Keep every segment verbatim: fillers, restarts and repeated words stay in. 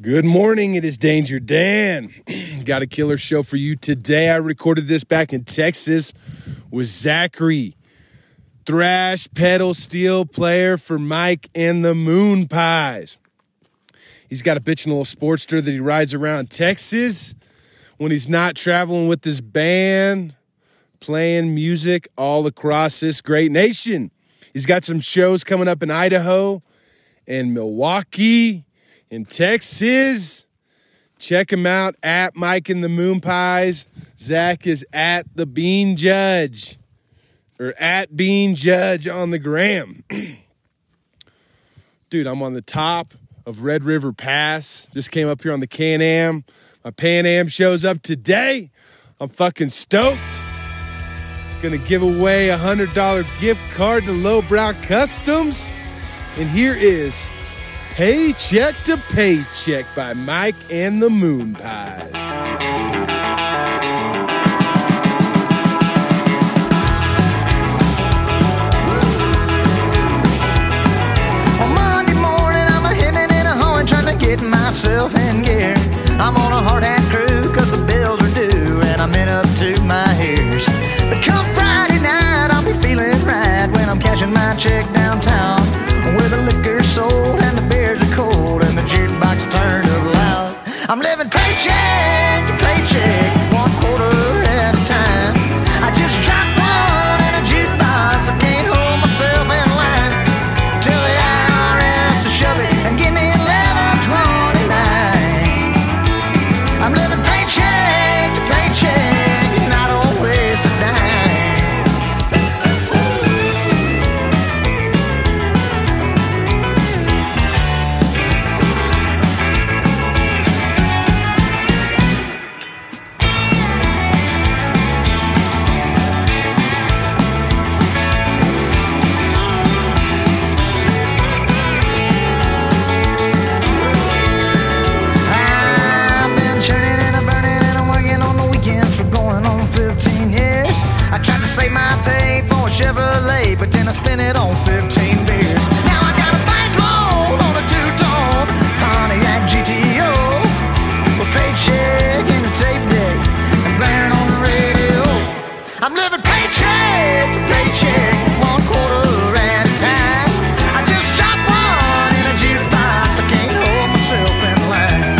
Good morning, it is Danger Dan. Got a killer show for you today. I recorded this back in Texas with Zachary, thrash pedal steel player for Mike and the Moon Pies. He's got a bitchin' little Sportster that he rides around Texas when he's not traveling with his band, playing music all across this great nation. He's got some shows coming up in Idaho and Milwaukee. In Texas, check him out at Mike and the Moon Pies. Zach is at the Bean Judge or at Bean Judge on the gram. Dude, I'm on the top of Red River Pass. Just came up here on the Can-Am. My Pan-Am shows up today. I'm fucking stoked. Gonna give away a one hundred dollars gift card to Lowbrow Customs. And here is Paycheck to Paycheck by Mike and the Moon Pies. I'm living paycheck to paycheck, one quarter at a time. I just dropped one in a jukebox, I can't hold myself in line. Tell the I R S to shove it and give me eleven twenty-nine. I'm living paycheck to paycheck, not always a Chevrolet, but then I spent it on fifteen beers. Now I got a bike loan on a two-tone Pontiac G T O, with paycheck and a tape deck, and blaring on the radio. I'm living paycheck to paycheck, one quarter at a time. I just drop one in a jukebox, I can't hold myself in line.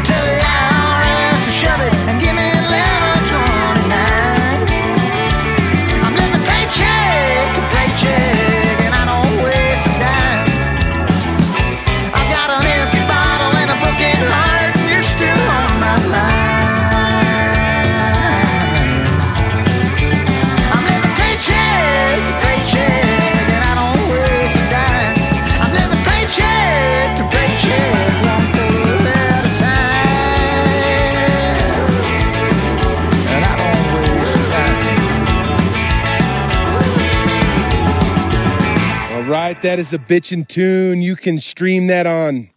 Tell the I R S to shove it and give me eleven twenty-nine. I'm living paycheck to paycheck, and I don't waste a dime. I've got an empty bottle and a broken heart, and you're still on my mind. I'm living paycheck to paycheck, and I don't waste a dime. I'm living paycheck to paycheck, one quarter at a time, and I don't waste a dime. All right, that is a bitchin' tune. You can stream that on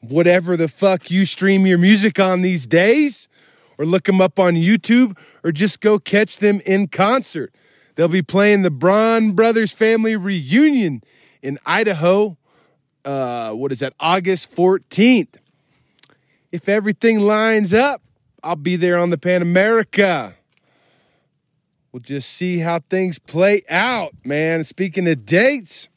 whatever the fuck you stream your music on these days, or look them up on YouTube, or just go catch them in concert. They'll be playing the Braun Brothers Family Reunion in Idaho. Uh, what is that? August fourteenth. If everything lines up, I'll be there on the Pan America. We'll just see how things play out, man. Speaking of dates,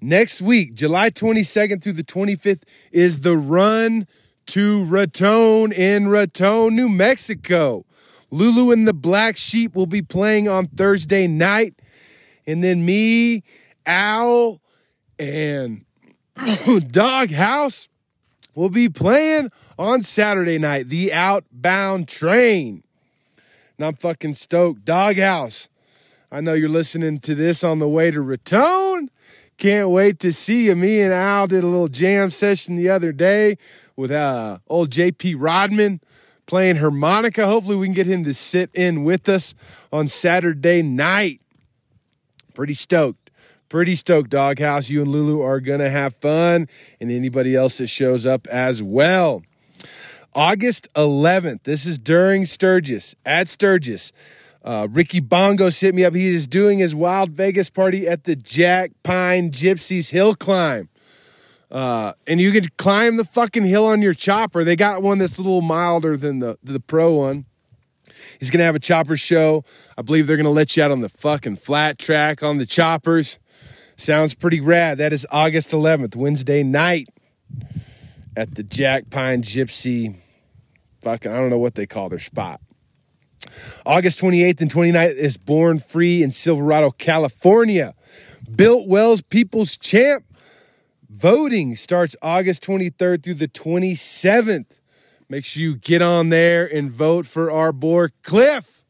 next week, July twenty-second through the twenty-fifth, is the Run to Raton in Raton, New Mexico. Lulu and the Black Sheep will be playing on Thursday night. And then me, Owl, and Doghouse will be playing on Saturday night, the Outbound Train. And I'm fucking stoked. Doghouse, I know you're listening to this on the way to Raton. Can't wait to see you. Me and Al did a little jam session the other day with uh, old J P Rodman playing harmonica. Hopefully we can get him to sit in with us on Saturday night. Pretty stoked. Pretty stoked, Doghouse. You and Lulu are going to have fun, and anybody else that shows up as well. August eleventh, this is during Sturgis, at Sturgis. Uh, Ricky Bongos hit me up. He is doing his Wild Vegas party at the Jack Pine Gypsies Hill Climb. Uh, and you could climb the fucking hill on your chopper. They got one that's a little milder than the, the pro one. He's going to have a chopper show. I believe they're going to let you out on the fucking flat track on the choppers. Sounds pretty rad. That is August eleventh, Wednesday night at the Jack Pine Gypsy fucking, I don't know what they call their spot. August twenty-eighth and twenty-ninth is Born Free in Silverado, California. Built Wells People's Champ voting starts August twenty-third through the twenty-seventh. Make sure you get on there and vote for our boy Cliff.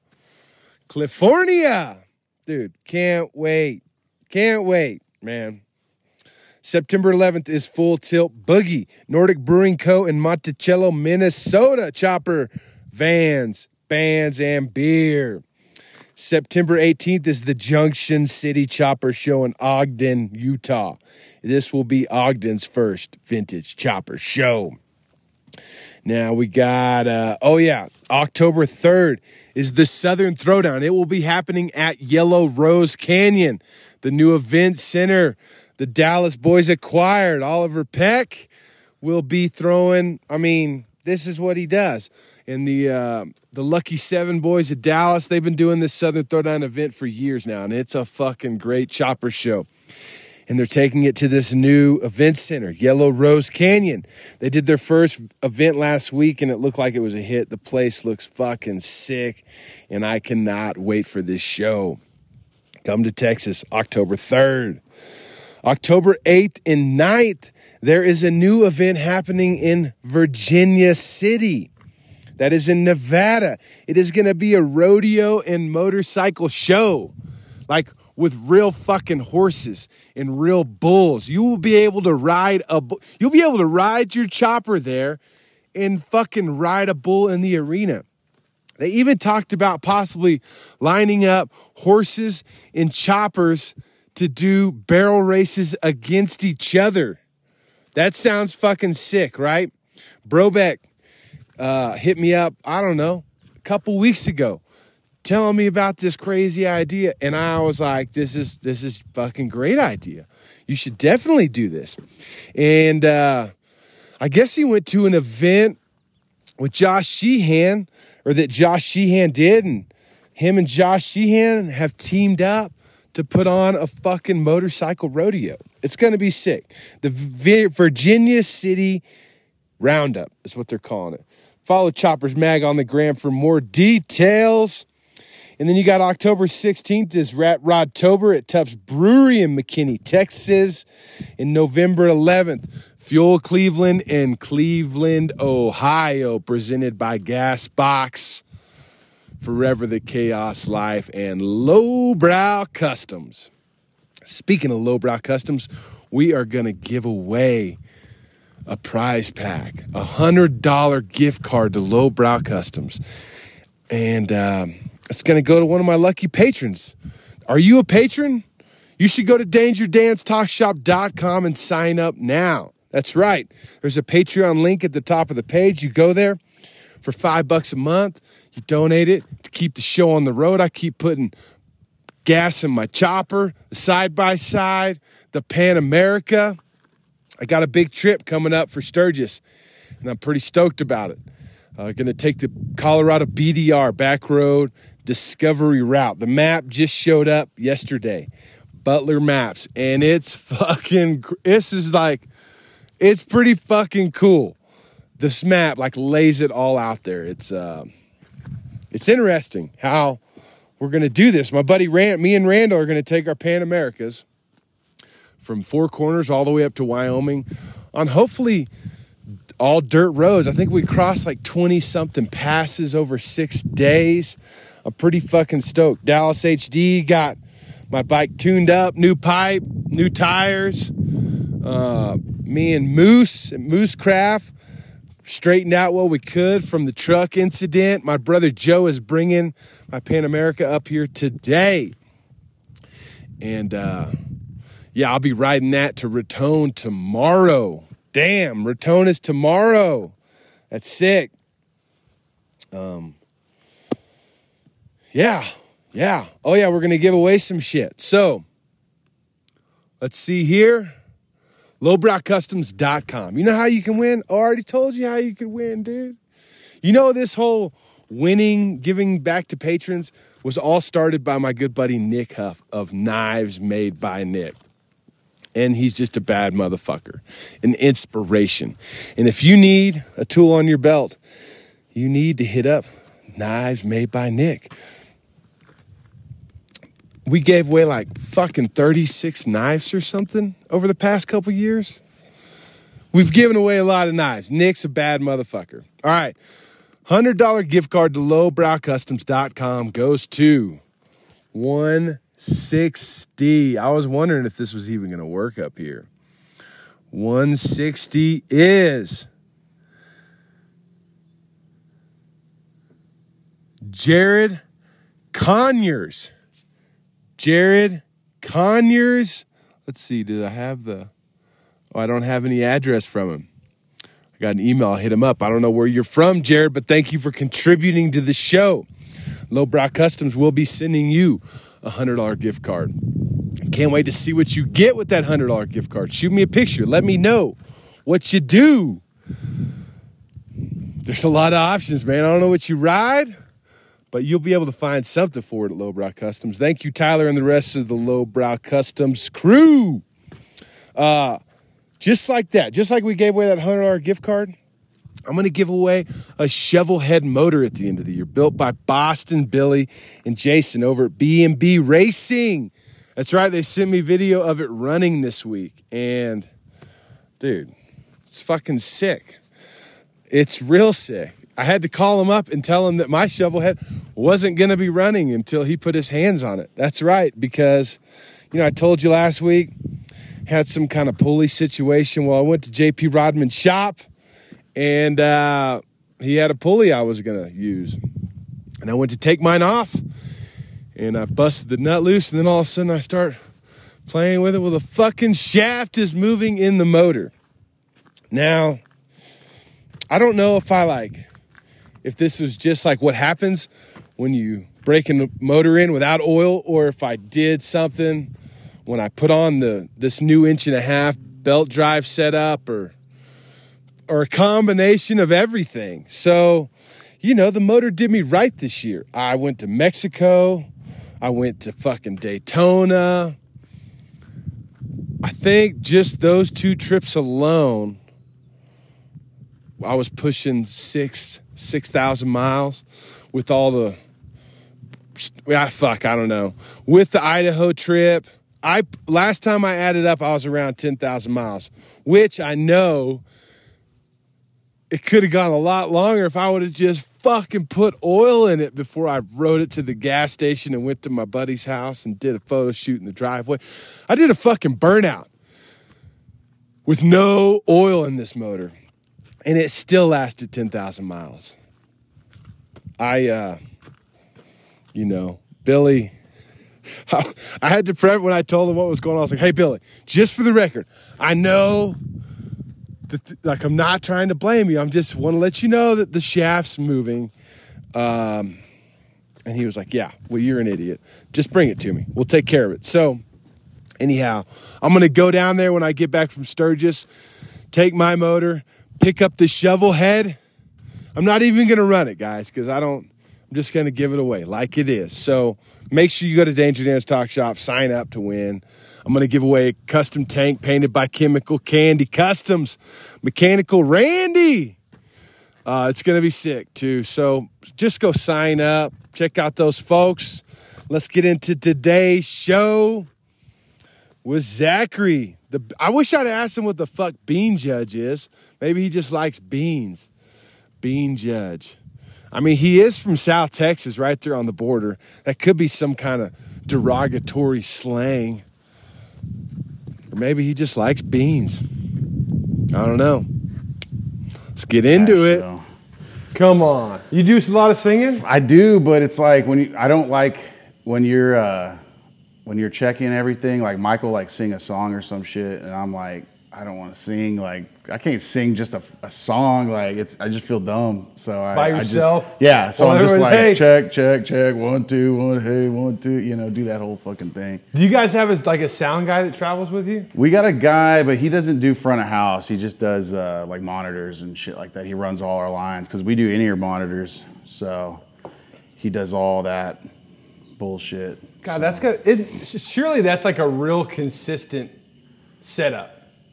California. Dude, can't wait. Can't wait, man. September eleventh is Full Tilt Boogie. Nordic Brewing Co. in Monticello, Minnesota. Chopper, vans, bands, and beer. September eighteenth is the Junction City Chopper Show in Ogden, Utah. This will be Ogden's first vintage chopper show. Now we got, uh, oh yeah, October third is the Southern Throwdown. It will be happening at Yellow Rose Canyon, the new event center. The Dallas Boys acquired Oliver Peck will be throwing. I mean, this is what he does. And the uh, the Lucky Seven Boys of Dallas, they've been doing this Southern Throwdown event for years now, and it's a fucking great chopper show. And they're taking it to this new event center, Yellow Rose Canyon. They did their first event last week, and it looked like it was a hit. The place looks fucking sick, and I cannot wait for this show. Come to Texas, October third. October eighth and ninth, there is a new event happening in Virginia City. That is in Nevada. It is going to be a rodeo and motorcycle show, like with real fucking horses and real bulls. You will be able to ride a bull. You'll be able to ride your chopper there and fucking ride a bull in the arena. They even talked about possibly lining up horses and choppers to do barrel races against each other. That sounds fucking sick, right? Brobeck uh, hit me up, I don't know, a couple weeks ago, telling me about this crazy idea. And I was like, this is this is fucking great idea. You should definitely do this. And uh, I guess he went to an event with Josh Sheehan, or that Josh Sheehan did, and him and Josh Sheehan have teamed up to put on a fucking motorcycle rodeo. It's going to be sick. The Virginia City Roundup is what they're calling it. Follow Choppers Mag on the gram for more details. And then you got October sixteenth is Rat Rod Tober at Tubbs Brewery in McKinney, Texas. And November eleventh, Fuel Cleveland in Cleveland, Ohio, presented by Gasbox. Forever the Chaos Life, and Lowbrow Customs. Speaking of Lowbrow Customs, we are going to give away a prize pack, a one hundred dollars gift card to Lowbrow Customs. And um, it's going to go to one of my lucky patrons. Are you a patron? You should go to danger dance talk shop dot com and sign up now. That's right. There's a Patreon link at the top of the page. You go there. For five bucks a month, you donate it to keep the show on the road. I keep putting gas in my chopper, the side-by-side, the Pan America. I got a big trip coming up for Sturgis, and I'm pretty stoked about it. I'm uh, going to take the Colorado B D R, Back Road Discovery Route. The map just showed up yesterday, Butler Maps, and it's fucking, this is like, it's pretty fucking cool. This map like lays it all out there. It's uh, it's interesting how we're going to do this. My buddy Rand, me and Randall are going to take our Pan Americas from Four Corners all the way up to Wyoming on hopefully all dirt roads. I think we crossed like twenty-something passes over six days. I'm pretty fucking stoked. Dallas H D got my bike tuned up, new pipe, new tires. Uh, me and Moose at Moosecraft straightened out what we could from the truck incident. My brother Joe is bringing my Pan America up here today. And, uh, yeah, I'll be riding that to Raton tomorrow. Damn, Raton is tomorrow. That's sick. Um, yeah, yeah. Oh, yeah, we're going to give away some shit. So, let's see here. Low Brow Customs dot com. You know how you can win? I already told you how you could win, dude. You know, this whole winning, giving back to patrons was all started by my good buddy Nick Huff of Knives Made by Nick. And he's just a bad motherfucker, an inspiration. And if you need a tool on your belt, you need to hit up Knives Made by Nick. We gave away like fucking thirty-six knives or something over the past couple years. We've given away a lot of knives. Nick's a bad motherfucker. All right. one hundred dollars gift card to low brow customs dot com goes to one sixty. I was wondering if this was even going to work up here. one sixty is Jared Conyers. Jared Conyers. Let's see, did I have the... Oh, I don't have any address from him. I got an email. I'll hit him up. I don't know where you're from, Jared, but thank you for contributing to the show. Lowbrow Customs will be sending you a one hundred dollars gift card. Can't wait to see what you get with that one hundred dollars gift card. Shoot me a picture. Let me know what you do. There's a lot of options, man. I don't know what you ride, but you'll be able to find something for it at Lowbrow Customs. Thank you, Tyler, and the rest of the Lowbrow Customs crew. Uh... Just like that, just like we gave away that one hundred dollars gift card, I'm going to give away a shovel head motor at the end of the year, built by Boston Billy and Jason over at B and B Racing. That's right, they sent me video of it running this week, and dude, it's fucking sick. It's real sick. I had to call him up and tell him that my shovel head wasn't going to be running until he put his hands on it. That's right, because, you know, I told you last week, had some kind of pulley situation. Well, I went to J P Rodman's shop, and uh, he had a pulley I was going to use. And I went to take mine off, and I busted the nut loose, and then all of a sudden I start playing with it. Well, the fucking shaft is moving in the motor. Now, I don't know if I, like, if this was just, like, what happens when you break a motor in without oil, or if I did something when I put on the this new inch and a half belt drive setup, or or a combination of everything. So, you know, the motor did me right this year. I went to Mexico. I went to fucking Daytona. I think just those two trips alone, I was pushing six six thousand miles with all the ah, fuck, I don't know. With the Idaho trip. I last time I added up, I was around ten thousand miles, which I know it could have gone a lot longer if I would have just fucking put oil in it before I rode it to the gas station and went to my buddy's house and did a photo shoot in the driveway. I did a fucking burnout with no oil in this motor, and it still lasted ten thousand miles. I, uh, you know, Billy... I had to prep when I told him what was going on. I was like, hey, Billy, just for the record, I know that, like, I'm not trying to blame you. I'm just want to let you know that the shaft's moving. Um, and he was like, yeah, well, you're an idiot. Just bring it to me. We'll take care of it. So anyhow, I'm going to go down there when I get back from Sturgis, take my motor, pick up the shovel head. I'm not even going to run it, guys, because I don't. I'm just going to give it away like it is. So make sure you go to Danger Dance Talk Shop, sign up to win. I'm going to give away a custom tank painted by Chemical Candy Customs, Mechanical Randy. Uh, it's going to be sick, too. So just go sign up. Check out those folks. Let's get into today's show with Zachary. The, I wish I'd asked him what the fuck Bean Judge is. Maybe he just likes beans. Bean Judge. I mean, he is from South Texas, right there on the border. That could be some kind of derogatory slang. Or maybe he just likes beans. I don't know. Let's get into it. So. Come on. You do a lot of singing? I do, but it's like when you, I don't like when you're uh, when you're checking everything, like Michael like sing a song or some shit, and I'm like, I don't want to sing. Like, I can't sing just a, a song. Like, it's, I just feel dumb. So I, by yourself. I just, yeah. So well, I'm just like, hey. check, check, check. One, two, one, hey, one, two. You know, do that whole fucking thing. Do you guys have a, like a sound guy that travels with you? We got a guy, but he doesn't do front of house. He just does uh, like monitors and shit like that. He runs all our lines because we do in-ear monitors. So he does all that bullshit. God, so. that's good. It, surely that's like a real consistent setup.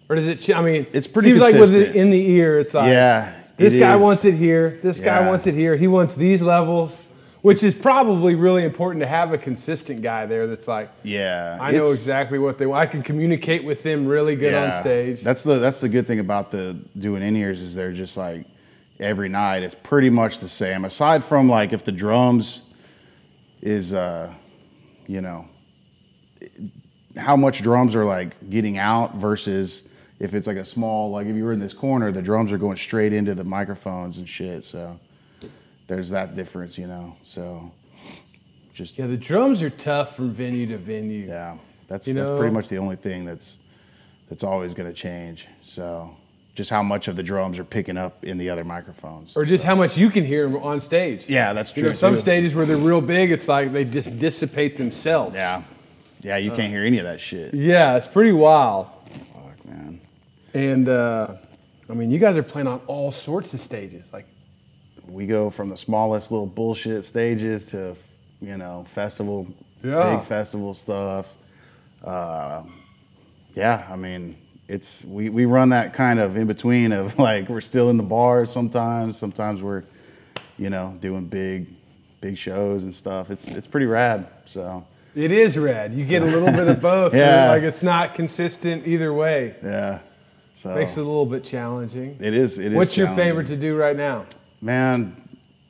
Or does it? I mean, it's pretty. Seems consistent. Like with it in the ear, it's like yeah. This guy is. wants it here. This yeah. guy wants it here. He wants these levels, which is probably really important to have a consistent guy there. That's like yeah, I know exactly what they want. I can communicate with them really good yeah. on stage. That's the that's the good thing about the doing in ears is they're just like every night. It's pretty much the same, aside from like if the drums is uh, you know, how much drums are like getting out versus. If it's like a small, like if you were in this corner, the drums are going straight into the microphones and shit. So there's that difference, you know. So just yeah, the drums are tough from venue to venue. Yeah, that's you that's know? pretty much the only thing that's that's always going to change. So just how much of the drums are picking up in the other microphones, or just so. how much you can hear on stage. Yeah, that's true. You know, some too. stages where they're real big, it's like they just dissipate themselves. Yeah, yeah, you can't uh, hear any of that shit. Yeah, it's pretty wild. Fuck, man. And, uh, I mean, you guys are playing on all sorts of stages. Like, we go from the smallest little bullshit stages to, you know, festival, yeah. big festival stuff. Uh, yeah, I mean, it's we, we run that kind of in between of, like, we're still in the bars sometimes. Sometimes we're, you know, doing big, big shows and stuff. It's, it's pretty rad, so... It is rad. You get a little bit of both. Yeah. Like, it's not consistent either way. Yeah. So makes it a little bit challenging. It is. It is. What's your favorite to do right now? Man,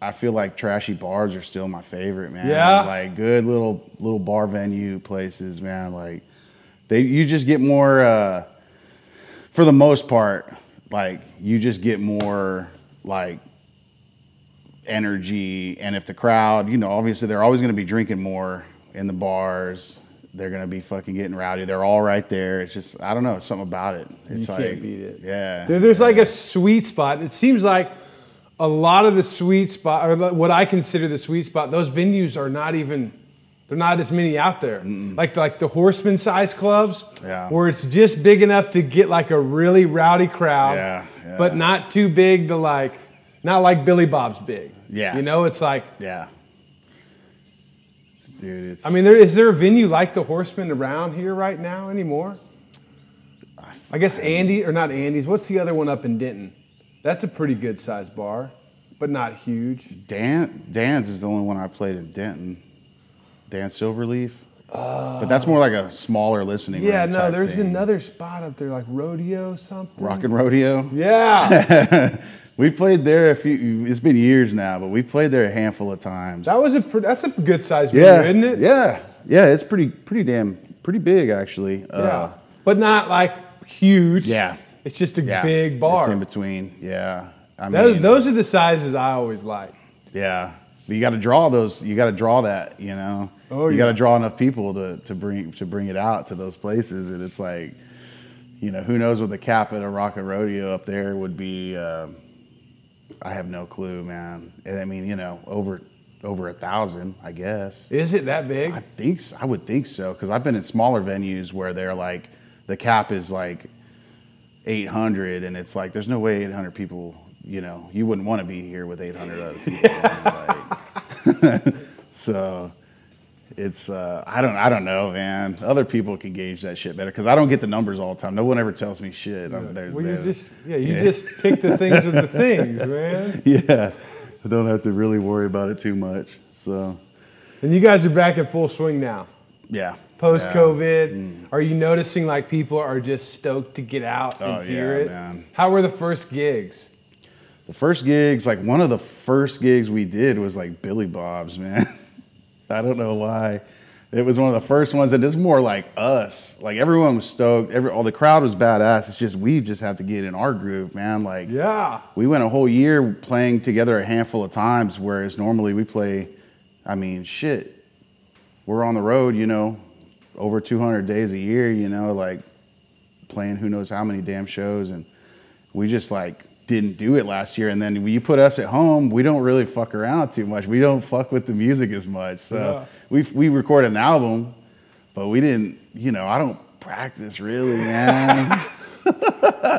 I feel like trashy bars are still my favorite, man. Yeah. Like good little little bar venue places, man. Like they, you just get more. Uh, for the most part, like you just get more like energy, and if the crowd, you know, obviously they're always going to be drinking more in the bars. They're going to be fucking getting rowdy. They're all right there. It's just, I don't know, it's something about it. It's you can't like, beat it. Yeah. There, there's yeah. like a sweet spot. It seems like a lot of the sweet spot, or what I consider the sweet spot, those venues are not even, they're not as many out there. Mm-mm. Like like the horseman size clubs, yeah. where it's just big enough to get like a really rowdy crowd, yeah. Yeah. but not too big to like, not like Billy Bob's big. Yeah. You know, it's like. Yeah. Dude, it's, I mean, there, is there a venue like the Horseman around here right now anymore? I guess Andy, or not Andy's. What's the other one up in Denton? That's a pretty good sized bar, but not huge. Dan, Dan's is the only one I played in Denton. Dan Silverleaf. Uh, but that's more like a smaller listening yeah, room. Yeah, no, there's thing. another spot up there, like Rodeo something. Rock and Rodeo? Yeah. We played there a few. It's been years now, but we played there a handful of times. That was a that's a good size venue, yeah, isn't it? Yeah, yeah, it's pretty pretty damn pretty big actually. Yeah, uh, but not like huge. Yeah, it's just a yeah. big bar. It's in between. Yeah, I those, mean, those are the sizes I always like. Yeah, but you got to draw those. You got to draw that. You know, oh, you yeah. got to draw enough people to to bring to bring it out to those places, and it's like, you know, who knows what the cap at a Rock and Rodeo up there would be. Um, I have no clue, man. And I mean, you know, over over a thousand, I guess. Is it that big? I think so. I would think so, because I've been in smaller venues where they're like, the cap is like eight hundred, and it's like, there's no way eight hundred people, you know, you wouldn't want to be here with eight hundred other people. Like, so it's, uh, I don't I don't know, man. Other people can gauge that shit better, because I don't get the numbers all the time. No one ever tells me shit. Yeah. I'm, they're, well, they're, you just, yeah, you yeah. just pick the things with the things, man. Yeah, I don't have to really worry about it too much. So, and you guys are back in full swing now. Yeah. Post-COVID, yeah. Mm. Are you noticing like people are just stoked to get out and oh, hear yeah, it? Man. How were the first gigs? The first gigs, like one of the first gigs we did was like Billy Bob's, man. I don't know why. It was one of the first ones, and it's more like us. Like, everyone was stoked. Every all the crowd was badass. It's just we just have to get in our groove, man. Like, yeah, we went a whole year playing together a handful of times, whereas normally we play, I mean, shit, we're on the road, you know, over two hundred days a year, you know, like playing who knows how many damn shows, and we just like didn't do it last year. And then when you put us at home, we don't really fuck around too much. We don't fuck with the music as much. So yeah. we we record an album, but we didn't, you know, I don't practice really, man.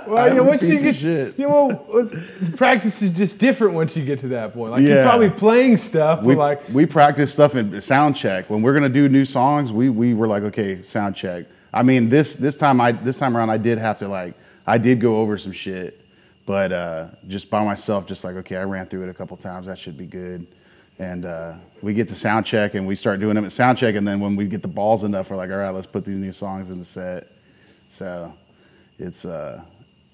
Well, you know, once you get, shit. you know, practice is just different once you get to that point. Like yeah. you're probably playing stuff. We like we practice stuff in sound check. When we're gonna do new songs, we we were like, okay, sound check. I mean, this this time I this time around I did have to like I did go over some shit, but uh, just by myself, just like okay, I ran through it a couple times. That should be good. And uh, we get to sound check and we start doing them at sound check. And then when we get the balls enough, we're like, all right, let's put these new songs in the set. So. It's uh,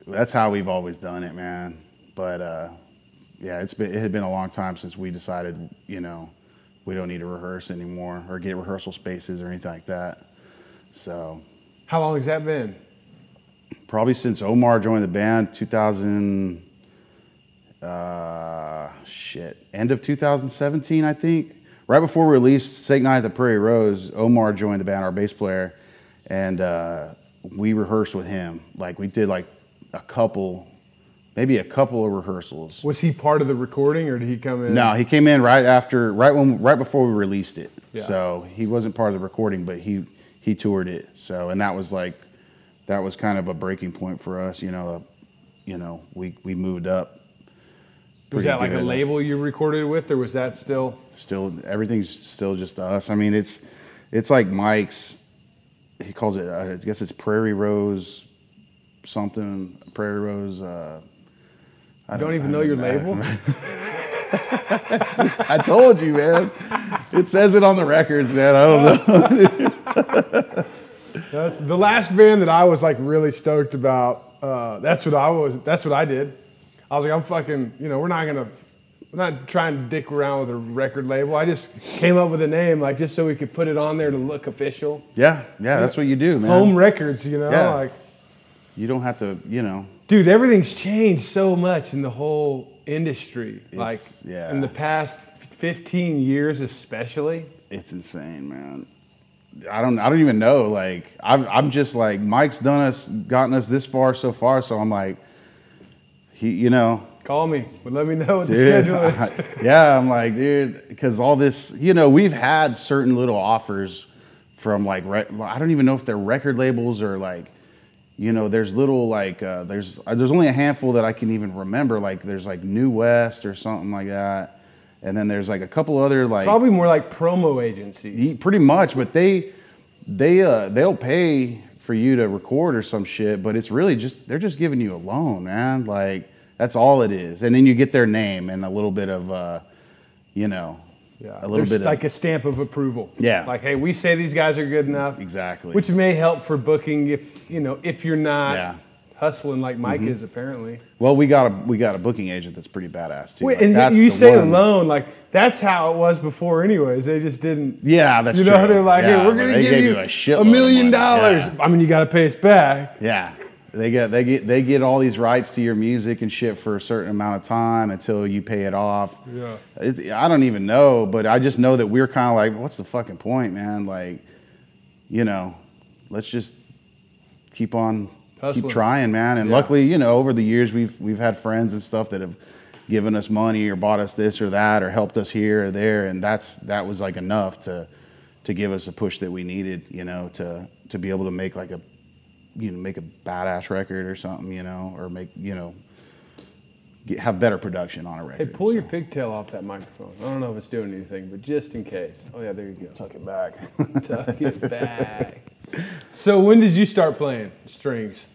that's how we've always done it, man. But uh, yeah, it's been it had been a long time since we decided, you know, we don't need to rehearse anymore or get rehearsal spaces or anything like that. So, how long has that been? Probably since Omar joined the band, two thousand, uh, shit, end of two thousand seventeen, I think. Right before we released "Steak Night at the Prairie Rose," Omar joined the band, our bass player, and. Uh, we rehearsed with him. Like we did like a couple, maybe a couple of rehearsals. Was he part of the recording or did he come in? No, he came in right after, right when, right before we released it. Yeah. So he wasn't part of the recording, but he, he toured it. So, and that was like, that was kind of a breaking point for us. You know, you know, we, we moved up. Was that like good. A label you recorded with, or was that still? Still, everything's still just us. I mean, it's, it's like Mike's, he calls it, I guess it's Prairie Rose something, Prairie Rose. Uh, I don't, don't even I know your I, label? I told you, man. It says it on the records, man. I don't know. That's the last band that I was like really stoked about. Uh, that's what I was, that's what I did. I was like, I'm fucking, you know, we're not going to, I'm not trying to dick around with a record label. I just came up with a name, like just so we could put it on there to look official. Yeah, yeah, you that's know, what you do, man. Home records, you know, yeah. like you don't have to, you know. Dude, everything's changed so much in the whole industry, it's, like yeah. in the past fifteen years, especially. It's insane, man. I don't, I don't even know. Like I'm, I'm just like Mike's done us, gotten us this far so far. So I'm like, he, you know. Call me, but let me know what dude, the schedule is. I, yeah, I'm like, dude, because all this, you know, we've had certain little offers from like, re- I don't even know if they're record labels or like, you know, there's little like, uh, there's there's only a handful that I can even remember. Like there's like New West or something like that. And then there's like a couple other like. Probably more like promo agencies. Pretty much, but they, they, uh, they'll pay for you to record or some shit, but it's really just, they're just giving you a loan, man. Like. That's all it is. And then you get their name and a little bit of, uh, you know, yeah. a little There's bit like of, a stamp of approval. Yeah. Like, hey, we say these guys are good enough. Exactly. Which may help for booking if, you know, if you're not yeah. hustling like Mike mm-hmm. is apparently. Well, we got a we got a booking agent that's pretty badass too. Wait, like, and that's you say one. Alone, like that's how it was before anyways. They just didn't. Yeah, that's you true. You know, they're like, yeah, hey, we're going to give you a, shitload a million dollars. Yeah. I mean, you got to pay us back. Yeah. They get they get they get all these rights to your music and shit for a certain amount of time until you pay it off. Yeah, it, I don't even know, but I just know that we're kind of like, what's the fucking point, man? Like, you know, let's just keep on hustling. Keep trying, man. And yeah. luckily, you know, over the years we've we've had friends and stuff that have given us money or bought us this or that or helped us here or there, and that's that was like enough to to give us a push that we needed, you know, to to be able to make like a. you know, make a badass record or something, you know, or make, you know, get, have better production on a record. Hey, pull so. your pigtail off that microphone. I don't know if it's doing anything, but just in case. Oh, yeah, there you go. Tuck it back. Tuck it back. So when did you start playing strings?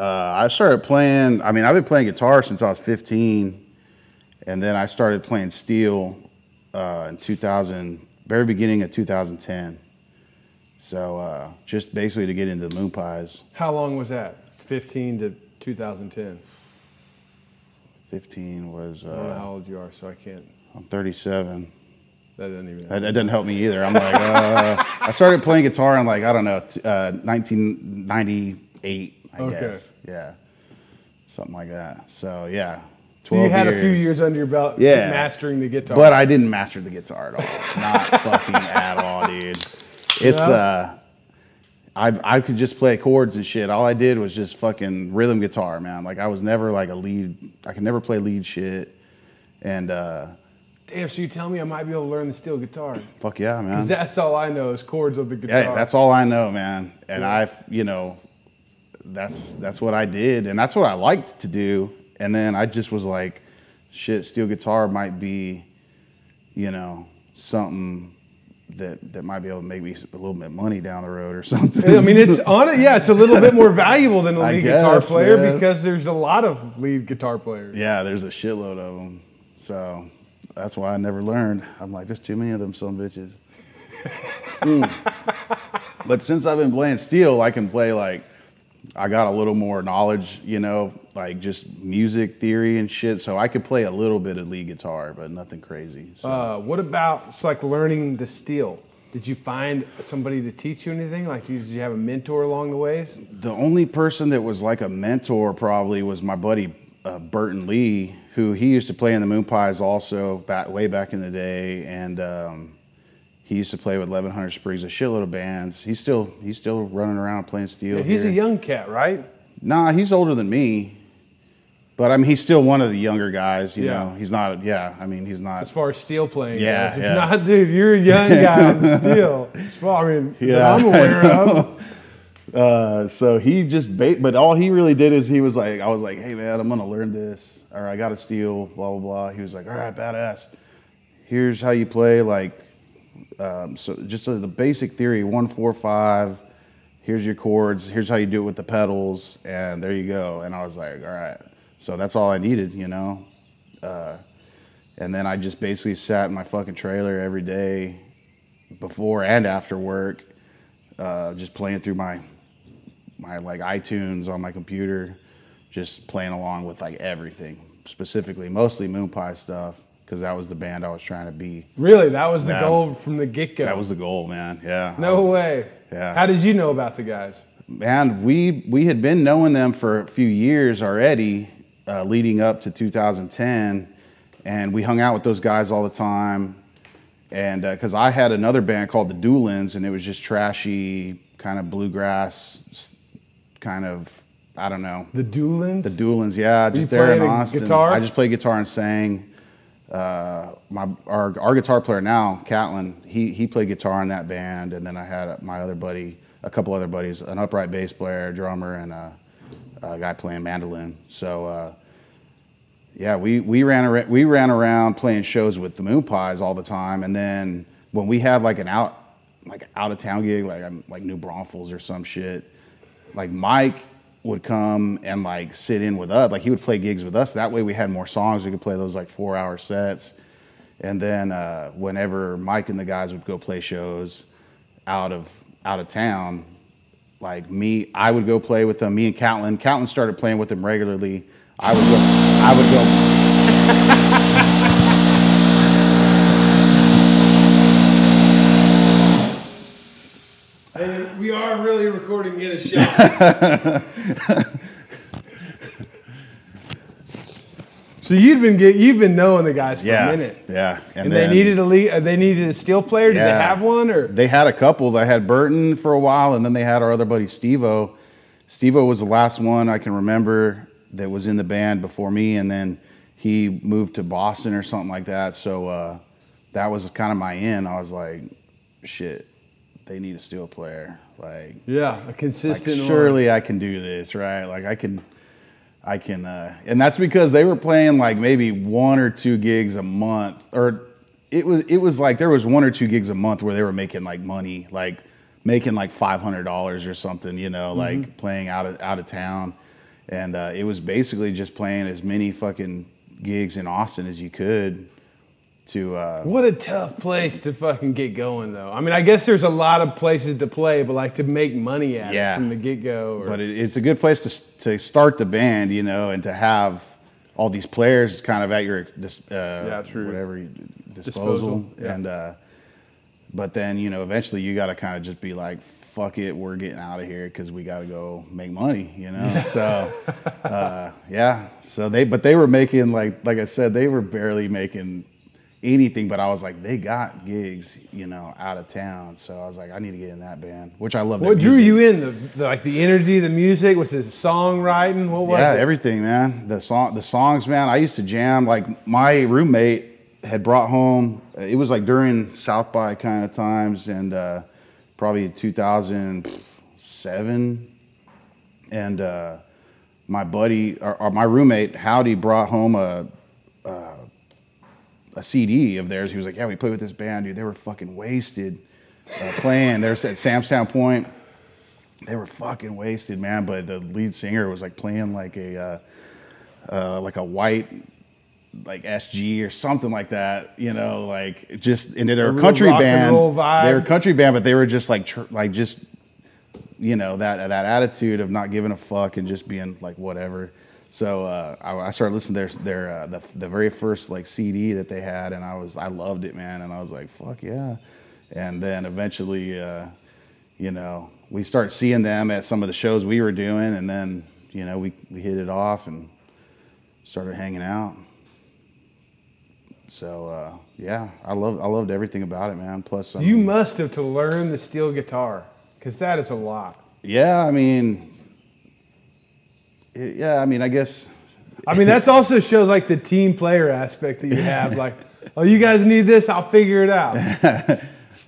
Uh, I started playing, I mean, I've been playing guitar since I was fifteen, and then I started playing steel uh, in two thousand, very beginning of two thousand ten. So uh, just basically to get into the Moon Pies. How long was that? fifteen to two thousand ten? fifteen was... Uh, I don't know how old you are, so I can't... I'm thirty-seven. That doesn't even... That, that doesn't help me either. I'm like, uh, I started playing guitar in like, I don't know, uh, nineteen ninety-eight, I okay. guess. Yeah. Something like that. So, yeah. So you had years. a few years under your belt yeah. mastering the guitar. But I didn't master the guitar at all. Not fucking at all, dude. It's, yeah. uh, I I could just play chords and shit. All I did was just fucking rhythm guitar, man. Like I was never like a lead. I could never play lead shit. And uh, damn, so you tell me I might be able to learn the steel guitar? Fuck yeah, man. Because that's all I know is chords of the guitar. Yeah, that's all I know, man. And yeah. I, you know, that's that's what I did, and that's what I liked to do. And then I just was like, shit, steel guitar might be, you know, something that that might be able to make me a little bit of money down the road or something. I mean, it's on it. Yeah, it's a little bit more valuable than a lead guess, guitar player yeah. because there's a lot of lead guitar players. Yeah, there's a shitload of them. So that's why I never learned. I'm like, there's too many of them sumbitches. mm. But since I've been playing steel, I can play like, I got a little more knowledge, you know, like just music theory and shit. So I could play a little bit of lead guitar, but nothing crazy. So. Uh, what about, it's like learning the steel. Did you find somebody to teach you anything? Like, did you have a mentor along the ways? The only person that was like a mentor probably was my buddy, uh, Burton Lee, who he used to play in the Moon Pies also back, way back in the day. And um, he used to play with eleven hundred Springs, a shitload of bands. He's still he's still running around playing steel. Yeah, he's here. A young cat, right? Nah, he's older than me. But I mean, he's still one of the younger guys, you yeah. know. He's not, yeah, I mean, he's not. As far as steel playing, yeah, goes, yeah. Not, dude, you're a young guy on steel. As far, I mean, yeah, I'm aware of. Uh, so he just, bait, but all he really did is he was like, I was like, hey man, I'm going to learn this. Or I got to steel, blah, blah, blah. He was like, all right, badass. Here's how you play, like, um, so just uh, the basic theory, one, four, five. Here's your chords. Here's how you do it with the pedals. And there you go. And I was like, all right. So that's all I needed, you know? Uh, and then I just basically sat in my fucking trailer every day before and after work, uh, just playing through my, my like iTunes on my computer, just playing along with like everything, specifically, mostly Moon Pie stuff, because that was the band I was trying to be. Really? That was the that, goal from the get-go? That was the goal, man, yeah. No was, way. Yeah. How did you know about the guys? Man, we, we had been knowing them for a few years already, Uh, leading up to two thousand ten, and we hung out with those guys all the time, and because uh, I had another band called the Doolins, and it was just trashy, kind of bluegrass, kind of, I don't know. The Doolins? The Doolins, yeah. Were just there in Austin. Guitar? I just played guitar and sang. Uh, my our, our guitar player now, Catlin, he he played guitar in that band, and then I had my other buddy, a couple other buddies, an upright bass player, drummer, and a uh, guy playing mandolin. So. Uh, Yeah, we, we ran around, we ran around playing shows with the Moon Pies all the time, and then when we had like an out like out of town gig, like like New Braunfels or some shit, like Mike would come and like sit in with us, like he would play gigs with us. That way we had more songs, we could play those like four hour sets, and then uh, whenever Mike and the guys would go play shows out of out of town, like me, I would go play with them. Me and Catlin, Catlin started playing with them regularly. I would go, I would go. Hey, we are really recording in a shop. So you've been get, you've been knowing the guys for yeah, a minute. Yeah. And, and then, they needed a lead, they needed a steel player. Did yeah, they have one or? They had a couple. They had Burton for a while, and then they had our other buddy Steve-O. Steve-O was the last one I can remember that was in the band before me, and then he moved to Boston or something like that. So uh, that was kind of my end. I was like, shit, they need a steel player. Like, yeah, a consistent like, surely one. I can do this, right? Like I can, I can, uh, and that's because they were playing like maybe one or two gigs a month, or it was, it was like there was one or two gigs a month where they were making like money, like making like five hundred dollars or something, you know, mm-hmm. like playing out of, out of town. And uh, it was basically just playing as many fucking gigs in Austin as you could to... Uh, what a tough place to fucking get going, though. I mean, I guess there's a lot of places to play, but like to make money at yeah. it from the get-go. Or... But it, it's a good place to to start the band, you know, and to have all these players kind of at your dis, uh, yeah, true. whatever you, disposal. disposal. Yeah. And uh, but then, you know, eventually you got to kind of just be like... fuck it, we're getting out of here because we got to go make money, you know? So, uh, yeah. So they, but they were making like, like I said, they were barely making anything, but I was like, they got gigs, you know, out of town. So I was like, I need to get in that band, which I love. What drew you in? The, the like the energy, the music, was it songwriting? What was yeah, it? Yeah, everything, man. The song, the songs, man. I used to jam. Like my roommate had brought home. It was like during South by kind of times, and uh, probably two thousand seven, and uh, my buddy or, or my roommate Howdy brought home a. a a C D of theirs. He was like, yeah, we played with this band, dude. They were fucking wasted uh, playing. They're at Samstown Point. They were fucking wasted, man. But the lead singer was like playing like a, uh, uh, like a white, like S G or something like that, you know, like just, and they're a, a country band. They're a country band, but they were just like, tr- like just, you know, that, that attitude of not giving a fuck and just being like, whatever. So uh, I, I started listening to their, their uh, the, the very first like C D that they had, and I was I loved it, man, and I was like, fuck yeah. And then eventually, uh, you know, we started seeing them at some of the shows we were doing, and then, you know, we, we hit it off and started hanging out. So uh, yeah, I loved I loved everything about it, man. Plus, you um, must have to learn the steel guitar, because that is a lot. Yeah, I mean. Yeah, I mean, I guess. I mean, that's also shows like the team player aspect that you have. Like, oh, you guys need this, I'll figure it out.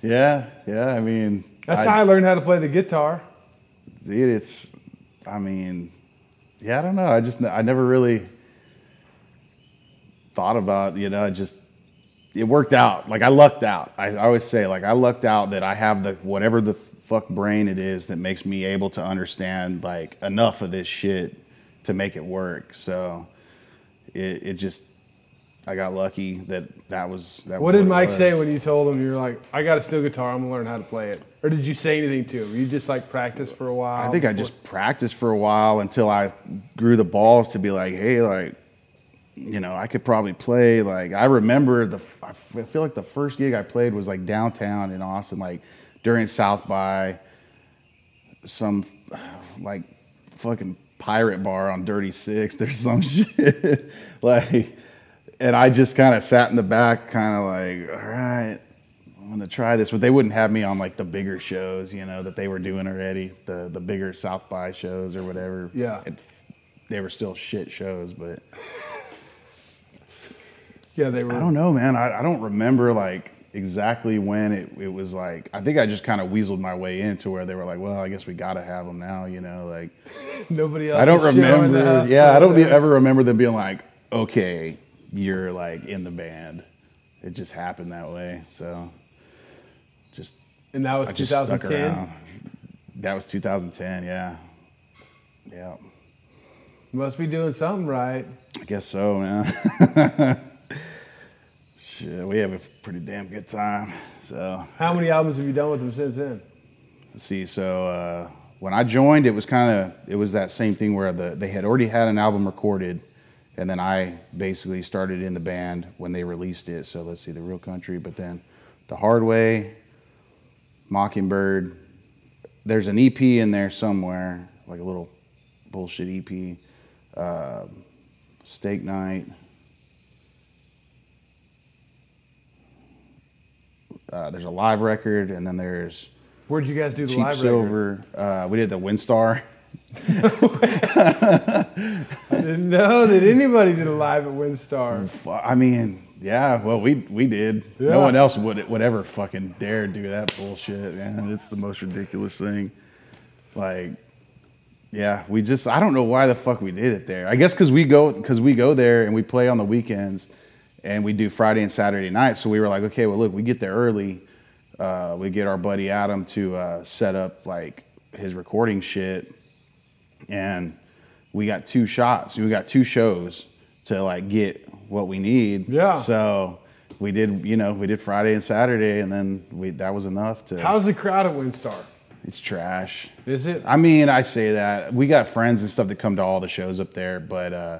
yeah, yeah, I mean. That's I, how I learned how to play the guitar. Dude, it's, I mean, yeah, I don't know. I just, I never really thought about, you know, just, it worked out. Like, I lucked out. I, I always say, like, I lucked out that I have the, whatever the fuck brain it is that makes me able to understand, like, enough of this shit to make it work. So it, it just, I got lucky that that was, that what was did what Mike was. Say when you told him you're like, I got a steel guitar, I'm gonna learn how to play it? Or did you say anything to him? You just like practiced for a while? I think before? I just practiced for a while until I grew the balls to be like, hey, like, you know, I could probably play. Like, I remember the, I feel like the first gig I played was like downtown in Austin, like during South by some like fucking pirate bar on Dirty Sixth or some shit. Like, and I just kind of sat in the back, kind of like, all right, I'm gonna try this. But they wouldn't have me on like the bigger shows, you know, that they were doing already, the the bigger South by shows or whatever. Yeah, it, they were still shit shows, but yeah, they were. I don't know, man. I, I don't remember like exactly when it it was like. I think I just kind of weaseled my way into where they were like, well, I guess we gotta have them now, you know, like. Nobody else. I don't remember. Yeah, I don't be, ever remember them being like, "Okay, you're like in the band." It just happened that way. So, just and that was twenty ten. That was twenty ten. Yeah, yeah. You must be doing something right. I guess so, man. Shit, we have a pretty damn good time. So, how many albums have you done with them since then? Let's see. So. Uh, When I joined, it was kind of, it was that same thing where the, they had already had an album recorded, and then I basically started in the band when they released it. So let's see, The Real Country, but then The Hard Way, Mockingbird. There's an E P in there somewhere, like a little bullshit E P. Uh, Steak Night. Uh, there's a live record, and then there's... Where'd you guys do the Cheap live Silver? Uh, we did the Windstar. I didn't know that anybody did a live at Windstar. I mean, yeah, well, we we did. Yeah. No one else would would ever fucking dare do that bullshit, man. It's the most ridiculous thing. Like, yeah, we just, I don't know why the fuck we did it there. I guess because we go because we go there and we play on the weekends, and we do Friday and Saturday night. So we were like, okay, well, look, we get there early. Uh, we get our buddy Adam to uh, set up like his recording shit, and we got two shots. We got two shows to like get what we need. Yeah. So we did, you know, we did Friday and Saturday, and then we that was enough to. How's the crowd at Windstar? It's trash. Is it? I mean, I say that. We got friends and stuff that come to all the shows up there, but uh,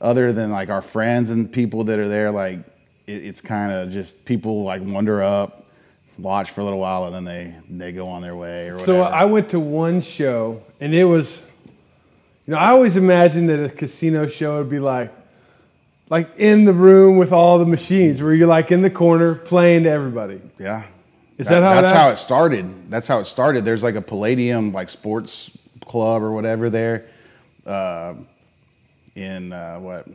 other than like our friends and people that are there, like it, it's kind of just people like wander up. Watch for a little while, and then they, they go on their way or whatever. So I went to one show, and it was, you know, I always imagined that a casino show would be like, like in the room with all the machines where you're like in the corner playing to everybody. Yeah. Is that, that how that's that? how it started? That's how it started. There's like a Palladium like sports club or whatever there uh, in uh, what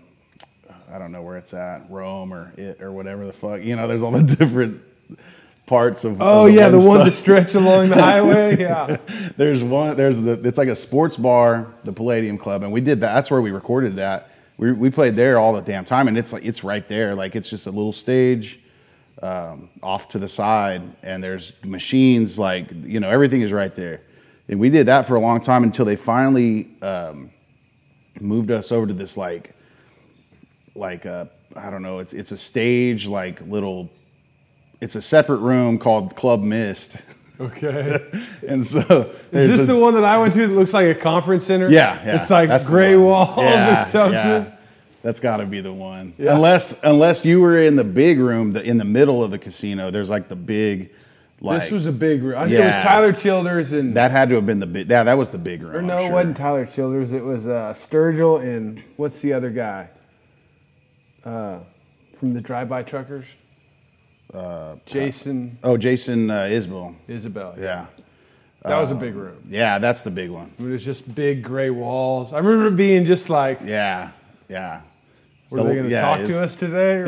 I don't know where it's at, Rome or it or whatever the fuck. You know, there's all the different parts of oh of the yeah, the stuff. One that stretches along the highway. Yeah, there's one. There's the it's like a sports bar, the Palladium Club, and we did that. That's where we recorded that. We we played there all the damn time, and it's like it's right there. Like it's just a little stage. Um, off to the side, and there's machines, like, you know, everything is right there. And we did that for a long time until they finally um, moved us over to this like, like a, I don't know, it's it's a stage, like little, it's a separate room called Club Mist. Okay. And so is this a, the one that I went to that looks like a conference center? Yeah, yeah. It's like that's gray walls yeah, and something. Yeah. That's got to be the one. Yeah. Unless unless you were in the big room, the, in the middle of the casino, there's like the big, like... This was a big room. I think yeah. it was Tyler Childers and... That had to have been the big... Yeah, that was the big room, or no, sure. It wasn't Tyler Childers. It was uh, Sturgill and... What's the other guy? Uh, from the Drive-By Truckers? Uh, Jason... Uh, oh, Jason uh, Isbell. Isbell. Yeah. yeah. That uh, was a big room. Yeah, that's the big one. I mean, it was just big gray walls. I remember being just like... Yeah, yeah. Were they going to yeah, talk to us today? Or?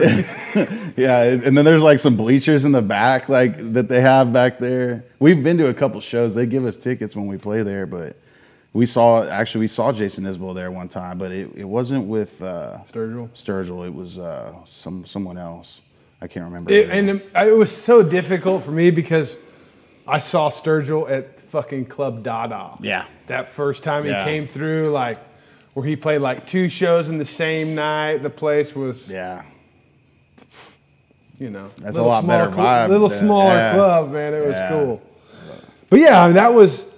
Yeah, and then there's like some bleachers in the back, like that they have back there. We've been to a couple shows. They give us tickets when we play there, but we saw actually we saw Jason Isbell there one time, but it, it wasn't with uh, Sturgill. Sturgill, it was uh, some someone else. I can't remember. It, and it was so difficult for me because I saw Sturgill at fucking Club Dada. Yeah, that first time yeah. he came through, like. Where he played like two shows in the same night. The place was, yeah, you know, that's a lot better vibe. Little smaller yeah. club, man. It was yeah. cool. But yeah, I mean, that was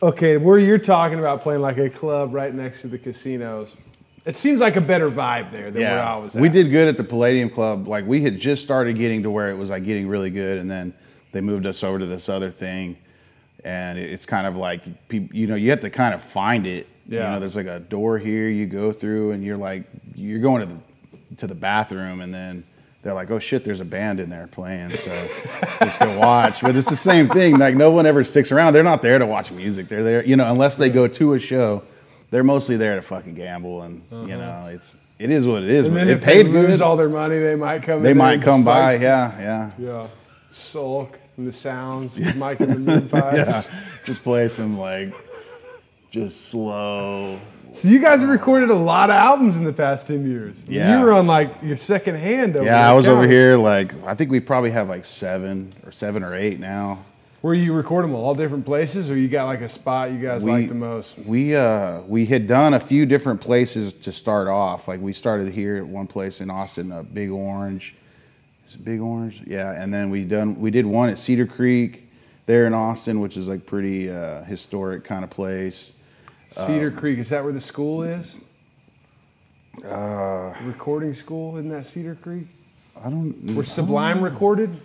okay. Where you're talking about playing like a club right next to the casinos, it seems like a better vibe there than yeah. where I was at. We did good at the Palladium Club. Like we had just started getting to where it was like getting really good, and then they moved us over to this other thing. And it's kind of like, you know, you have to kind of find it. Yeah. You know, there's like a door here you go through and you're like, you're going to the, to the bathroom and then they're like, oh shit, there's a band in there playing. So just go watch. But it's the same thing. Like no one ever sticks around. They're not there to watch music. They're there, you know, unless they go to a show, they're mostly there to fucking gamble. And, uh-huh. you know, it's, it is what it is. And then it if paid they lose good. all their money, they might come They might come by. Like, yeah. Yeah. Yeah. Sulk. And the sounds, yeah. Mike and the Moon Pies. Yeah. Just play some like, just slow. So you guys have recorded a lot of albums in the past ten years. Yeah. You were on like your second hand over Yeah, I was over here like, I think we probably have like seven or seven or eight now. Where you record them all different places or you got like a spot you guys like the most? We uh, we had done a few different places to start off. Like we started here at one place in Austin, a Big Orange. Big Orange, yeah, and then we done we did one at Cedar Creek there in Austin, which is like pretty uh, historic kind of place. Cedar um, Creek, is that where the school is? Uh, recording school in that Cedar Creek? I don't. Where Sublime don't recorded?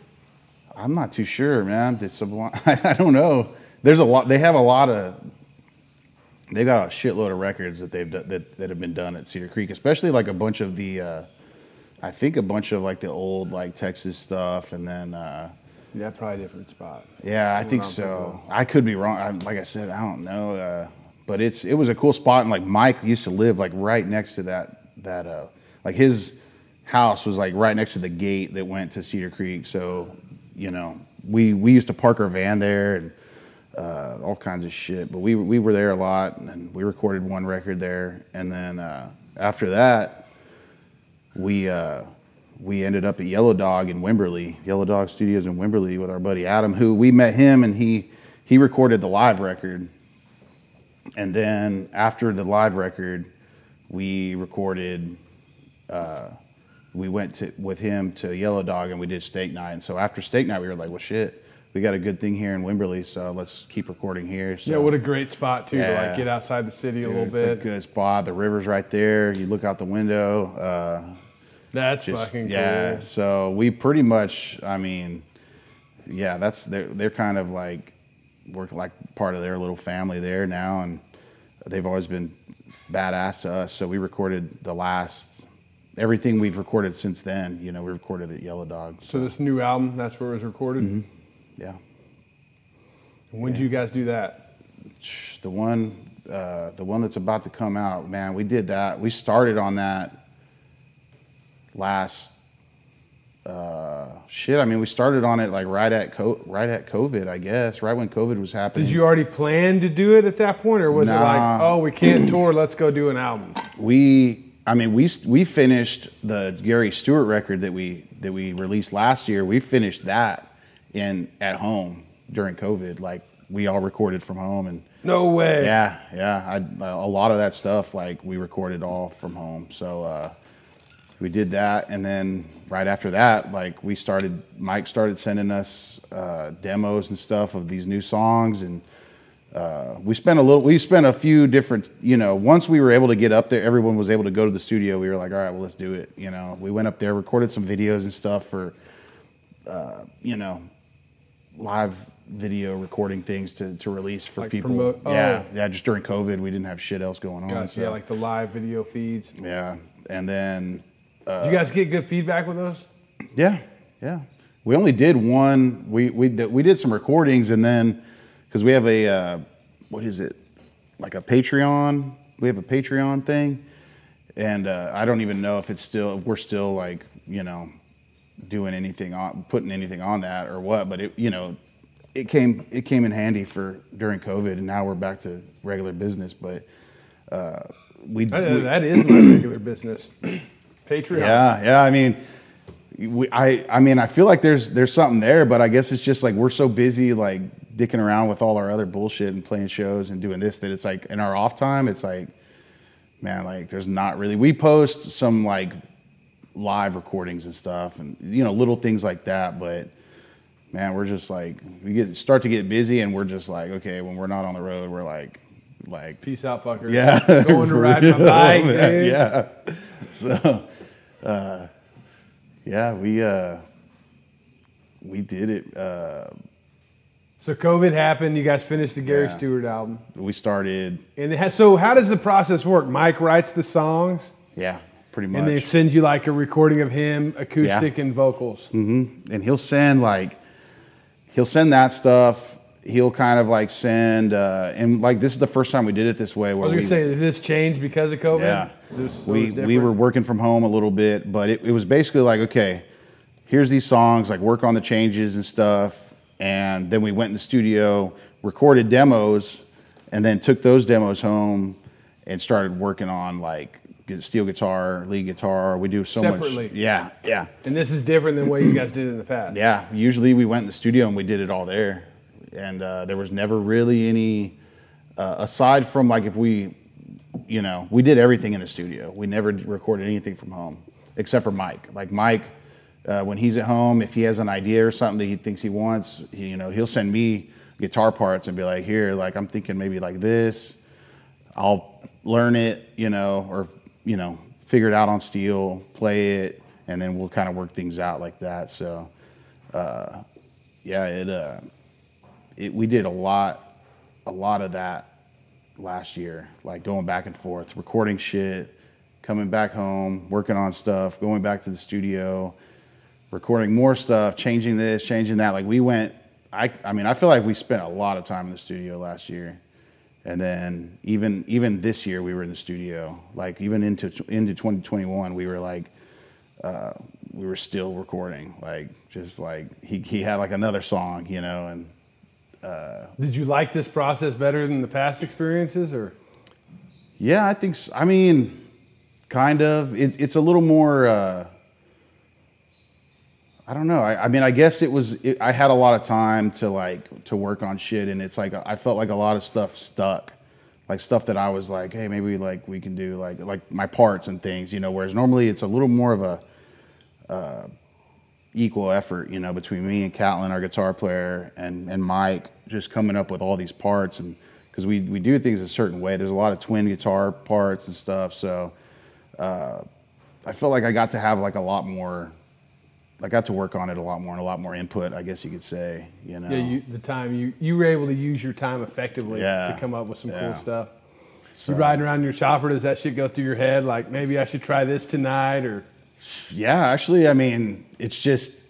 I'm not too sure, man. Did Sublime? I don't know. There's a lot. They have a lot of. They got a shitload of records that they've done, that that have been done at Cedar Creek, especially like a bunch of the. Uh, I think a bunch of like the old like Texas stuff, and then uh, yeah, probably a different spot. Yeah, I think so. I could be wrong. I, like I said, I don't know, uh, but it's it was a cool spot, and like Mike used to live like right next to that that uh, like his house was like right next to the gate that went to Cedar Creek. So you know, we we used to park our van there and uh, all kinds of shit. But we we were there a lot, and we recorded one record there, and then uh, after that. We uh, we ended up at Yellow Dog in Wimberley, Yellow Dog Studios in Wimberley with our buddy Adam, who we met him and he he recorded the live record. And then after the live record, we recorded, uh, we went to, with him to Yellow Dog and we did Steak Night. And so after Steak Night, we were like, well, shit, we got a good thing here in Wimberley, so let's keep recording here. So, yeah, what a great spot, too, yeah. to like get outside the city Dude, a little bit. It's a good spot. The river's right there. You look out the window. Uh, That's just, fucking yeah. cool. Yeah, so we pretty much, I mean, yeah, that's they're, they're kind of like, we're like part of their little family there now, and they've always been badass to us. So we recorded the last, everything we've recorded since then, you know, we recorded at Yellow Dog. So, so this new album, that's where it was recorded? Mm-hmm. Yeah. And when yeah. did you guys do that? The one, uh, the one that's about to come out, man, we did that. We started on that last, uh, shit. I mean, we started on it like right at, co- right at COVID, I guess, right when COVID was happening. Did you already plan to do it at that point, or was nah. it like, oh, we can't tour, let's go do an album? We... I mean, we we finished the Gary Stewart record that we that we released last year. We finished that in at home during COVID. Like, we all recorded from home. And no way. Yeah, yeah. I, a lot of that stuff, like, we recorded all from home. So uh, we did that, and then right after that, like, we started. Mike started sending us uh, demos and stuff of these new songs, and. Uh, we spent a little, we spent a few different, you know, once we were able to get up there, everyone was able to go to the studio. We were like, all right, well, let's do it. You know, we went up there, recorded some videos and stuff for, uh, you know, live video recording things to, to release for like people. Promote, oh. Yeah. Yeah. Just during COVID, we didn't have shit else going on. Gotcha, so. Yeah. Like the live video feeds. Yeah. And then, uh, did you guys get good feedback with those? Yeah. Yeah. We only did one. We, we, we did some recordings, and then, because we have a, uh, what is it, like a Patreon? We have a Patreon thing, and uh, I don't even know if it's still, if we're still like, you know, doing anything on, putting anything on that or what. But it, you know, it came, it came in handy for during COVID, and now we're back to regular business. But uh, we, that, we that is my regular business, Patreon. Yeah, yeah. I mean. We, I, I mean, I feel like there's there's something there, but I guess it's just like we're so busy like dicking around with all our other bullshit and playing shows and doing this that it's like in our off time, it's like, man, like there's not really. We post some like live recordings and stuff, and you know, little things like that, but man, we're just like we get start to get busy, and we're just like, okay, when we're not on the road, we're like like peace out, fucker. Yeah, going to ride my bike. Man, yeah. So. uh Yeah, we uh, we did it. Uh, so COVID happened. You guys finished the Gary yeah. Stewart album. We started. And it has, so how does the process work? Mike writes the songs? Yeah, pretty much. And they send you like a recording of him, acoustic yeah. and vocals. Mm-hmm. And he'll send like, he'll send that stuff. He'll kind of like send, uh, and like this is the first time we did it this way. Where I was going to say, did this change because of COVID? Yeah. Was, we we were working from home a little bit, but it, it was basically like, okay, here's these songs, like work on the changes and stuff. And then we went in the studio, recorded demos, and then took those demos home and started working on like steel guitar, lead guitar. We do so Separately. much. Yeah, yeah. And this is different than what you guys did in the past. Yeah, usually we went in the studio and we did it all there. And uh, there was never really any, uh, aside from like if we, you know, we did everything in the studio. We never recorded anything from home, except for Mike. Like Mike, uh, when he's at home, if he has an idea or something that he thinks he wants, he, you know, he'll send me guitar parts and be like, here, like I'm thinking maybe like this. I'll learn it, you know, or, you know, figure it out on steel, play it, and then we'll kind of work things out like that. So, uh, yeah, it... Uh, It, we did a lot, a lot of that last year, like going back and forth, recording shit, coming back home, working on stuff, going back to the studio, recording more stuff, changing this, changing that. Like we went, I, I mean, I feel like we spent a lot of time in the studio last year, and then even even this year we were in the studio. Like even into into twenty twenty-one, we were like. Uh, we were still recording, like just like he he had like another song, you know, and. Uh, Did you like this process better than the past experiences, or? Yeah, I think so. I mean, kind of. It, it's a little more. Uh, I don't know. I, I mean, I guess it was. It, I had a lot of time to like to work on shit, and it's like I felt like a lot of stuff stuck, like stuff that I was like, hey, maybe like we can do like like my parts and things, you know. Whereas normally it's a little more of a. Uh, equal effort, you know, between me and Catlin, our guitar player, and, and Mike, just coming up with all these parts, and because we, we do things a certain way. There's a lot of twin guitar parts and stuff, so uh, I felt like I got to have like a lot more, I got to work on it a lot more and a lot more input, I guess you could say, you know. Yeah, you, the time, you, you were able to use your time effectively yeah. to come up with some yeah. cool stuff. So, you riding around in your shop, or does that shit go through your head? Like, maybe I should try this tonight, or? Yeah, actually, I mean, it's just,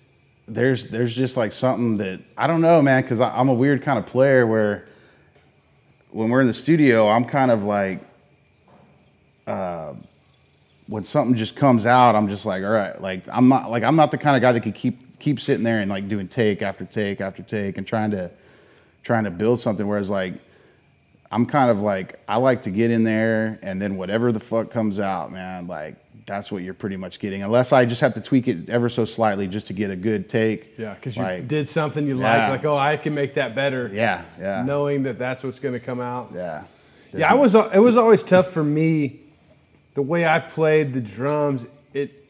there's there's just like something that, I don't know, man, because I'm a weird kind of player where when we're in the studio, I'm kind of like, uh, when something just comes out, I'm just like, all right, like, I'm not like I'm not the kind of guy that could keep keep sitting there and like doing take after take after take and trying to trying to build something, whereas like, I'm kind of like, I like to get in there and then whatever the fuck comes out, man, like that's what you're pretty much getting. Unless I just have to tweak it ever so slightly just to get a good take. Yeah, because like, you did something you yeah. liked, like, oh, I can make that better. Yeah, yeah. Knowing that that's what's going to come out. Yeah. There's yeah, no- I was. It was always tough for me, the way I played the drums, it,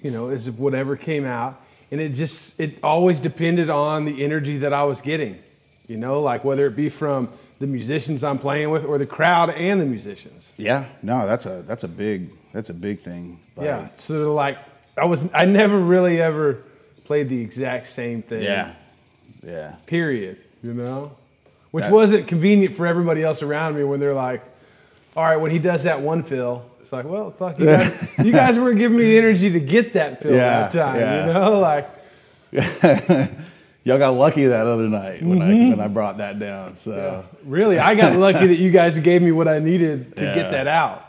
you know, is whatever came out. And it just, it always depended on the energy that I was getting, you know, like whether it be from the musicians I'm playing with, or the crowd and the musicians. Yeah, no, that's a that's a big that's a big thing. Like, yeah, so like I was I never really ever played the exact same thing. Yeah, yeah. Period. You know, which that's, wasn't convenient for everybody else around me when they're like, "All right, when he does that one fill, it's like, well, fuck you guys, you guys weren't giving me the energy to get that fill yeah, at the time." Yeah. You know, like. Y'all got lucky that other night when mm-hmm. I when I brought that down. So yeah. Really, I got lucky that you guys gave me what I needed to yeah. get that out.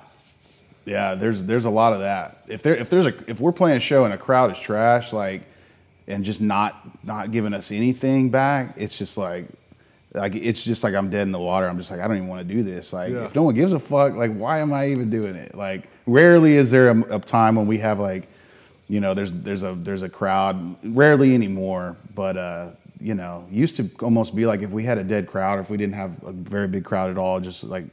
Yeah, there's there's a lot of that. If there if there's a if we're playing a show and a crowd is trash, like, and just not not giving us anything back, it's just like like it's just like I'm dead in the water. I'm just like, I don't even want to do this. Like yeah. if no one gives a fuck, like why am I even doing it? Like rarely is there a, a time when we have like. You know, there's there's a there's a crowd, rarely anymore, but uh, you know, used to almost be like if we had a dead crowd, or if we didn't have a very big crowd at all, just like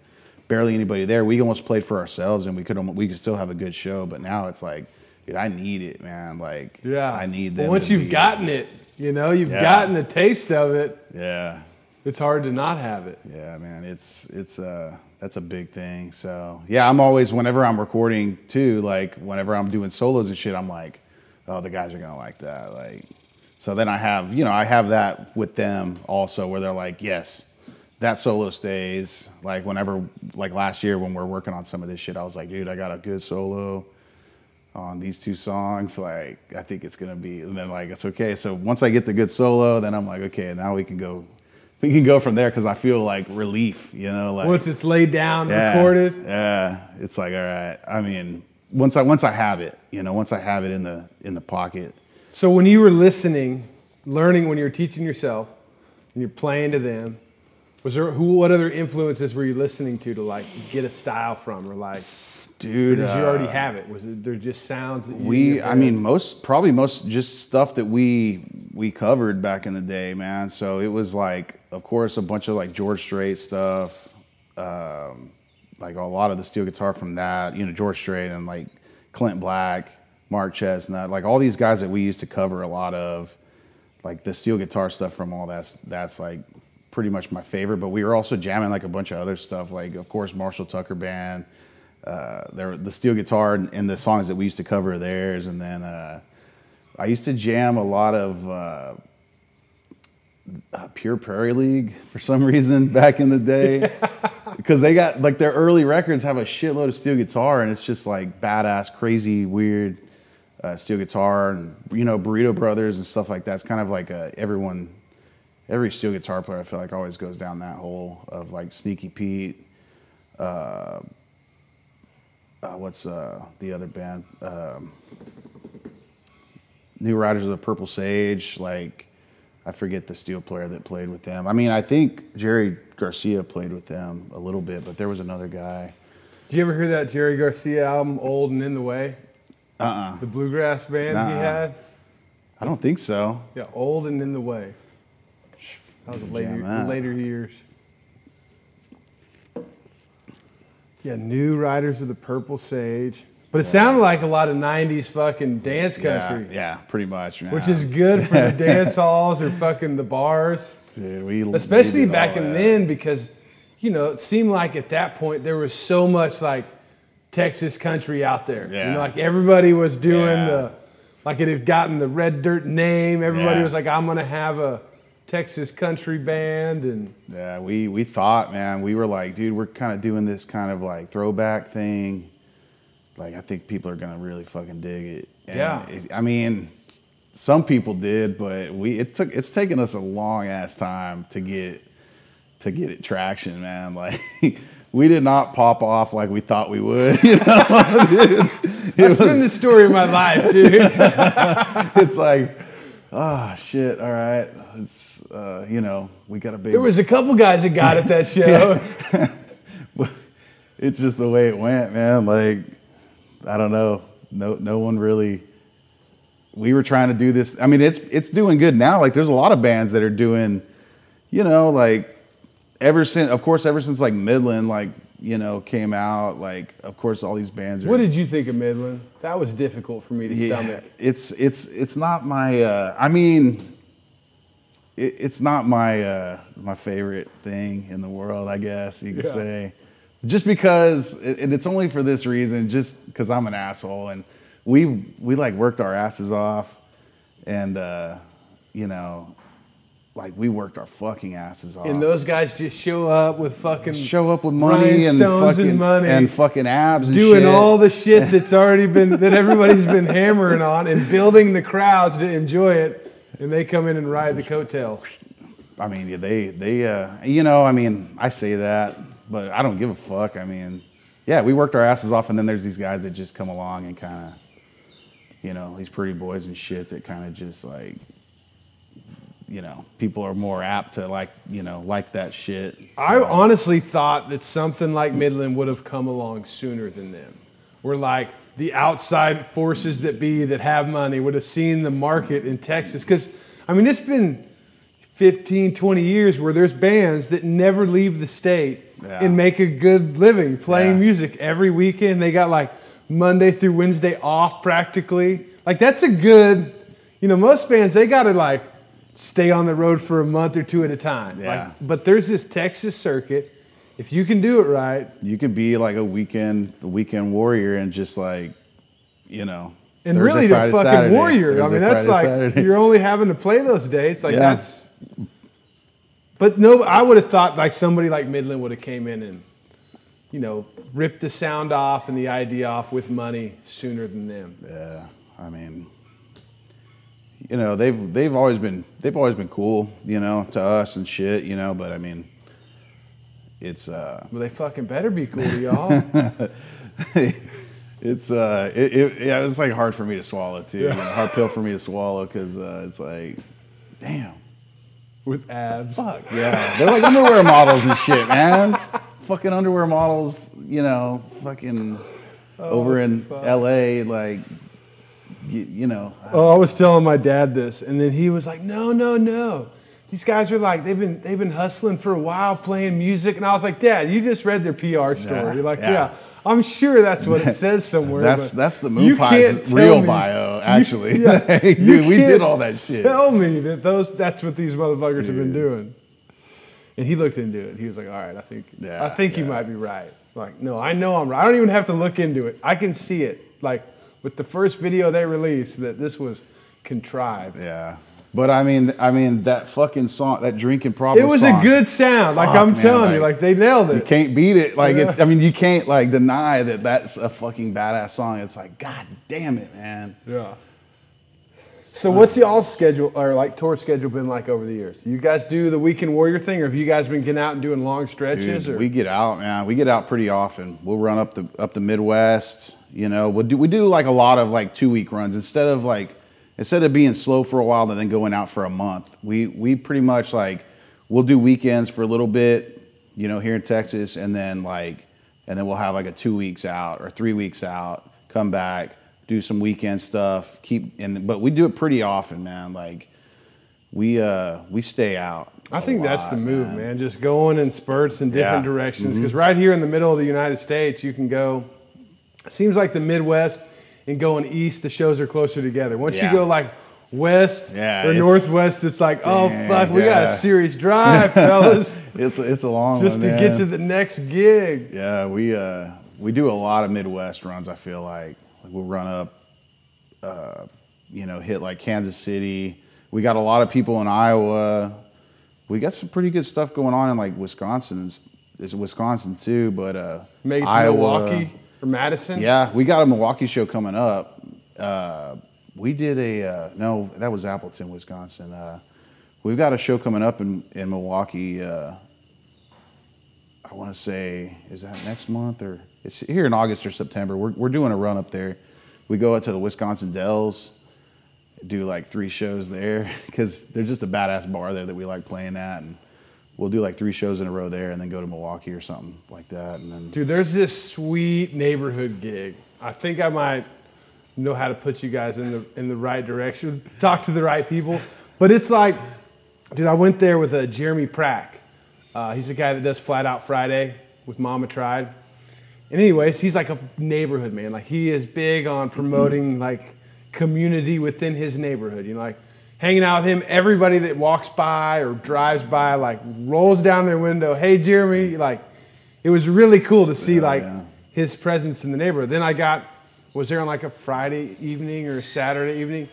barely anybody there, we almost played for ourselves, and we could we could still have a good show. But now it's like, dude, I need it, man. Like, yeah, I need that. Well, once you've gotten it, you know, you've yeah. gotten the taste of it. Yeah, it's hard to not have it. Yeah, man, it's it's uh that's a big thing. So yeah, I'm always, whenever I'm recording too, like whenever I'm doing solos and shit, I'm like, oh, the guys are gonna like that. Like, so then I have, you know, I have that with them also where they're like, yes, that solo stays. Like whenever, like last year when we were working on some of this shit, I was like, dude, I got a good solo on these two songs. Like, I think it's gonna be, and then like, it's okay. So once I get the good solo, then I'm like, okay, now we can go. We can go from there because I feel like relief, you know. Like once it's laid down, yeah, recorded. Yeah, it's like all right. I mean, once I once I have it, you know, once I have it in the in the pocket. So when you were listening, learning, when you were teaching yourself, and you're playing to them, was there who? What other influences were you listening to to like get a style from, or like, dude, or did you already uh, have it? Was it there just sounds that you we? I mean, most probably most just stuff that we we covered back in the day, man. So it was like. Of course, a bunch of like George Strait stuff, um, like a lot of the steel guitar from that, you know, George Strait and like Clint Black, Mark Chestnut, like all these guys that we used to cover a lot of, like the steel guitar stuff from all that's that's like pretty much my favorite. But we were also jamming like a bunch of other stuff, like of course Marshall Tucker Band, uh, there the steel guitar and the songs that we used to cover theirs, and then uh, I used to jam a lot of. Uh, Uh, Pure Prairie League for some reason back in the day because they got like their early records have a shitload of steel guitar and it's just like badass crazy weird uh, steel guitar and you know Burrito Brothers and stuff like that. It's kind of like a, everyone every steel guitar player I feel like always goes down that hole of like Sneaky Pete uh, uh, what's uh, the other band um, New Riders of the Purple Sage, like I forget the steel player that played with them. I mean, I think Jerry Garcia played with them a little bit, but there was another guy. Did you ever hear that Jerry Garcia album, Old and in the Way? Uh-uh. The bluegrass band uh-uh. he had? I don't think so. Yeah, Old and in the Way. That was later, that. later years. Yeah, New Riders of the Purple Sage. But it sounded like a lot of nineties fucking dance country. Yeah, yeah pretty much. Man. Which is good for the dance halls or fucking the bars. Dude, we Especially back in then because, you know, it seemed like at that point there was so much like Texas country out there. Yeah. You know, like everybody was doing yeah. the, like it had gotten the Red Dirt name. Everybody yeah. was like, I'm going to have a Texas country band, and yeah, we we thought, man, we were like, dude, we're kind of doing this kind of like throwback thing. Like, I think people are gonna really fucking dig it. And yeah, it, I mean, some people did, but we it took it's taken us a long ass time to get to get it traction, man. Like, we did not pop off like we thought we would. You know, dude. That's been the story of my life, dude. It's like, ah, oh, shit. All right, it's uh, you know, we got a big. There was a couple guys that got it that show. It's just the way it went, man. Like, I don't know. No, no one really. We were trying to do this. I mean, it's it's doing good now. Like, there's a lot of bands that are doing, you know, like. Ever since, of course, ever since like Midland, like, you know, came out, like, of course, all these bands are. What did you think of Midland? That was difficult for me to yeah, stomach. It's it's it's not my. Uh, I mean, it, it's not my uh, my favorite thing in the world, I guess you could yeah. say, just because, and it's only for this reason, just because I'm an asshole, and we we like worked our asses off, and uh, you know. Like, we worked our fucking asses off. And those guys just show up with fucking... Show up with money and fucking, and money and fucking abs and doing shit. Doing all the shit that's already been... that everybody's been hammering on and building the crowds to enjoy it. And they come in and ride the coattails. I mean, they... they uh, you know, I mean, I say that, but I don't give a fuck. I mean, yeah, we worked our asses off, and then there's these guys that just come along and kind of... You know, these pretty boys and shit that kind of just, like... You know, people are more apt to like, you know, like that shit. So. I honestly thought that something like Midland would have come along sooner than them. We're like the outside forces that be that have money would have seen the market in Texas. Because, I mean, it's been fifteen, twenty years where there's bands that never leave the state yeah. and make a good living playing yeah. music every weekend. They got like Monday through Wednesday off practically. Like, that's a good, you know, most bands, they got to like, stay on the road for a month or two at a time. Yeah. Like, but there's this Texas circuit. If you can do it right, you could be like a weekend, a weekend warrior, and just like, you know, and Thursday, really the Friday, fucking Saturday, warrior. Thursday, I mean, that's Friday, like Saturday. You're only having to play those days. Like yeah. that's. But no, I would have thought like somebody like Midland would have came in and, you know, ripped the sound off and the idea off with money sooner than them. Yeah, I mean. You know, they've they've always been they've always been cool, you know, to us and shit, you know, but I mean it's uh well, they fucking better be cool to y'all. It's uh it, it yeah, it's like hard for me to swallow too. Yeah. You know, hard pill for me to swallow cuz uh, it's like damn with abs. Fuck. Yeah. They're like underwear models and shit, man. Fucking underwear models, you know, fucking oh, over in fuck. L A like You, you know. Oh, I was telling my dad this, and then he was like, "No, no, no. These guys are like they've been they've been hustling for a while playing music." And I was like, "Dad, you just read their P R story. Yeah, You're like, yeah. yeah, I'm sure that's what it says somewhere." That's that's the Moon Pie's real me. bio, actually. You, yeah, like, dude, we did all that shit. Tell me that those that's what these motherfuckers dude. have been doing. And he looked into it. He was like, "All right, I think yeah, I think yeah. you might be right." Like, no, I know I'm right. I don't even have to look into it. I can see it. Like. With the first video they released, that this was contrived. Yeah, but I mean, I mean that fucking song, that drinking problem. It was song, a good sound. Fuck, like I'm man, telling like, you, like they nailed it. You can't beat it. Like yeah. it's. I mean, you can't like deny that that's a fucking badass song. It's like, god damn it, man. Yeah. So, so what's y'all's schedule or like tour schedule been like over the years? You guys do the Weekend Warrior thing, or have you guys been getting out and doing long stretches? Dude, or? We get out, man. We get out pretty often. We'll run up the up the Midwest. You know, we we'll do we do like a lot of like two week runs instead of like instead of being slow for a while and then going out for a month. We we pretty much like we'll do weekends for a little bit, you know, here in Texas, and then like and then we'll have like a two weeks out or three weeks out, come back, do some weekend stuff, keep and but we do it pretty often, man. Like we uh we stay out. I think lot, that's the move, man. man. Just going in spurts in different yeah. directions because mm-hmm. right here in the middle of the United States, you can go. Seems like the Midwest and going east, the shows are closer together. Once yeah. you go like west yeah, or it's, northwest, it's like, oh dang, fuck, we yeah. got a serious drive, fellas. It's it's a long just one, to man. get to the next gig. Yeah, we uh we do a lot of Midwest runs. I feel like, like we'll run up, uh, you know, hit like Kansas City. We got a lot of people in Iowa. we got some pretty good stuff going on in like Wisconsin. It's Wisconsin too, but uh, make it to Iowa, Milwaukee or Madison. Yeah, we got a Milwaukee show coming up. Uh, we did a uh, no, that was Appleton, Wisconsin. Uh, we've got a show coming up in in Milwaukee. Uh, I want to say, is that next month or it's here in August or September? We're we're doing a run up there. We go out to the Wisconsin Dells, do like three shows there because there's just a badass bar there that we like playing at, and we'll do like three shows in a row there, and then go to Milwaukee or something like that. And then, dude, there's this sweet neighborhood gig. I think I might know how to put you guys in the in the right direction, talk to the right people. But it's like, dude, I went there with a uh, Jeremy Prack. Uh, he's a guy that does Flat Out Friday with Mama Tried. And anyways, he's like a neighborhood man. Like he is big on promoting like community within his neighborhood, you know, like hanging out with him, everybody that walks by or drives by like rolls down their window, hey Jeremy, like it was really cool to see yeah, like yeah. his presence in the neighborhood. Then I got was there on like a Friday evening or a Saturday evening,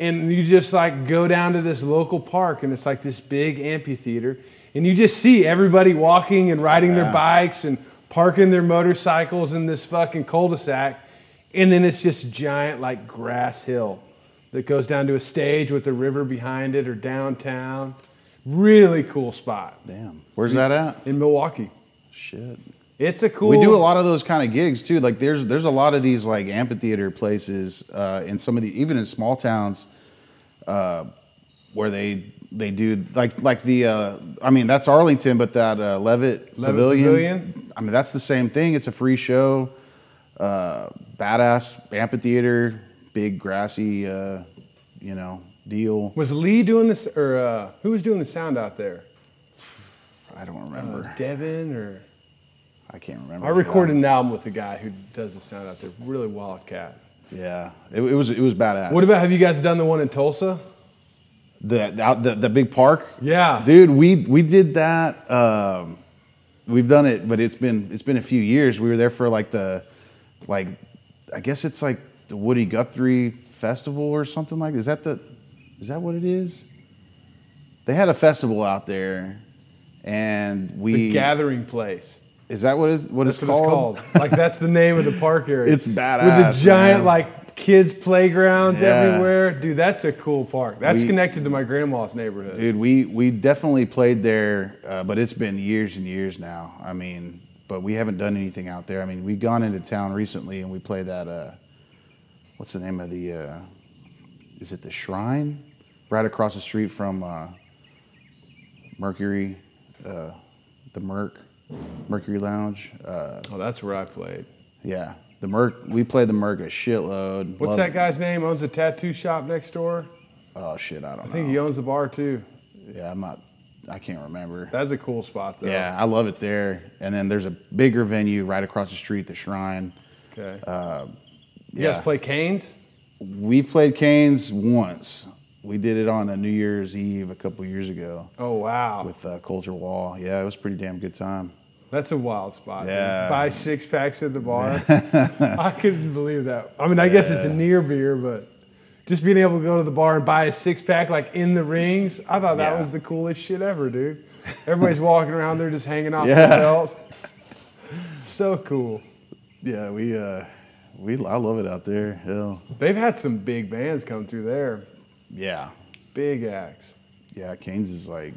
and you just like go down to this local park, and it's like this big amphitheater, and you just see everybody walking and riding yeah. their bikes and parking their motorcycles in this fucking cul-de-sac. And then it's just giant like grass hill that goes down to a stage with a river behind it or downtown. Really cool spot. Damn. Where's that at? In Milwaukee. Shit. It's a cool... We do a lot of those kind of gigs too. Like there's there's a lot of these like amphitheater places uh, in some of the... Even in small towns uh, where they they do... Like like the... Uh, I mean, that's Arlington, but that uh, Leavitt, Leavitt Pavilion, Pavilion. I mean, that's the same thing. It's a free show. Uh, badass amphitheater, big grassy, uh, you know, deal. Was Lee doing this, or uh, who was doing the sound out there? I don't remember. Uh, Devin, or I can't remember. I recorded that. An album with a guy who does the sound out there. Really wild cat. Yeah, it, it was it was badass. What about have you guys done the one in Tulsa? The the the, the big park. Yeah, dude, we we did that. Um, we've done it, but it's been it's been a few years. We were there for like the. Like, I guess it's like the Woody Guthrie Festival or something like that. Is that the, is that what it is? They had a festival out there, and we the Gathering Place. Is that what is what that's it's what called? It's called. Like that's the name of the park area. It's badass with the giant man. Like kids playgrounds yeah. everywhere, dude. That's a cool park. That's we, connected to my grandma's neighborhood. Dude, we we definitely played there, uh, but it's been years and years now. I mean. But we haven't done anything out there. I mean, we've gone into town recently, and we played that, uh, what's the name of the, uh, is it the Shrine? Right across the street from uh, Mercury, uh, the Merc, Mercury Lounge. Uh, oh, that's where I played. Yeah, the Merc, we played the Merc a shitload. What's Loved that guy's name? Owns a tattoo shop next door? Oh, shit, I don't I know. I think he owns the bar, too. Yeah, I'm not. I can't remember. That's a cool spot, though. Yeah, I love it there. And then there's a bigger venue right across the street, the Shrine. Okay. Uh, you yeah. guys play Canes? We played Canes once. We did it on a New Year's Eve a couple years ago. Oh, wow. With uh, Culture Wall. Yeah, it was a pretty damn good time. That's a wild spot. Yeah. Dude. Buy six packs at the bar. I couldn't believe that. I mean, I yeah. guess it's a near beer, but... Just being able to go to the bar and buy a six-pack, like, in the rings, I thought that yeah. was the coolest shit ever, dude. Everybody's walking around there just hanging off yeah. their belt. So cool. Yeah, we, uh, we, I love it out there. Hell. They've had some big bands come through there. Yeah. Big acts. Yeah, Canes is like,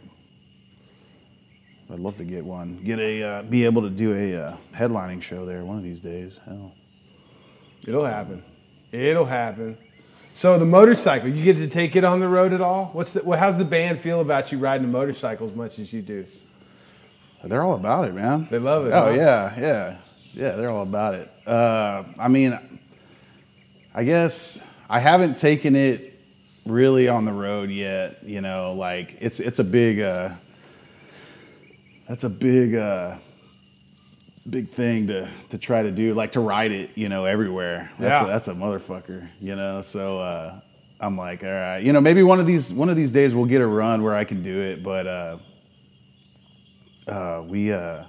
I'd love to get one. Get a, uh, be able to do a uh, headlining show there one of these days. Hell. It'll happen. It'll happen. So the motorcycle, you get to take it on the road at all? What's the, how's the band feel about you riding a motorcycle as much as you do? They're all about it, man. They love it. Oh, huh? yeah, yeah. Yeah, they're all about it. Uh, I mean, I guess I haven't taken it really on the road yet. You know, like it's it's a big, uh, that's a big, uh, big thing to to try to do, like to ride it, you know, everywhere. That's, yeah. a, that's a motherfucker, you know. So uh, I'm like, all right, you know, maybe one of these one of these days we'll get a run where I can do it. But uh, uh, we uh,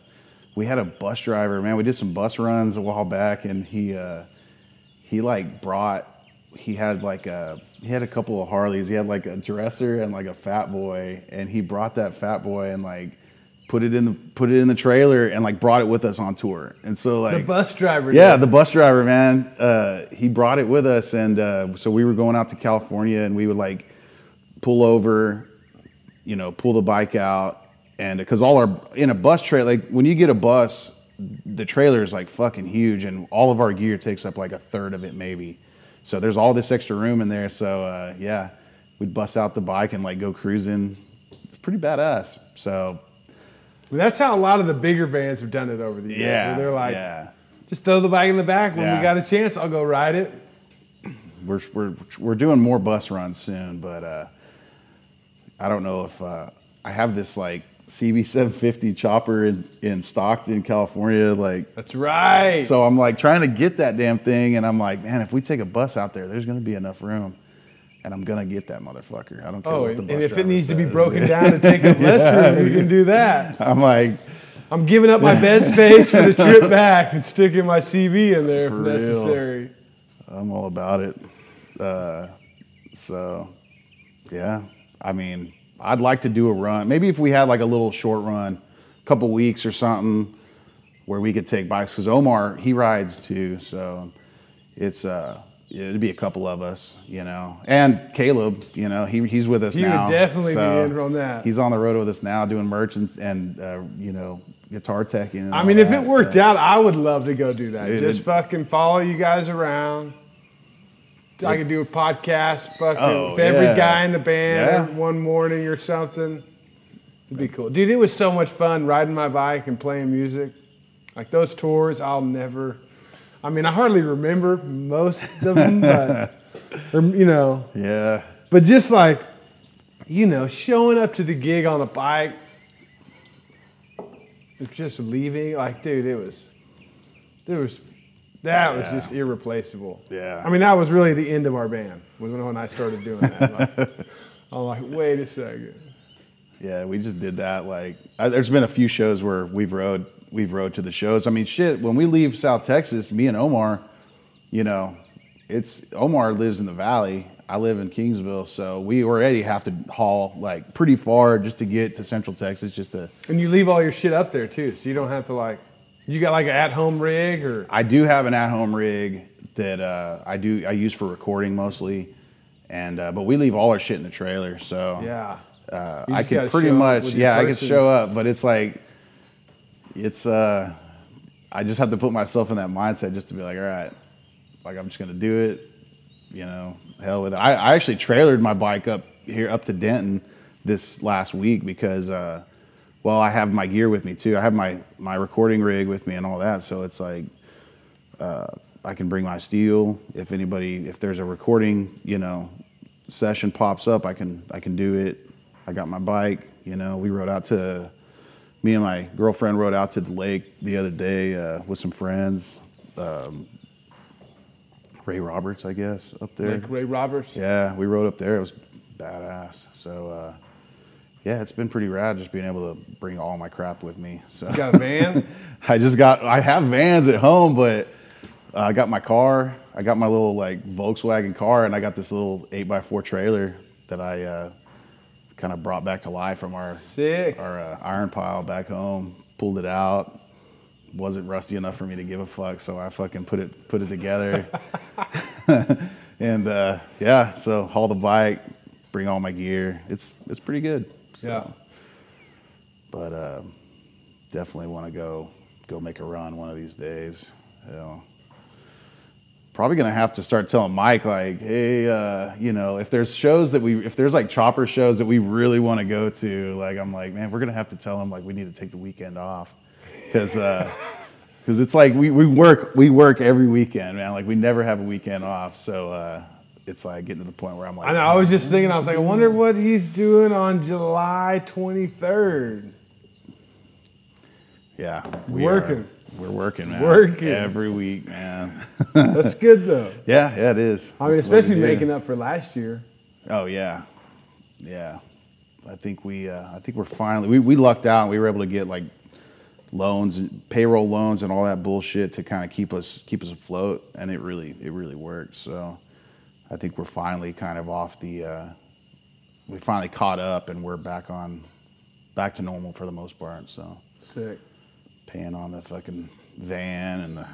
we had a bus driver, man. We did some bus runs a while back, and he uh, he like brought he had like a he had a couple of Harleys. He had like a dresser and like a Fat Boy, and he brought that Fat Boy and like put it in the put it in the trailer and like brought it with us on tour. And so like the bus driver, yeah, did. the bus driver man, uh, he brought it with us, and uh, so we were going out to California, and we would like pull over, you know, pull the bike out, and because all our in a bus trailer, like when you get a bus, the trailer is like fucking huge, and all of our gear takes up like a third of it maybe. So there's all this extra room in there. So uh, yeah, we'd bust out the bike and like go cruising. It's pretty badass. So well, that's how a lot of the bigger bands have done it over the years. Yeah, they're like, yeah. just throw the bike in the back when yeah. we got a chance. I'll go ride it. We're we're we're doing more bus runs soon, but uh, I don't know if uh, I have this like C B seven fifty chopper in, in Stockton, California. Like that's right. So I'm like trying to get that damn thing, and I'm like, man, if we take a bus out there, there's gonna be enough room, and I'm gonna get that motherfucker. I don't care oh, what the bus driver says. And if it needs says. to be broken down to take up less yeah, room, you can do that. I'm like, I'm giving up my bed space for the trip back and sticking my C B in there if real. necessary. I'm all about it. Uh, so, yeah, I mean. I'd like to do a run. Maybe if we had like a little short run, a couple weeks or something, where we could take bikes. Because Omar, he rides too, so it's uh, it'd be a couple of us, you know. And Caleb, you know, he he's with us he now. He would definitely so be in on that. He's on the road with us now, doing merch and, and uh, you know, guitar teching. And I mean, if that, it worked so. out, I would love to go do that. Dude, Just it, fucking follow you guys around. I could do a podcast fucking oh, with every yeah. guy in the band yeah. one morning or something. It'd be cool. Dude, it was so much fun riding my bike and playing music. Like those tours, I'll never... I mean, I hardly remember most of them, but... or, you know. Yeah. But just like, you know, showing up to the gig on a bike, just leaving. Like, dude, it was... There was... That was yeah. just irreplaceable. Yeah. I mean, that was really the end of our band was when I started doing that. Like, I'm like, wait a second. Yeah, we just did that. Like, I, there's been a few shows where we've rode, we've rode to the shows. I mean, shit, when we leave South Texas, me and Omar, you know, it's Omar lives in the Valley. I live in Kingsville, so we already have to haul like pretty far just to get to Central Texas, just to. And you leave all your shit up there too, so you don't have to like. You got like an at-home rig, or I do have an at-home rig that uh, I do I use for recording mostly, and uh, but we leave all our shit in the trailer, so yeah, uh, I could pretty much yeah I could show up, but it's like it's uh, I just have to put myself in that mindset just to be like, all right, like I'm just gonna do it, you know, hell with it. I, I actually trailered my bike up here up to Denton this last week because. Uh, Well, I have my gear with me too. I have my, my recording rig with me and all that. So it's like, uh, I can bring my steel. If anybody, if there's a recording, you know, session pops up, I can, I can do it. I got my bike, you know, we rode out to, me and my girlfriend rode out to the lake the other day, uh, with some friends, um, Ray Roberts, I guess, up there. Like Ray Roberts. Yeah. We rode up there. It was badass. So, uh, yeah, it's been pretty rad just being able to bring all my crap with me. So you got a van? I just got, I have vans at home, but uh, I got my car. I got my little like Volkswagen car, and I got this little eight by four trailer that I uh, kind of brought back to life from our, Sick. our uh, iron pile back home. Pulled it out. Wasn't rusty enough for me to give a fuck, so I fucking put it put it together. and uh, yeah, so haul the bike, bring all my gear. It's It's pretty good. So, yeah, but uh, definitely want to go go make a run one of these days. You know, probably gonna have to start telling Mike like, hey, uh, you know, if there's shows that we, if there's like chopper shows that we really want to go to, like I'm like, man, we're gonna have to tell him like we need to take the weekend off, because uh, because it's like we, we work we work every weekend, man. Like we never have a weekend off, so. Uh, It's like getting to the point where I'm like... I know, I was just thinking, I was like, I wonder what he's doing on July twenty-third. Yeah. We working. Are, we're working, man. Working. Every week, man. That's good, though. Yeah, yeah, it is. I mean, That's especially making up for last year. Oh, yeah. Yeah. I think we, uh, I think we're finally... We, we lucked out. We were able to get, like, loans, and payroll loans and all that bullshit to kind of keep us keep us afloat, and it really, it really worked, so... I think we're finally kind of off the, uh, we finally caught up and we're back on, back to normal for the most part, so. Sick. Paying on the fucking van and the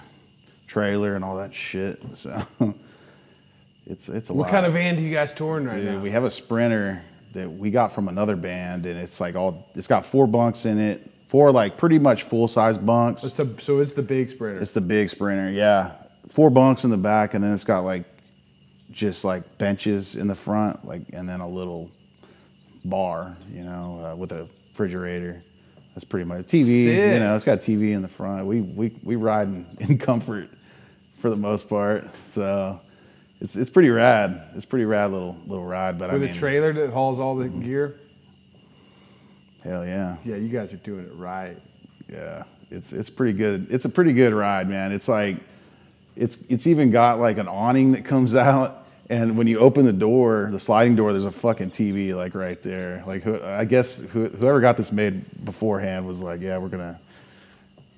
trailer and all that shit, so. It's it's a what lot. What kind of van do you guys touring right Dude, now? We have a Sprinter that we got from another band, and it's like all it's got four bunks in it, four like pretty much full size bunks. It's a, so it's the big Sprinter. It's the big Sprinter, yeah. Four bunks in the back, and then it's got like just like benches in the front, like and then a little bar, you know, uh, with a refrigerator. That's pretty much a T V. Sick. You know, it's got a T V in the front. We we we ride in, in comfort for the most part, so. It's it's pretty rad. It's pretty rad little little ride, but with I mean, a trailer that hauls all the mm-hmm. gear. Hell yeah. Yeah, you guys are doing it right. Yeah, it's it's pretty good. It's a pretty good ride, man. It's like, it's it's even got like an awning that comes out, and when you open the door, the sliding door, there's a fucking T V like right there. Like who, I guess who, whoever got this made beforehand was like, yeah, we're gonna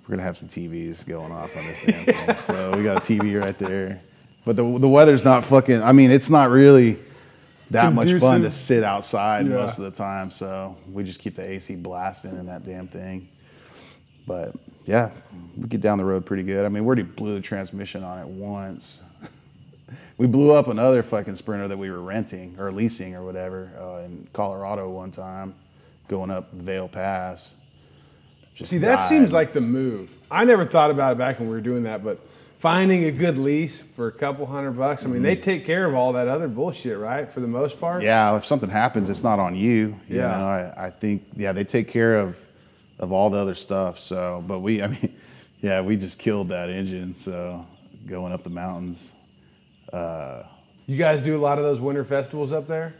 we're gonna have some T Vs going off on this damn thing. So we got a T V right there. But the the weather's not fucking, I mean, it's not really that conducive. Much fun to sit outside yeah. most of the time. So we just keep the A C blasting in that damn thing. But yeah, we get down the road pretty good. I mean, we already blew the transmission on it once. We blew up another fucking Sprinter that we were renting or leasing or whatever uh, in Colorado one time, going up Vail Pass. Just See, that died. Seems like the move. I never thought about it back when we were doing that, but finding a good lease for a couple hundred bucks. I mean, mm-hmm. they take care of all that other bullshit, right? For the most part. Yeah, if something happens, it's not on you. you yeah. Know, I, I think, yeah, they take care of of all the other stuff. So, but we, I mean, yeah, we just killed that engine. So, going up the mountains. Uh, you guys do a lot of those winter festivals up there?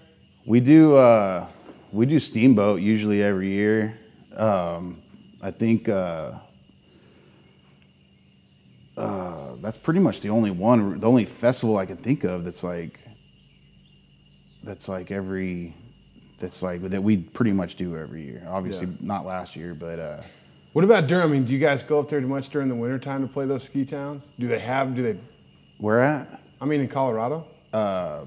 We do, uh, we do Steamboat usually every year. Um, I think... Uh, Uh, that's pretty much the only one, the only festival I can think of that's like, that's like every, that's like, that we pretty much do every year. Obviously yeah. not last year, but. Uh, what about during, I mean, do you guys go up there much during the wintertime to play those ski towns? Do they have, do they? Where at? I mean, in Colorado. Uh, I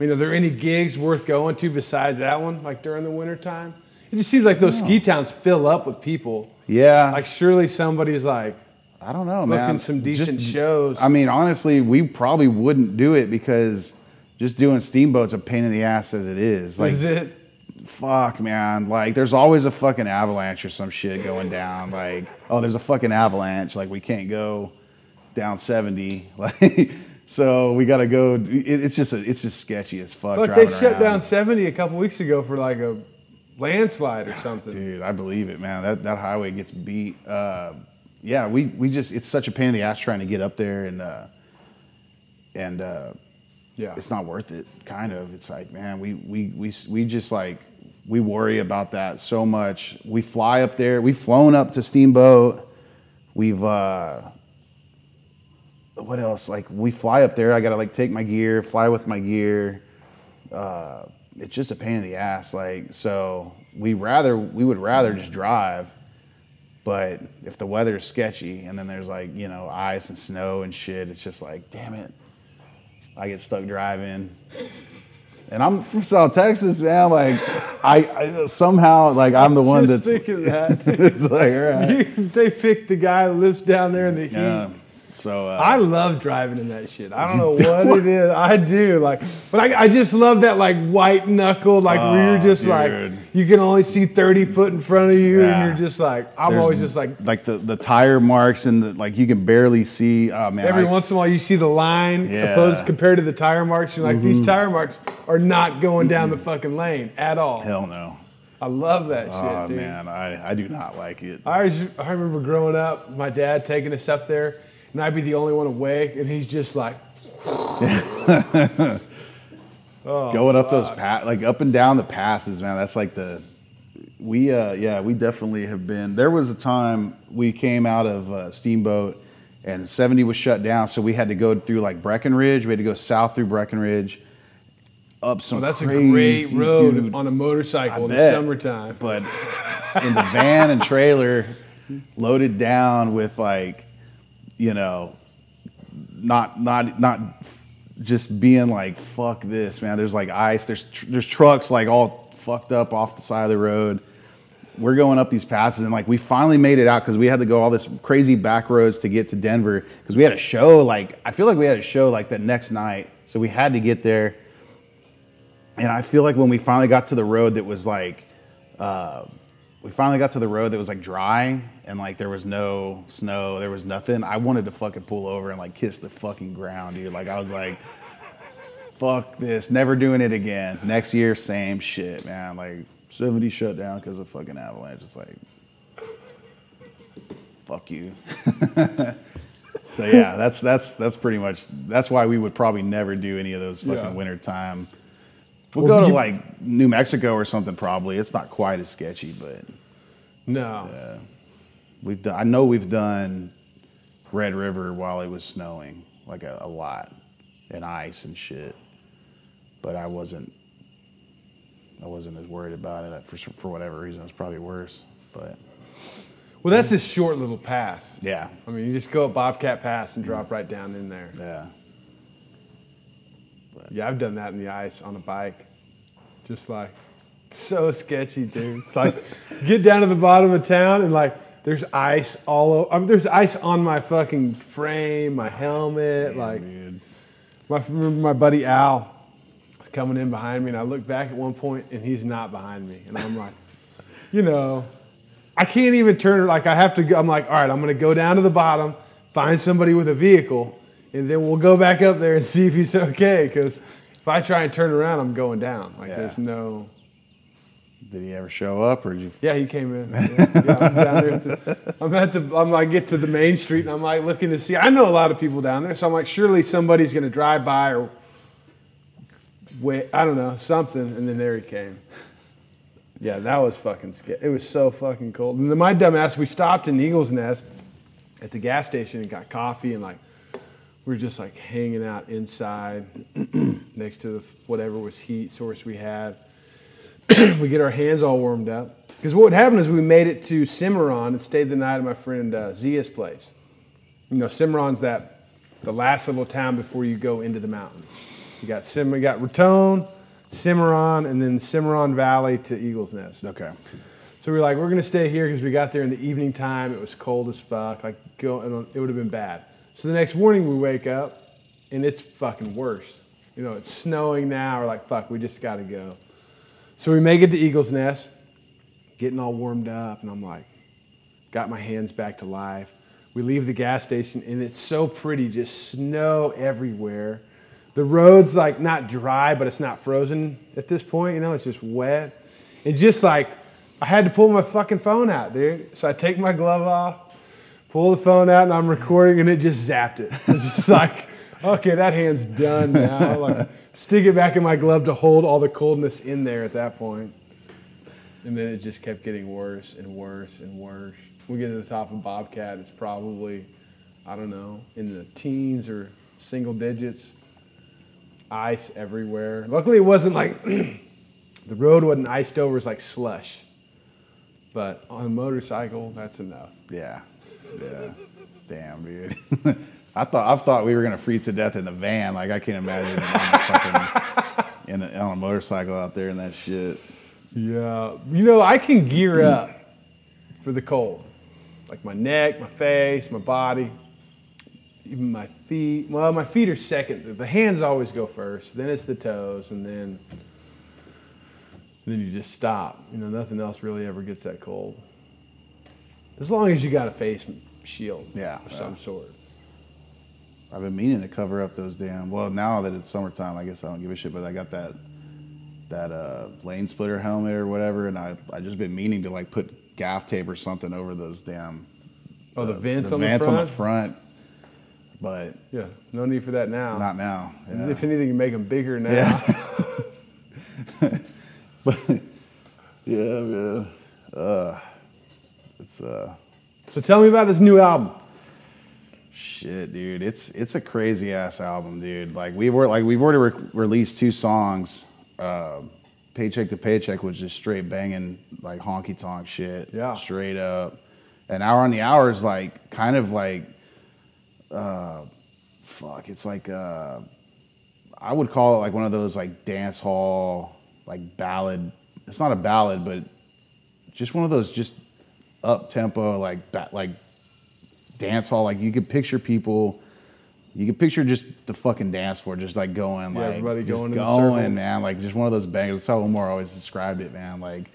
mean, are there any gigs worth going to besides that one, like during the wintertime? It just seems like those ski towns fill up with people. Yeah. Like surely somebody's like. I don't know, man. Looking some decent just, shows. I mean, honestly, we probably wouldn't do it because just doing Steamboat's a pain in the ass as it is. Like, is it? Fuck, man. Like, there's always a fucking avalanche or some shit going down. Like, oh, there's a fucking avalanche. Like, we can't go down seventy. Like, so we got to go. It, it's just a, it's just sketchy as fuck. Fuck, they shut around. Down seventy a couple weeks ago for like a landslide or something. Dude, I believe it, man. That that highway gets beat. Uh, Yeah, we, we just, it's such a pain in the ass trying to get up there and, uh, and, uh, yeah, it's not worth it, kind of. It's like, man, we, we, we, we just like, we worry about that so much. We fly up there, we've flown up to Steamboat. We've, uh, what else? Like we fly up there. I got to like take my gear, fly with my gear. Uh, it's just a pain in the ass. Like, so we rather, we would rather just drive. But if the weather is sketchy and then there's like, you know, ice and snow and shit, it's just like, damn it. I get stuck driving. And I'm from South Texas, man. Like, I, I somehow, like, I'm the one just that's. Thinking that. It's like, all right. You, they picked the guy who lives down there in the heat. Yeah. So, uh, I love driving in that shit. I don't know what, what it is. I do like, but I, I just love that like white knuckle, like oh, you're just dude. Like you can only see thirty foot in front of you, yeah. and you're just like I'm There's always just like like the, the tire marks and the, like you can barely see. Oh man! Every I, once in a while you see the line yeah. opposed compared to the tire marks. You're like mm-hmm. these tire marks are not going down mm-hmm. the fucking lane at all. Hell no. I love that oh, shit, dude. Oh man, I, I do not like it. I I remember growing up, my dad taking us up there. And I'd be the only one awake, and he's just like, oh, going up fuck. Those pass, like up and down the passes, man. That's like the we, uh, yeah, we definitely have been. There was a time we came out of uh, Steamboat, and seventy was shut down, so we had to go through like Breckenridge. We had to go south through Breckenridge, up some. Oh, that's crazy, a great road dude. On a motorcycle I in bet. The summertime, but in the van and trailer, loaded down with like. You know, not not not just being like, fuck this, man. There's like ice. There's tr- there's trucks like all fucked up off the side of the road. We're going up these passes, and like we finally made it out because we had to go all this crazy back roads to get to Denver because we had a show. Like I feel like we had a show like that next night, so we had to get there. And I feel like when we finally got to the road that was like, uh, we finally got to the road that was like dry and like there was no snow, there was nothing. I wanted to fucking pull over and like kiss the fucking ground, dude. Like I was like, fuck this, never doing it again. Next year, same shit, man. Like seventy shut down because of fucking avalanche. It's like, fuck you. So yeah, that's that's that's pretty much that's why we would probably never do any of those fucking yeah. wintertime. We'll, we'll go to, like, New Mexico or something, probably. It's not quite as sketchy, but... No. Yeah. We've done, I know we've done Red River while it was snowing, like, a, a lot, and ice and shit. But I wasn't... I wasn't as worried about it. For for whatever reason, it was probably worse, but... Well, that's a short little pass. Yeah. I mean, you just go up Bobcat Pass and drop right down in there. Yeah. Yeah, I've done that in the ice on a bike. Just like, so sketchy, dude. It's like, get down to the bottom of town and like, there's ice all over. I mean, there's ice on my fucking frame, my helmet. Man, like, dude. My, remember my buddy Al was coming in behind me and I looked back at one point and he's not behind me. And I'm like, you know, I can't even turn it. Like, I have to go. I'm like, all right, I'm going to go down to the bottom, find somebody with a vehicle. And then we'll go back up there and see if he's okay. Because if I try and turn around, I'm going down. Like, yeah. There's no... Did he ever show up? Or did you... Yeah, he came in. Yeah, yeah, I'm down there. At the... I'm at the... I'm like, get to the main street, and I'm like looking to see... I know a lot of people down there, so I'm like, surely somebody's going to drive by or... Wait, I don't know, something. And then there he came. Yeah, that was fucking scary. It was so fucking cold. And then my dumbass, we stopped in Eagle's Nest at the gas station and got coffee and like... We were just like hanging out inside next to the whatever was heat source we had. We get our hands all warmed up. Because what would happen is we made it to Cimarron and stayed the night at my friend uh, Zia's place. You know, Cimarron's that, the last little town before you go into the mountains. You got Sim- you got Raton, Cimarron, and then Cimarron Valley to Eagle's Nest. Okay. So we were like, we're going to stay here because we got there in the evening time. It was cold as fuck. Like, go, and it would have been bad. So the next morning we wake up, and it's fucking worse. You know, it's snowing now. We're like, fuck, we just got to go. So we make it to Eagle's Nest, getting all warmed up, and I'm like, got my hands back to life. We leave the gas station, and it's so pretty, just snow everywhere. The road's, like, not dry, but it's not frozen at this point. You know, it's just wet. And just, like, I had to pull my fucking phone out, dude. So I take my glove off. Pull the phone out and I'm recording and it just zapped it. It's just like, okay, that hand's done now. Like, stick it back in my glove to hold all the coldness in there at that point. And then it just kept getting worse and worse and worse. We get to the top of Bobcat. It's probably, I don't know, in the teens or single digits. Ice everywhere. Luckily it wasn't like, the road wasn't iced over. It was like slush. But on a motorcycle, that's enough. Yeah. Yeah, damn, dude. I thought I thought we were gonna freeze to death in the van. Like I can't imagine on, a fucking, in a, on a motorcycle out there and that shit. Yeah, you know I can gear up for the cold, like my neck, my face, my body, even my feet. Well, my feet are second. The hands always go first. Then it's the toes, and then and then you just stop. You know, nothing else really ever gets that cold. As long as you got a face shield yeah, of some yeah. sort. I've been meaning to cover up those damn... Well, now that it's summertime, I guess I don't give a shit, but I got that that uh, lane splitter helmet or whatever, and I I just been meaning to like put gaff tape or something over those damn... Oh, the, the vents, the on, vents the front? on the front? But... Yeah, no need for that now. Not now. Yeah. If anything, you make them bigger now. Yeah, but, yeah man. Uh... It's uh. So tell me about this new album. Shit, dude, it's it's a crazy ass album, dude. Like we were like we've already re- released two songs, uh, Paycheck to Paycheck, which is straight banging like honky tonk shit, yeah, straight up. And Hour on the Hour is like kind of like, uh, fuck, it's like uh, I would call it like one of those like dance hall, like ballad. It's not a ballad, but just one of those just up tempo, like ba- like dance hall. Like you could picture people, you could picture just the fucking dance floor, just like going, yeah, like everybody going, just going, man. Like just one of those bangers. That's how Omar always described it, man. Like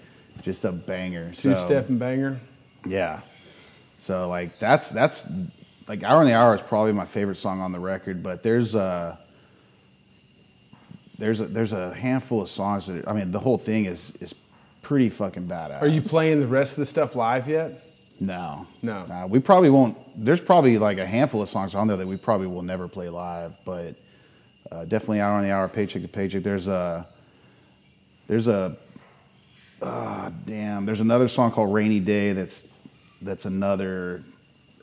just a banger, two so, step and banger. Yeah. So like that's that's like Hour on the Hour is probably my favorite song on the record, but there's a there's a, there's a handful of songs that are, I mean the whole thing is is pretty fucking badass. Are you playing the rest of the stuff live yet? No, no. Nah, we probably won't. There's probably like a handful of songs on there that we probably will never play live, but uh, definitely Hour on the Hour, Paycheck to Paycheck. There's a there's a ah oh, damn. There's another song called Rainy Day that's that's another.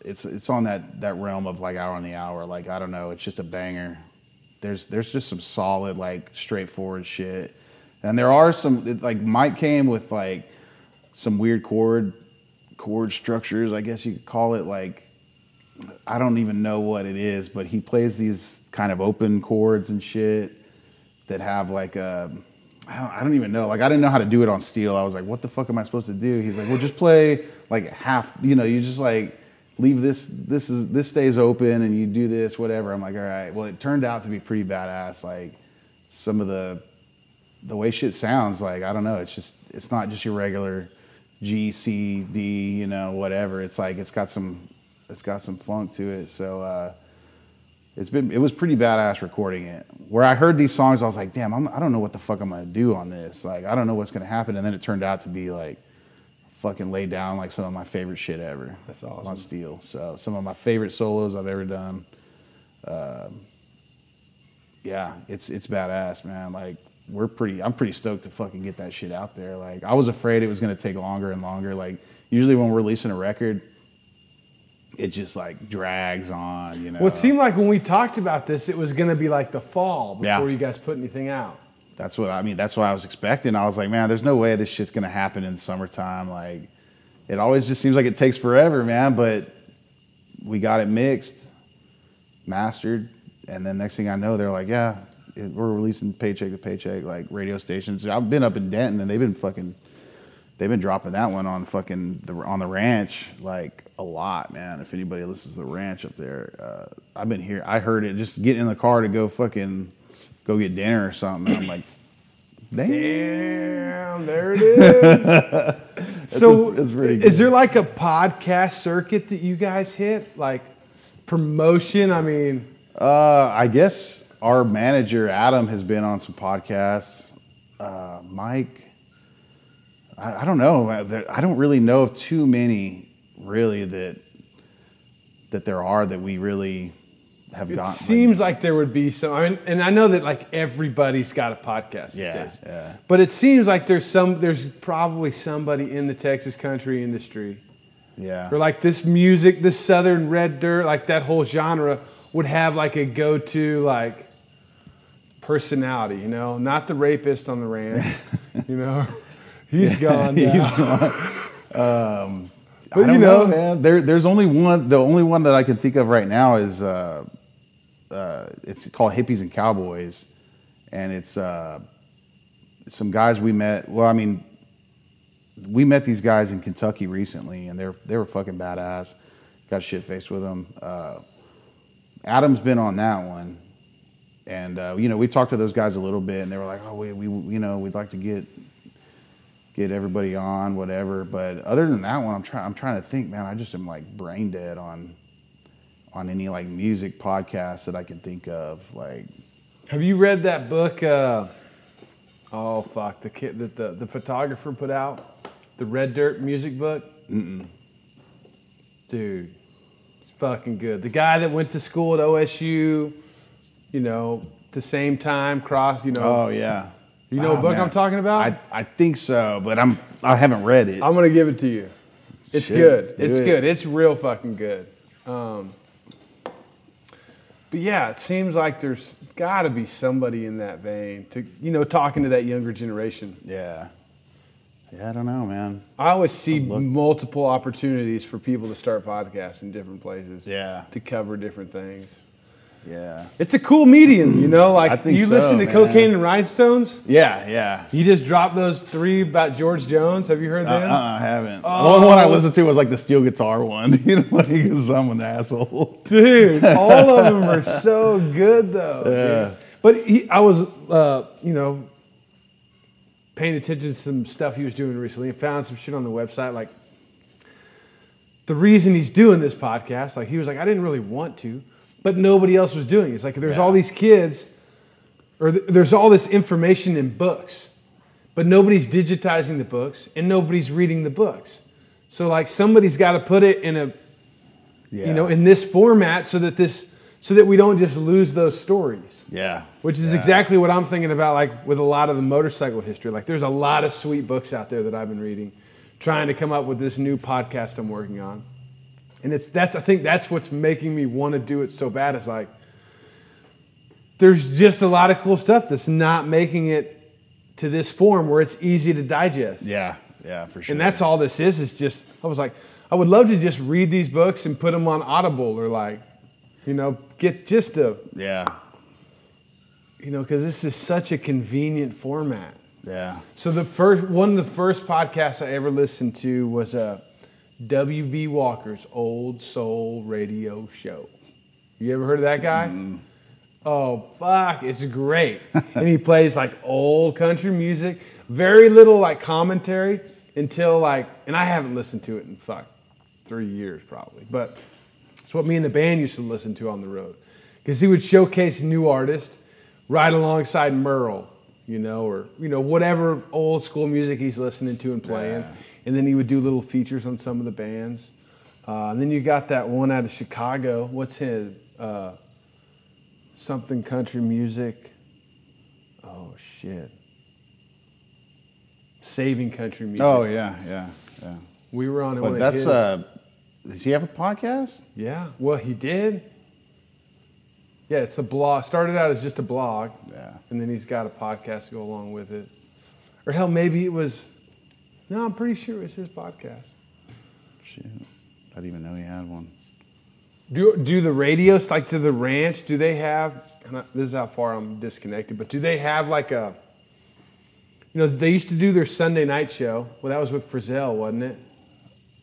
It's it's on that, that realm of like Hour on the Hour. Like I don't know, it's just a banger. There's there's just some solid like straightforward shit, and there are some like Mike came with like some weird chord chord structures, I guess you could call it. Like I don't even know what it is, but he plays these kind of open chords and shit that have like a I don't, I don't even know. Like I didn't know how to do it on steel. I was like, what the fuck am I supposed to do? He's like, well, just play like half. You know, you just like. Leave this, this is this stays open and you do this, whatever. I'm like, all right. Well, it turned out to be pretty badass. Like some of the, the way shit sounds, like, I don't know. It's just, it's not just your regular G, C, D, you know, whatever. It's like, it's got some, it's got some funk to it. So uh, it's been, it was pretty badass recording it. Where I heard these songs, I was like, damn, I'm, I don't know what the fuck I'm going to do on this. Like, I don't know what's going to happen. And then it turned out to be like, fucking laid down like some of my favorite shit ever. That's awesome. On steel. So some of my favorite solos I've ever done. Um, yeah, it's it's badass, man. Like we're pretty. I'm pretty stoked to fucking get that shit out there. Like I was afraid it was gonna take longer and longer. Like usually when we're releasing a record, it just like drags on. You know. Well, it seemed like when we talked about this, it was gonna be like the fall before yeah. you guys put anything out. That's what I mean. That's what I was expecting. I was like, man, there's no way this shit's gonna happen in the summertime. Like, it always just seems like it takes forever, man. But we got it mixed, mastered, and then next thing I know, they're like, yeah, it, we're releasing Paycheck to Paycheck, like radio stations. I've been up in Denton, and they've been fucking, they've been dropping that one on fucking the, on the ranch like a lot, man. If anybody listens to the ranch up there, uh, I've been here. I heard it just getting in the car to go fucking. Go get dinner or something. And I'm like, damn. damn, there it is. So, a, pretty is there like a podcast circuit that you guys hit, like promotion? I mean, uh, I guess our manager Adam has been on some podcasts. Uh, Mike, I, I don't know. I, I don't really know of too many, really that that there are that we really. Have it gotten, seems like, like there would be some. I mean, and I know that like everybody's got a podcast these yeah, days. Yeah. But it seems like there's some. There's probably somebody in the Texas country industry. Yeah. Or like this music, this Southern Red Dirt, like that whole genre would have like a go-to like personality. You know, not the rapist on the ranch. You know, he's gone. Now. He's gone. um, I don't you know, know, man. There, there's only one. The only one that I can think of right now is. Uh, Uh, it's called Hippies and Cowboys, and it's uh, some guys we met. Well, I mean, we met these guys in Kentucky recently, and they're they were fucking badass. Got shit faced with them. Uh, Adam's been on that one, and uh, you know we talked to those guys a little bit, and they were like, "Oh, we we you know we'd like to get get everybody on, whatever." But other than that one, I'm trying I'm trying to think, man. I just am like brain dead on. on any like music podcast that I can think of. Like, have you read that book? Uh, oh fuck, the kid that the, the photographer put out, the Red Dirt music book. Mm-mm. Dude, it's fucking good. The guy that went to school at O S U, you know, the same time cross, you know. Oh yeah. You know oh, what book man. I'm talking about? I, I think so, but I'm I haven't read it. I'm gonna give it to you. It's Shit, good. It's it. good. It's real fucking good. Um, But yeah, it seems like there's got to be somebody in that vein to, you know, talking to that younger generation. Yeah. Yeah, I don't know, man. I always see multiple opportunities for people to start podcasts in different places. Yeah. To cover different things. Yeah. It's a cool medium, you know? Like, I think you so, listen to man. Cocaine and Rhinestones? Yeah, yeah. You just dropped those three about George Jones. Have you heard uh, them? Uh, I haven't. Oh. The only one I listened to was like the steel guitar one. You know, like, because I'm an asshole. Dude, all of them are so good, though. Yeah. Dude. But he, I was, uh, you know, paying attention to some stuff he was doing recently and found some shit on the website, like, the reason he's doing this podcast, like, he was like, I didn't really want to, but nobody else was doing it. It's like, there's yeah. all these kids, or th- there's all this information in books, but nobody's digitizing the books, and nobody's reading the books. So, like, somebody's got to put it in a, yeah. you know, in this format so that this, so that we don't just lose those stories. Yeah. Which is yeah. exactly what I'm thinking about, like, with a lot of the motorcycle history. Like, there's a lot of sweet books out there that I've been reading, trying to come up with this new podcast I'm working on. And it's that's I think that's what's making me want to do it so bad. It's like, there's just a lot of cool stuff that's not making it to this form where it's easy to digest. Yeah, yeah, for sure. And that's all this is, is just, I was like, I would love to just read these books and put them on Audible or like, you know, get just a... Yeah. You know, because this is such a convenient format. Yeah. So the first one of the first podcasts I ever listened to was a W B Walker's Old Soul Radio Show. You ever heard of that guy? Mm. Oh fuck, it's great. And he plays like old country music, very little like commentary until like, and I haven't listened to it in fuck three years probably, but it's what me and the band used to listen to on the road because he would showcase new artists right alongside Merle. You know, or, you know, whatever old school music he's listening to and playing. Yeah. And then he would do little features on some of the bands. Uh, and then you got that one out of Chicago. What's his? Uh, something country music. Oh, shit. Saving Country Music. Oh, yeah, yeah, yeah. We were on one of his. Uh, does he have a podcast? Yeah. Well, he did. Yeah, it's a blog. Started out as just a blog, yeah, and then he's got a podcast to go along with it. Or hell, maybe it was. No, I'm pretty sure it was his podcast. Shit, I didn't even know he had one. Do do the radios like to the ranch? Do they have? This is how far I'm disconnected, but do they have like a? You know, they used to do their Sunday night show. Well, that was with Frizzell, wasn't it?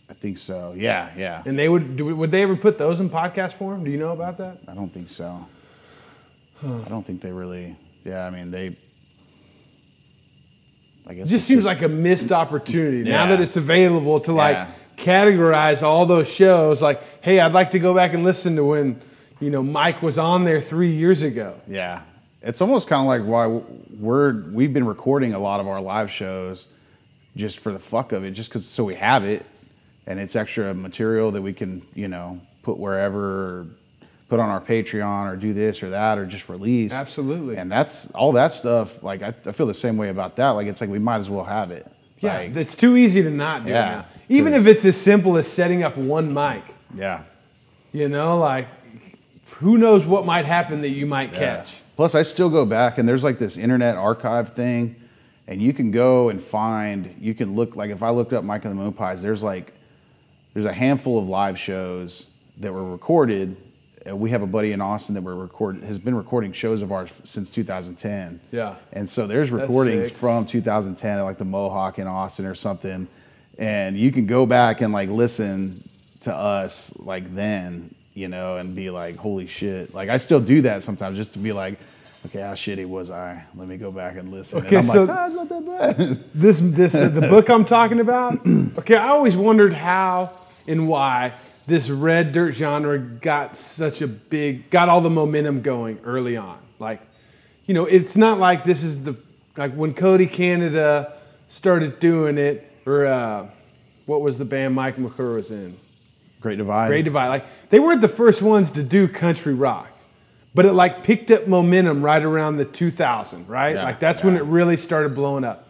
I think so. Yeah, yeah. And they would do, would they ever put those in podcast form? Do you know about that? I don't think so. Huh. I don't think they really, yeah, I mean, they... I guess it just seems just, like a missed opportunity. Yeah. Now that it's available to, like, yeah. categorize all those shows, like, hey, I'd like to go back and listen to when, you know, Mike was on there three years ago. Yeah. It's almost kind of like why we're, we've been recording a lot of our live shows just for the fuck of it, just because so we have it, and it's extra material that we can, you know, put wherever, or put on our Patreon or do this or that or just release. Absolutely. And that's all that stuff. Like, I, I feel the same way about that. Like, it's like we might as well have it. Yeah, like, it's too easy to not do yeah, it now. Even if it's as simple as setting up one mic. Yeah. You know, like, who knows what might happen that you might yeah. catch. Plus, I still go back, and there's like this internet archive thing, and you can go and find, you can look, like if I looked up Mike and the Moon Pies, there's like, there's a handful of live shows that were recorded. We have a buddy in Austin that we're record, has been recording shows of ours since two thousand ten. Yeah. And so there's recordings from two thousand ten at like the Mohawk in Austin or something. And you can go back and like listen to us like then, you know, and be like, holy shit. Like I still do that sometimes just to be like, okay, how shitty was I? Let me go back and listen. Okay, and I'm so like, ah, it's not that bad. This, this, uh, the book I'm talking about. Okay, I always wondered how and why this red dirt genre got such a big, got all the momentum going early on. Like, you know, it's not like this is the like when Cody Canada started doing it, or uh, what was the band Mike McClure was in? Great Divide. Great Divide. Like they weren't the first ones to do country rock. But it like picked up momentum right around the two thousand, right? Yeah, like that's yeah. when it really started blowing up.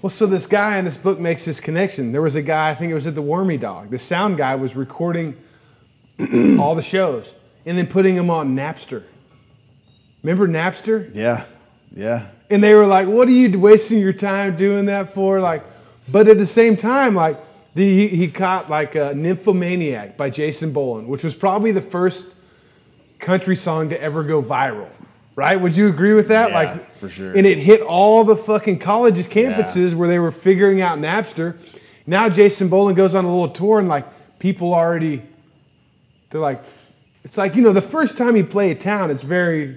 Well, so this guy in this book makes this connection. There was a guy, I think it was at the Wormy Dog. The sound guy was recording all the shows and then putting them on Napster. Remember Napster? Yeah, yeah. And they were like, what are you wasting your time doing that for? Like, but at the same time, like the, he, he caught like a Nymphomaniac by Jason Boland, which was probably the first country song to ever go viral, right? Would you agree with that? Yeah, like, for sure. And it hit all the fucking colleges' campuses yeah. where they were figuring out Napster. Now Jason Boland goes on a little tour and like people already, they're like, it's like, you know, the first time you play a town, it's very,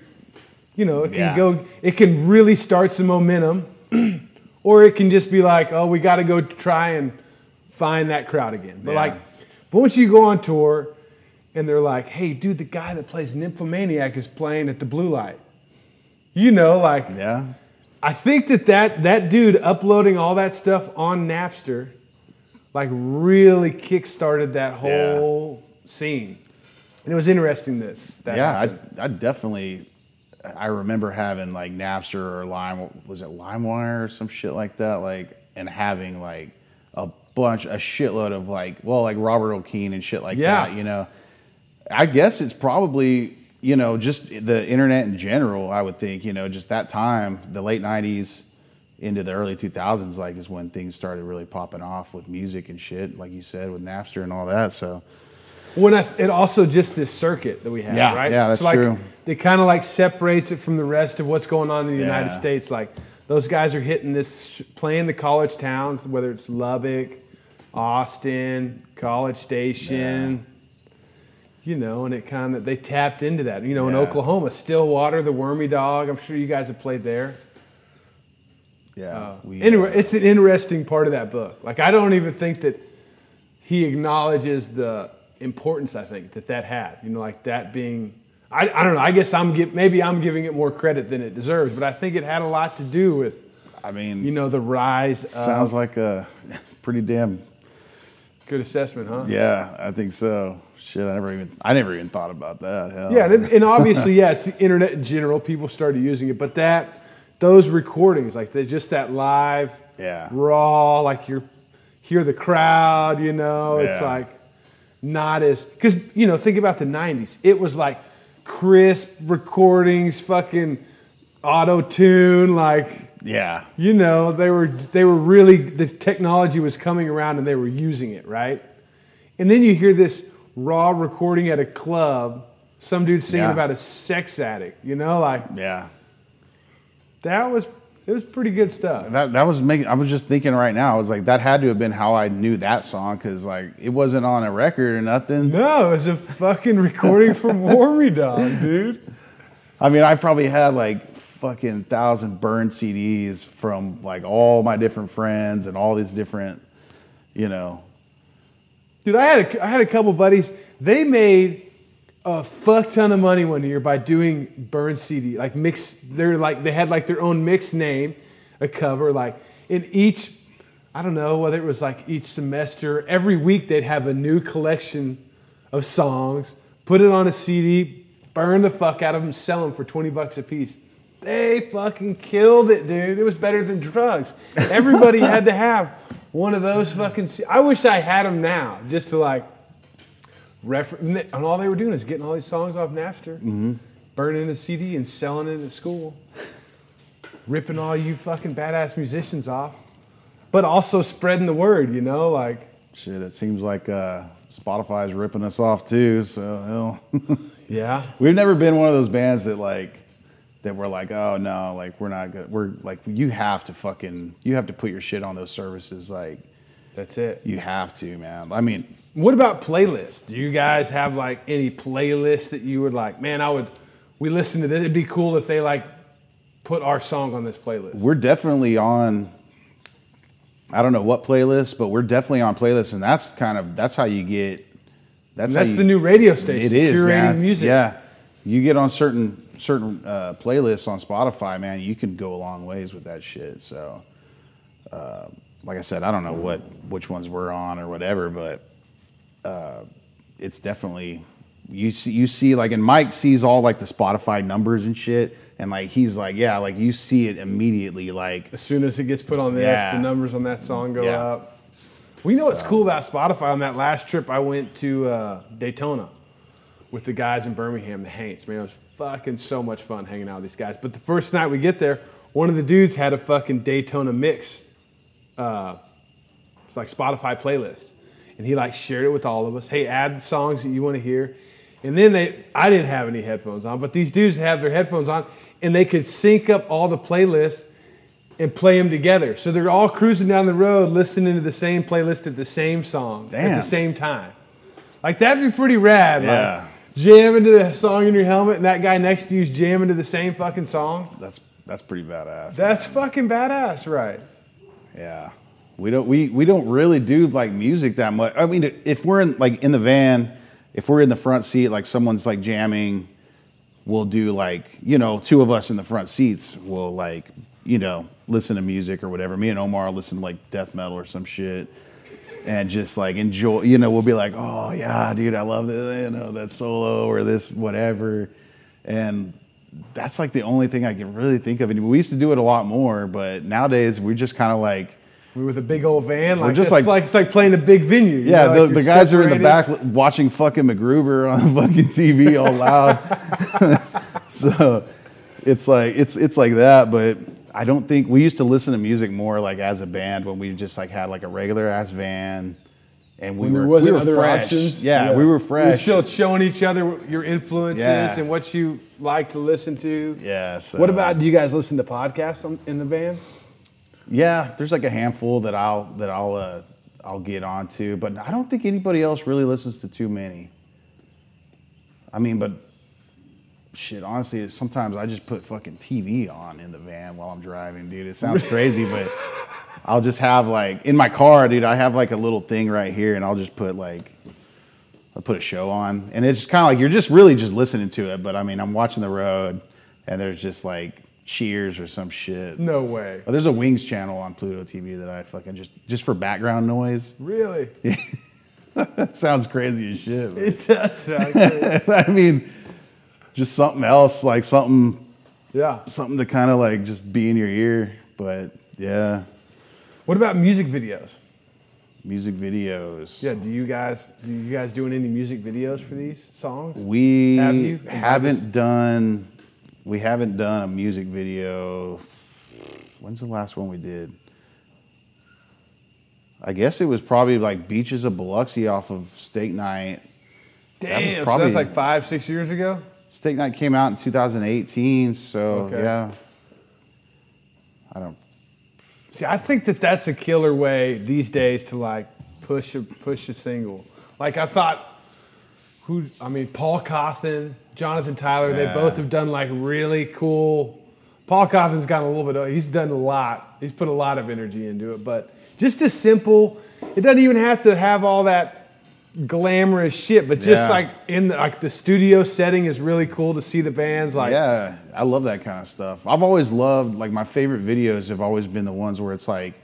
you know, it can yeah. go, it can really start some momentum, or it can just be like, oh, we got to go try and find that crowd again. But yeah. like, but once you go on tour and they're like, hey, dude, the guy that plays Nymphomaniac is playing at the Blue Light. You know, like, yeah. I think that, that that dude uploading all that stuff on Napster, like, really kickstarted that whole yeah. scene. And it was interesting that that yeah, happened. I I definitely, I remember having, like, Napster or Lime, was it LimeWire or some shit like that? Like, and having, like, a bunch, a shitload of, like, well, like, Robert O'Keefe and shit like yeah. that, you know? I guess it's probably, you know, just the internet in general, I would think, you know, just that time, the late nineties into the early two thousands, like, is when things started really popping off with music and shit, like you said, with Napster and all that, so. When I, it also just this circuit that we have, yeah, right? Yeah, that's so, like, true. It kind of, like, separates it from the rest of what's going on in the yeah. United States. Like, those guys are hitting this, playing the college towns, whether it's Lubbock, Austin, College Station, yeah. You know, and it kind of, they tapped into that. You know, yeah. in Oklahoma, Stillwater, the Wormy Dog. I'm sure you guys have played there. Yeah. Uh, we, anyway, it's an interesting part of that book. Like, I don't even think that he acknowledges the importance, I think, that that had. You know, like that being, I, I don't know, I guess I'm give, maybe I'm giving it more credit than it deserves, but I think it had a lot to do with, I mean, you know, the rise of. Sounds like a pretty damn good assessment, huh? Yeah, I think so. Shit, I never even I never even thought about that. Hell. Yeah, and obviously, yeah, it's the internet in general. People started using it, but that those recordings, like they just that live, yeah, raw, like you hear the crowd, you know, yeah. it's like not as because you know think about the nineties. It was like crisp recordings, fucking auto tune, like yeah, you know, they were they were really the technology was coming around and they were using it right, and then you hear this. Raw recording at a club, some dude singing yeah. about a sex addict, you know, like yeah, that was it was pretty good stuff. That that was making. I was just thinking right now. I was like, that had to have been how I knew that song because like it wasn't on a record or nothing. No, it was a fucking recording from Wormy Dog, dude. I mean, I probably had like fucking thousand burned C Ds from like all my different friends and all these different, you know. Dude, I had a, I had a couple buddies. They made a fuck ton of money one year by doing burn C D, like mix. They're like they had like their own mix name, a cover like in each. I don't know whether it was like each semester, every week they'd have a new collection of songs, put it on a C D, burn the fuck out of them, sell them for twenty bucks a piece. They fucking killed it, dude. It was better than drugs. Everybody had to have. One of those fucking. I wish I had them now, just to like reference. And all they were doing is getting all these songs off Napster, mm-hmm. burning the C D and selling it at school, ripping all you fucking badass musicians off, but also spreading the word. You know, like shit. It seems like uh, Spotify's ripping us off too. So hell. yeah, we've never been one of those bands that like. That we're like, oh no, like we're not good. We're like, you have to fucking, you have to put your shit on those services. Like, that's it. You have to, man. I mean, what about playlists? Do you guys have like any playlists that you would like? Man, I would. We listen to this. It'd be cool if they like put our song on this playlist. We're definitely on. I don't know what playlist, but we're definitely on playlists, and that's kind of that's how you get. That's that's you, the new radio station. It is curating man. music. Yeah, you get on certain. certain uh, playlists on Spotify, man, you can go a long ways with that shit. So, uh, like I said, I don't know what which ones we're on or whatever, but uh, it's definitely you see you see like and Mike sees all like the Spotify numbers and shit, and like he's like yeah, like you see it immediately, like as soon as it gets put on this, yeah. the numbers on that song go yeah. up. Well, you know so. What's cool about Spotify? On that last trip, I went to uh, Daytona with the guys in Birmingham, the Haints, man. It was fucking so much fun hanging out with these guys. But the first night we get there, one of the dudes had a fucking Daytona mix. Uh, it's like Spotify playlist. And he like shared it with all of us. Hey, add songs that you want to hear. And then they, I didn't have any headphones on, but these dudes have their headphones on, and they could sync up all the playlists and play them together. So they're all cruising down the road listening to the same playlist at the same song Damn. At the same time. Like, that'd be pretty rad. Yeah. Like, jamming to the song in your helmet, and that guy next to you's jamming to the same fucking song. That's that's pretty badass. That's man. fucking badass, right? Yeah. We don't we, we don't really do like music that much. I mean, if we're in like in the van, if we're in the front seat, like someone's like jamming, we'll do like, you know, two of us in the front seats will like, you know, listen to music or whatever. Me and Omar listen to like death metal or some shit. And just like enjoy, you know, we'll be like, oh yeah, dude, I love this, you know, that solo or this whatever. And that's like the only thing I can really think of. And we used to do it a lot more, but nowadays we're just kind of like, we're with a big old van, like, just like, like it's like playing a big venue. Yeah, know, the, like the guys separated. Are in the back watching fucking MacGruber on fucking T V all loud. So it's like it's it's like that, but. I don't think we used to listen to music more like as a band when we just like had like a regular ass van, and we were we were other fresh. Options. Yeah, yeah, we were fresh. We were still showing each other your influences yeah. and what you like to listen to. Yeah. So. What about? Do you guys listen to podcasts on, in the van? Yeah, there's like a handful that I'll that I'll uh, I'll get onto, but I don't think anybody else really listens to too many. I mean, but. Shit, honestly, sometimes I just put fucking T V on in the van while I'm driving, dude. It sounds crazy, but I'll just have like, in my car, dude, I have like a little thing right here, and I'll just put like, I'll put a show on. And it's just kind of like, you're just really just listening to it. But I mean, I'm watching the road, and there's just like Cheers or some shit. No way. Oh, there's a Wings channel on Pluto T V that I fucking just, just for background noise. Really? That sounds crazy as shit. But. It does sound crazy. I mean... Just something else, like something, yeah, something to kind of like just be in your ear. But yeah. What about music videos? Music videos. Yeah. Do you guys do you guys doing any music videos for these songs? We Have you? haven't done. We haven't done a music video. When's the last one we did? I guess it was probably like Beaches of Biloxi off of Steak Night. Damn. That probably, so that's like five, six years ago. Steak Night came out in two thousand eighteen, so okay. yeah. I don't. See, I think that that's a killer way these days to like push a push a single. Like I thought, who? I mean, Paul Cawthon, Jonathan Tyler, yeah. they both have done like really cool. Paul Cawthon's gotten a little bit. He's done a lot. He's put a lot of energy into it, but just a simple. It doesn't even have to have all that. Glamorous shit, but just yeah. like in the, like the studio setting is really cool to see the bands. Like, yeah, I love that kind of stuff. I've always loved like my favorite videos have always been the ones where it's like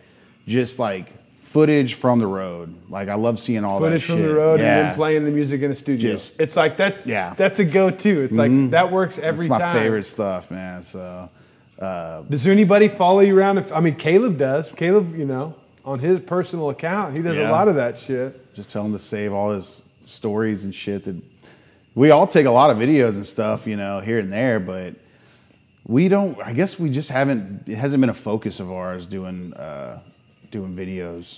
just like footage from the road. Like I love seeing all footage that shit. Footage from the road yeah. and then playing the music in the studio. Just, it's like that's yeah. that's a go-to. It's mm-hmm. like that works every that's my time. My favorite stuff, man. So uh, does anybody follow you around? If, I mean, Caleb does. Caleb, you know, on his personal account, he does yeah. a lot of that shit. Just tell him to save all his stories and shit. That we all take a lot of videos and stuff, you know, here and there, but we don't. I guess we just haven't. It hasn't been a focus of ours doing uh, doing videos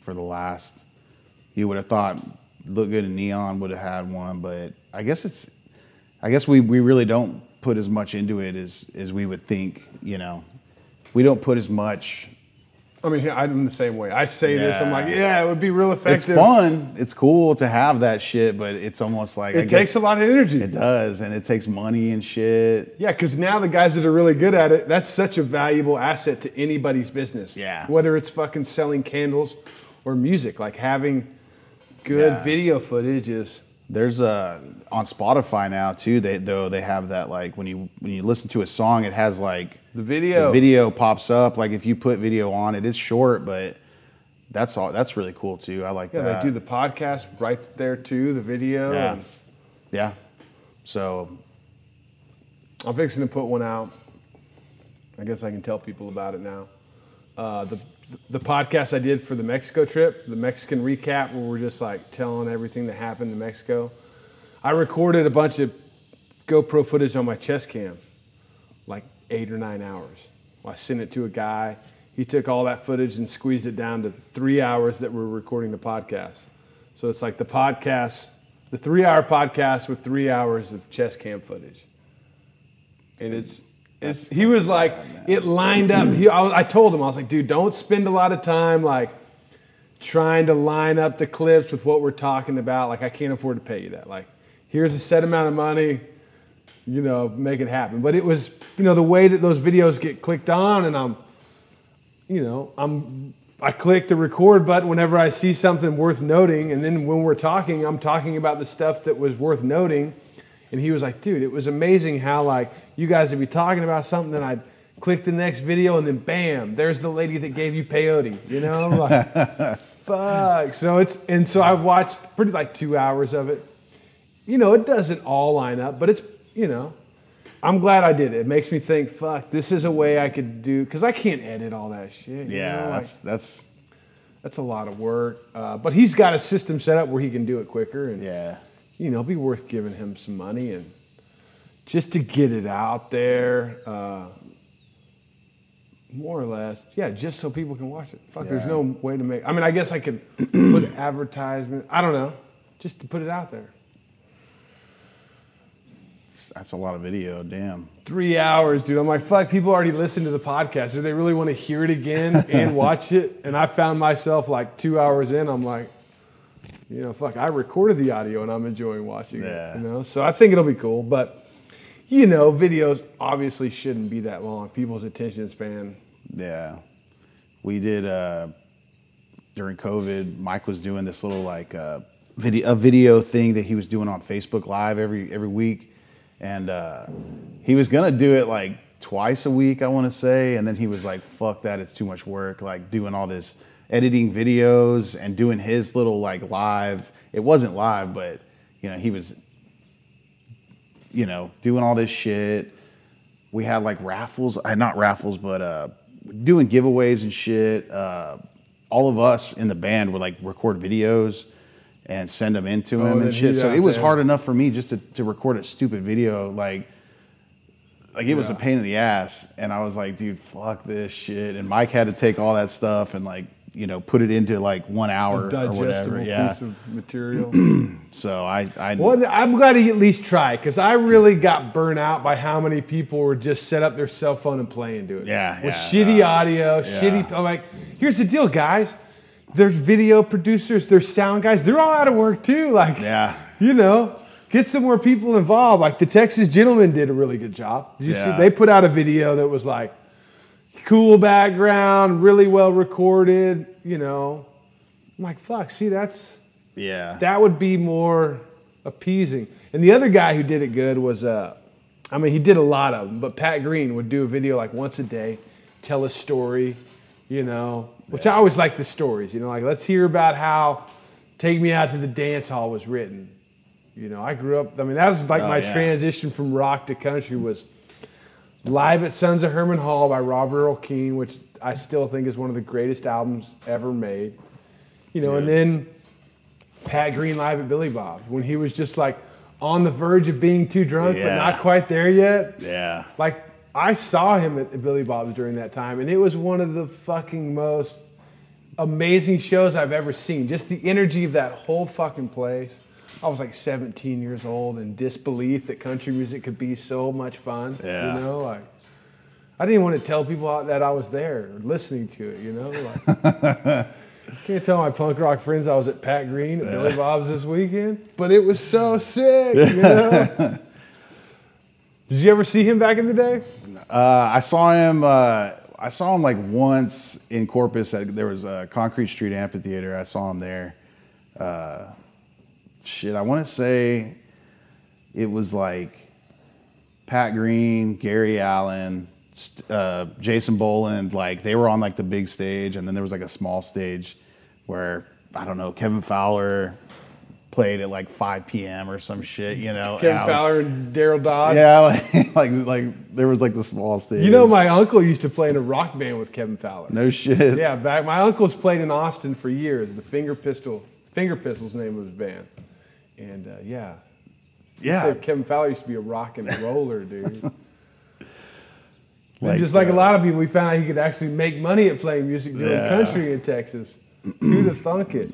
for the last. You would have thought Look Good in Neon would have had one, but I guess it's. I guess we, we really don't put as much into it as as we would think. You know, we don't put as much. I mean, I'm the same way. I say yeah. this, I'm like, yeah, it would be real effective. It's fun. It's cool to have that shit, but it's almost like... It I takes guess, a lot of energy. It does, and it takes money and shit. Yeah, because now the guys that are really good at it, that's such a valuable asset to anybody's business. Yeah. Whether it's fucking selling candles or music, like having good yeah. video footage is... There's a... On Spotify now, too, they though they have that, like, when you when you listen to a song, it has, like... The video. The video pops up. Like, if you put video on it, it's short, but that's all. That's really cool, too. I like yeah, that. Yeah, they do the podcast right there, too, the video. Yeah. And yeah. So. I'm fixing to put one out. I guess I can tell people about it now. Uh, the the podcast I did for the Mexico trip, the Mexican recap, where we're just, like, telling everything that happened in Mexico. I recorded a bunch of GoPro footage on my chest cam, like, eight or nine hours. Well, I sent it to a guy. He took all that footage and squeezed it down to three hours that we're recording the podcast. So it's like the podcast The three-hour podcast with three hours of chess camp footage. And it's, it's he was like, it lined up. He, I, I told him, I was like, dude, don't spend a lot of time like trying to line up the clips with what we're talking about. Like, I can't afford to pay you that. Like, here's a set amount of money, you know, make it happen. But it was, you know, the way that those videos get clicked on, and I'm, you know, I'm, I click the record button whenever I see something worth noting, and then when we're talking, I'm talking about the stuff that was worth noting. And he was like, dude, it was amazing how, like, you guys would be talking about something, and I'd click the next video, and then bam, there's the lady that gave you peyote, you know? Like, fuck. So it's, and so I've watched pretty, like, two hours of it. You know, it doesn't all line up, but it's, you know, I'm glad I did it. It makes me think, fuck, this is a way I could do, because I can't edit all that shit. Yeah, you know? that's, like, that's that's a lot of work. Uh, but he's got a system set up where he can do it quicker, and yeah, you know, it'd be worth giving him some money and just to get it out there, uh, more or less. Yeah, just so people can watch it. Fuck, yeah. There's no way to make. I mean, I guess I could put an advertisement. I don't know, just to put it out there. That's a lot of video, damn. Three hours, dude. I'm like, fuck, people already listened to the podcast. Do they really want to hear it again and watch it? And I found myself like two hours in, I'm like, you know, fuck, I recorded the audio and I'm enjoying watching yeah. it. You know, so I think it'll be cool. But, you know, videos obviously shouldn't be that long. People's attention span. Yeah. We did, uh, during COVID, Mike was doing this little like uh, video, a video thing that he was doing on Facebook Live every every week. And uh, he was going to do it like twice a week, I want to say. And then he was like, fuck that, it's too much work. Like doing all this editing videos and doing his little like live. It wasn't live, but, you know, he was, you know, doing all this shit. We had like raffles, uh, not raffles, but uh, doing giveaways and shit. Uh, all of us in the band would like record videos and send them into him oh, and shit. So it was there. hard enough for me just to, to record a stupid video. Like, like it yeah. was a pain in the ass. And I was like, dude, fuck this shit. And Mike had to take all that stuff and like, you know, put it into like one hour or whatever. Yeah. Piece of material. So I, I, well, I'm glad he at least tried. Cause I really got burnt out by how many people were just set up their cell phone and play and do it. Yeah. With yeah, shitty uh, audio, yeah. shitty. I'm like, here's the deal, guys. There's video producers, there's sound guys. They're all out of work too. Like, yeah. you know, get some more people involved. Like the Texas Gentleman did a really good job. Did you yeah. see? They put out a video that was like cool background, really well recorded. You know, I'm like, fuck. See, that's yeah. that would be more appeasing. And the other guy who did it good was, uh, I mean, he did a lot of them. But Pat Green would do a video like once a day, tell a story. You know. Which I always like the stories, you know, like let's hear about how Take Me Out to the Dance Hall was written. You know, I grew up, I mean, that was like oh, my yeah. transition from rock to country was Live at Sons of Herman Hall by Robert Earl Keen, which I still think is one of the greatest albums ever made. You know, yeah. and then Pat Green Live at Billy Bob's when he was just like on the verge of being too drunk, yeah. but not quite there yet. Yeah. Like, I saw him at Billy Bob's during that time, and it was one of the fucking most amazing shows I've ever seen. Just the energy of that whole fucking place. I was like seventeen years old in disbelief that country music could be so much fun. Yeah. You know, like I didn't want to tell people that I was there or listening to it, you know? Like can't tell my punk rock friends I was at Pat Green at yeah. Billy Bob's this weekend, but it was so sick, you know? Did you ever see him back in the day? Uh, I saw him. Uh, I saw him like once in Corpus. I, there was a Concrete Street Amphitheater. I saw him there. Uh, shit, I want to say it was like Pat Green, Gary Allen, uh, Jason Boland. Like they were on like the big stage, and then there was like a small stage where I don't know Kevin Fowler played at like five p.m. or some shit, you know. Kevin Fowler and Daryl Dodd. Yeah, like, like like there was like the small stage. You know, my uncle used to play in a rock band with Kevin Fowler. No shit. Yeah, back my uncle's played in Austin for years. The Finger Pistol, Finger Pistol's name of his band, and uh, yeah, yeah. He said Kevin Fowler used to be a rock and roller dude. Like, and just like uh, a lot of people, we found out he could actually make money at playing music doing yeah. country in Texas. Who'd have thunk it?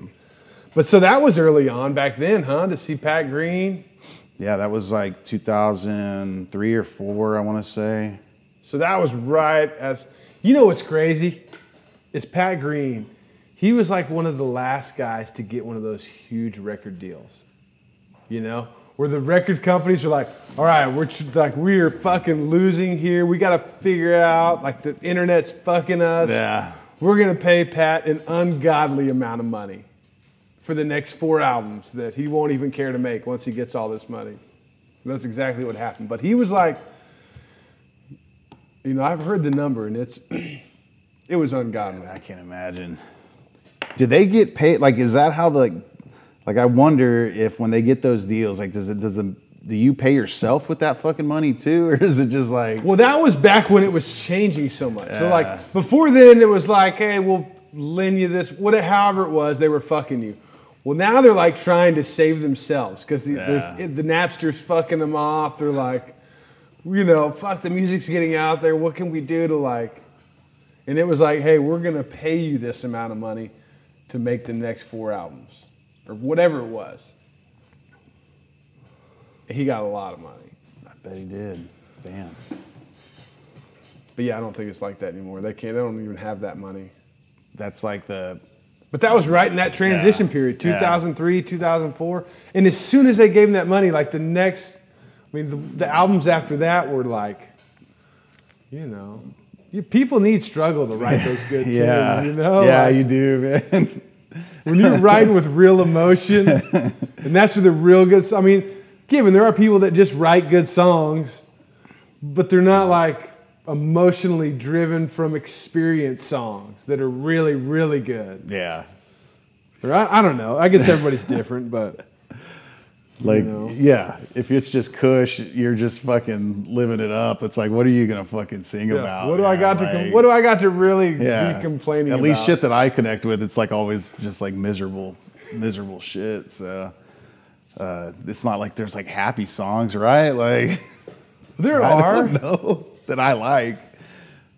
But so that was early on back then, huh, to see Pat Green? Yeah, that was like two thousand three or four, I want to say. So that was right as, you know what's crazy? It's Pat Green. He was like one of the last guys to get one of those huge record deals, you know, where the record companies are like, all right, we're tr- like, we're fucking losing here. We got to figure out, like, the internet's fucking us. Yeah. We're going to pay Pat an ungodly amount of money for the next four albums that he won't even care to make once he gets all this money. And that's exactly what happened. But he was like, you know, I've heard the number, and it's it was ungodly. Man, I can't imagine. Do they get paid? Like, is that how the, like, like I wonder if when they get those deals, like, does it does the do you pay yourself with that fucking money too, or is it just like? Well, that was back when it was changing so much. Yeah. So like before then, it was like, hey, we'll lend you this, whatever, however it was, they were fucking you. Well, now they're like trying to save themselves because the, yeah. the Napster's fucking them off. They're like, you know, fuck, the music's getting out there. What can we do to like? And it was like, hey, we're gonna pay you this amount of money to make the next four albums. Or whatever it was. He got a lot of money. I bet he did. Damn. But yeah, I don't think it's like that anymore. They can't. They don't even have that money. That's like the... But that was right in that transition yeah. period, two thousand three, yeah. two thousand four. And as soon as they gave him that money, like the next... I mean, the, the albums after that were like, you know... You, people need struggle to write those good tunes, yeah. you know? Yeah, like, you do, man. When you're writing with real emotion, and that's with the real good... I mean, given there are people that just write good songs, but they're not like emotionally driven from experience songs that are really, really good. Yeah. Or I, I don't know. I guess everybody's different, but... Like, you know. Yeah, if it's just Kush, you're just fucking living it up. It's like, what are you gonna fucking sing yeah. about? What do yeah, I got like, to? Com- what do I got to really yeah. be complaining about? At least about? Shit that I connect with, it's like always just like miserable, miserable shit. So uh, it's not like there's like happy songs, right? Like there I are. Don't know that I like.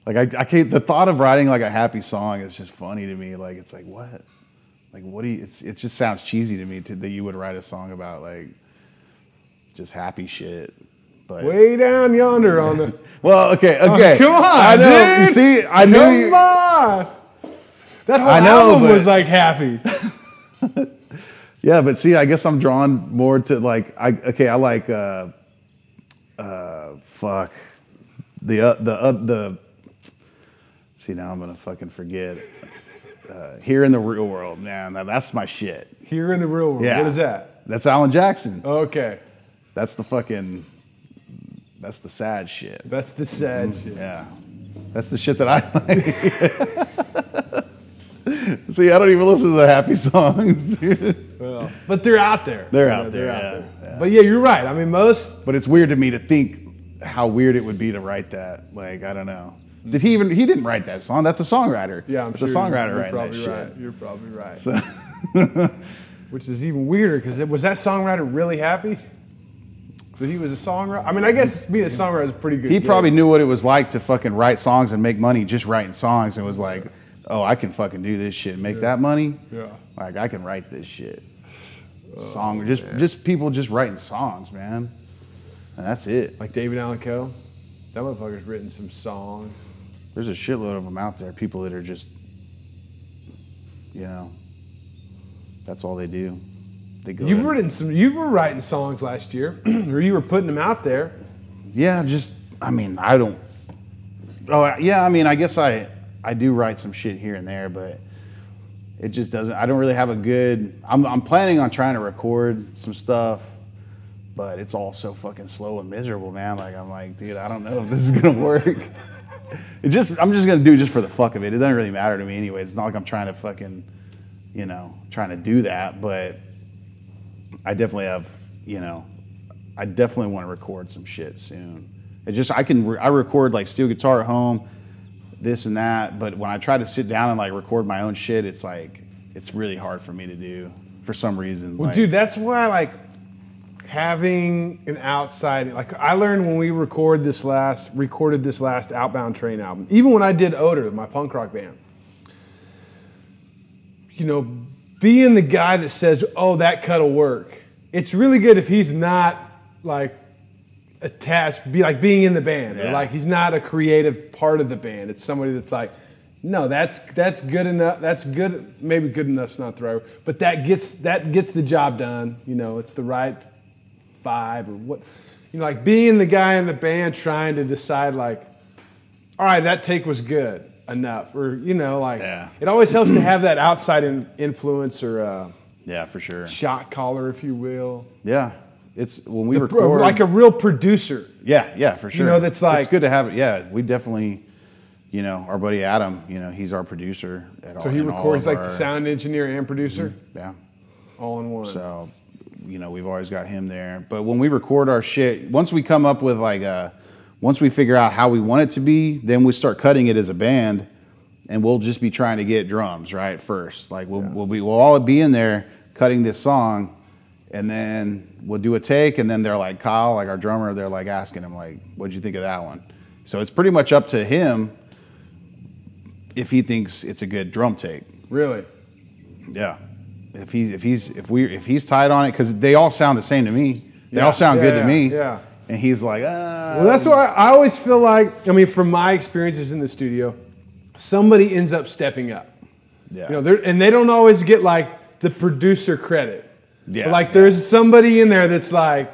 Like I, I can't. The thought of writing like a happy song is just funny to me. Like it's like what. Like what do you? It's, it just sounds cheesy to me to, that you would write a song about like just happy shit. But way down yonder on the. Well, okay, okay. Oh, come on, I know. Dude. You see, I know. Come on. That whole I know, album but, was like happy. Yeah, but see, I guess I'm drawn more to like I okay, I like uh, uh, fuck the uh, the uh, the. See now I'm gonna fucking forget. Uh, Here in the Real World. Now, now that's my shit. Here in the Real World. Yeah. What is that? That's Alan Jackson. Okay. That's the fucking, that's the sad shit. That's the sad mm-hmm. shit. Yeah. That's the shit that I like. See, I don't even listen to the happy songs, dude. Well, but they're out there. They're out there. They're out there. Yeah, yeah. But yeah, you're right. I mean, most. But it's weird to me to think how weird it would be to write that. Like, I don't know. Did he even? He didn't write that song. That's a songwriter. Yeah, I'm it's sure. It's a songwriter you're, you're writing that right. shit. You're probably right. So. Which is even weirder because was that songwriter really happy? That he was a songwriter. I mean, I guess being a songwriter is pretty good. He game. Probably knew what it was like to fucking write songs and make money just writing songs, and was like, "Oh, I can fucking do this shit, and make yeah. that money. Yeah, like I can write this shit. Oh, song, just man. just people just writing songs, man. And that's it. Like David Allan Coe. That motherfucker's written some songs." There's a shitload of them out there, people that are just, you know, that's all they do. They go you, were some, you were writing songs last year, or you were putting them out there. Yeah, just, I mean, I don't, oh, yeah, I mean, I guess I, I do write some shit here and there, but it just doesn't, I don't really have a good, I'm, I'm planning on trying to record some stuff. But it's all so fucking slow and miserable, man. Like, I'm like, dude, I don't know if this is gonna work. It just, I'm just gonna do it just for the fuck of it. It doesn't really matter to me anyway. It's not like I'm trying to fucking, you know, trying to do that. But I definitely have, you know, I definitely want to record some shit soon. It just, I can, re- I record like steel guitar at home, this and that. But when I try to sit down and like record my own shit, it's like, it's really hard for me to do for some reason. Well, like, dude, that's why I like, having an outside, like I learned when we record this last, recorded this last Outbound Train album, even when I did Odor, my punk rock band, you know, being the guy that says, oh, that cut'll work. It's really good if he's not like attached, be like being in the band. Yeah. Or like he's not a creative part of the band. It's somebody that's like, no, that's that's good enough. That's good. Maybe good enough's not the right word, but that gets that gets the job done. You know, it's the right vibe or what. You know, like being the guy in the band trying to decide, like, all right, that take was good enough, or you know, like yeah. It always helps to have that outside in, influence or uh, yeah, for sure, shot caller, if you will. Yeah. It's when we the, record, like a real producer. Yeah, yeah, for sure. You know, that's like it's good to have it. Yeah, we definitely, you know, our buddy Adam, you know, he's our producer at all. So he records like our, sound engineer and producer. Mm-hmm, yeah, all in one. So, you know, we've always got him there. But when we record our shit, once we come up with like a, once we figure out how we want it to be, then we start cutting it as a band, and we'll just be trying to get drums right first. Like we'll yeah. we'll be we'll all be in there cutting this song. And then we'll do a take, and then they're like, Kyle, like our drummer, they're like asking him, like, what'd you think of that one? So it's pretty much up to him if he thinks it's a good drum take. Really? Yeah. If he if he's if we if he's tied on it, because they all sound the same to me. They yeah. all sound yeah, good yeah, to me. Yeah. And he's like, ah. Well, that's why I always feel like, I mean, from my experiences in the studio, somebody ends up stepping up. Yeah. You know, and they don't always get like the producer credit. Yeah, like there's yeah. somebody in there that's like,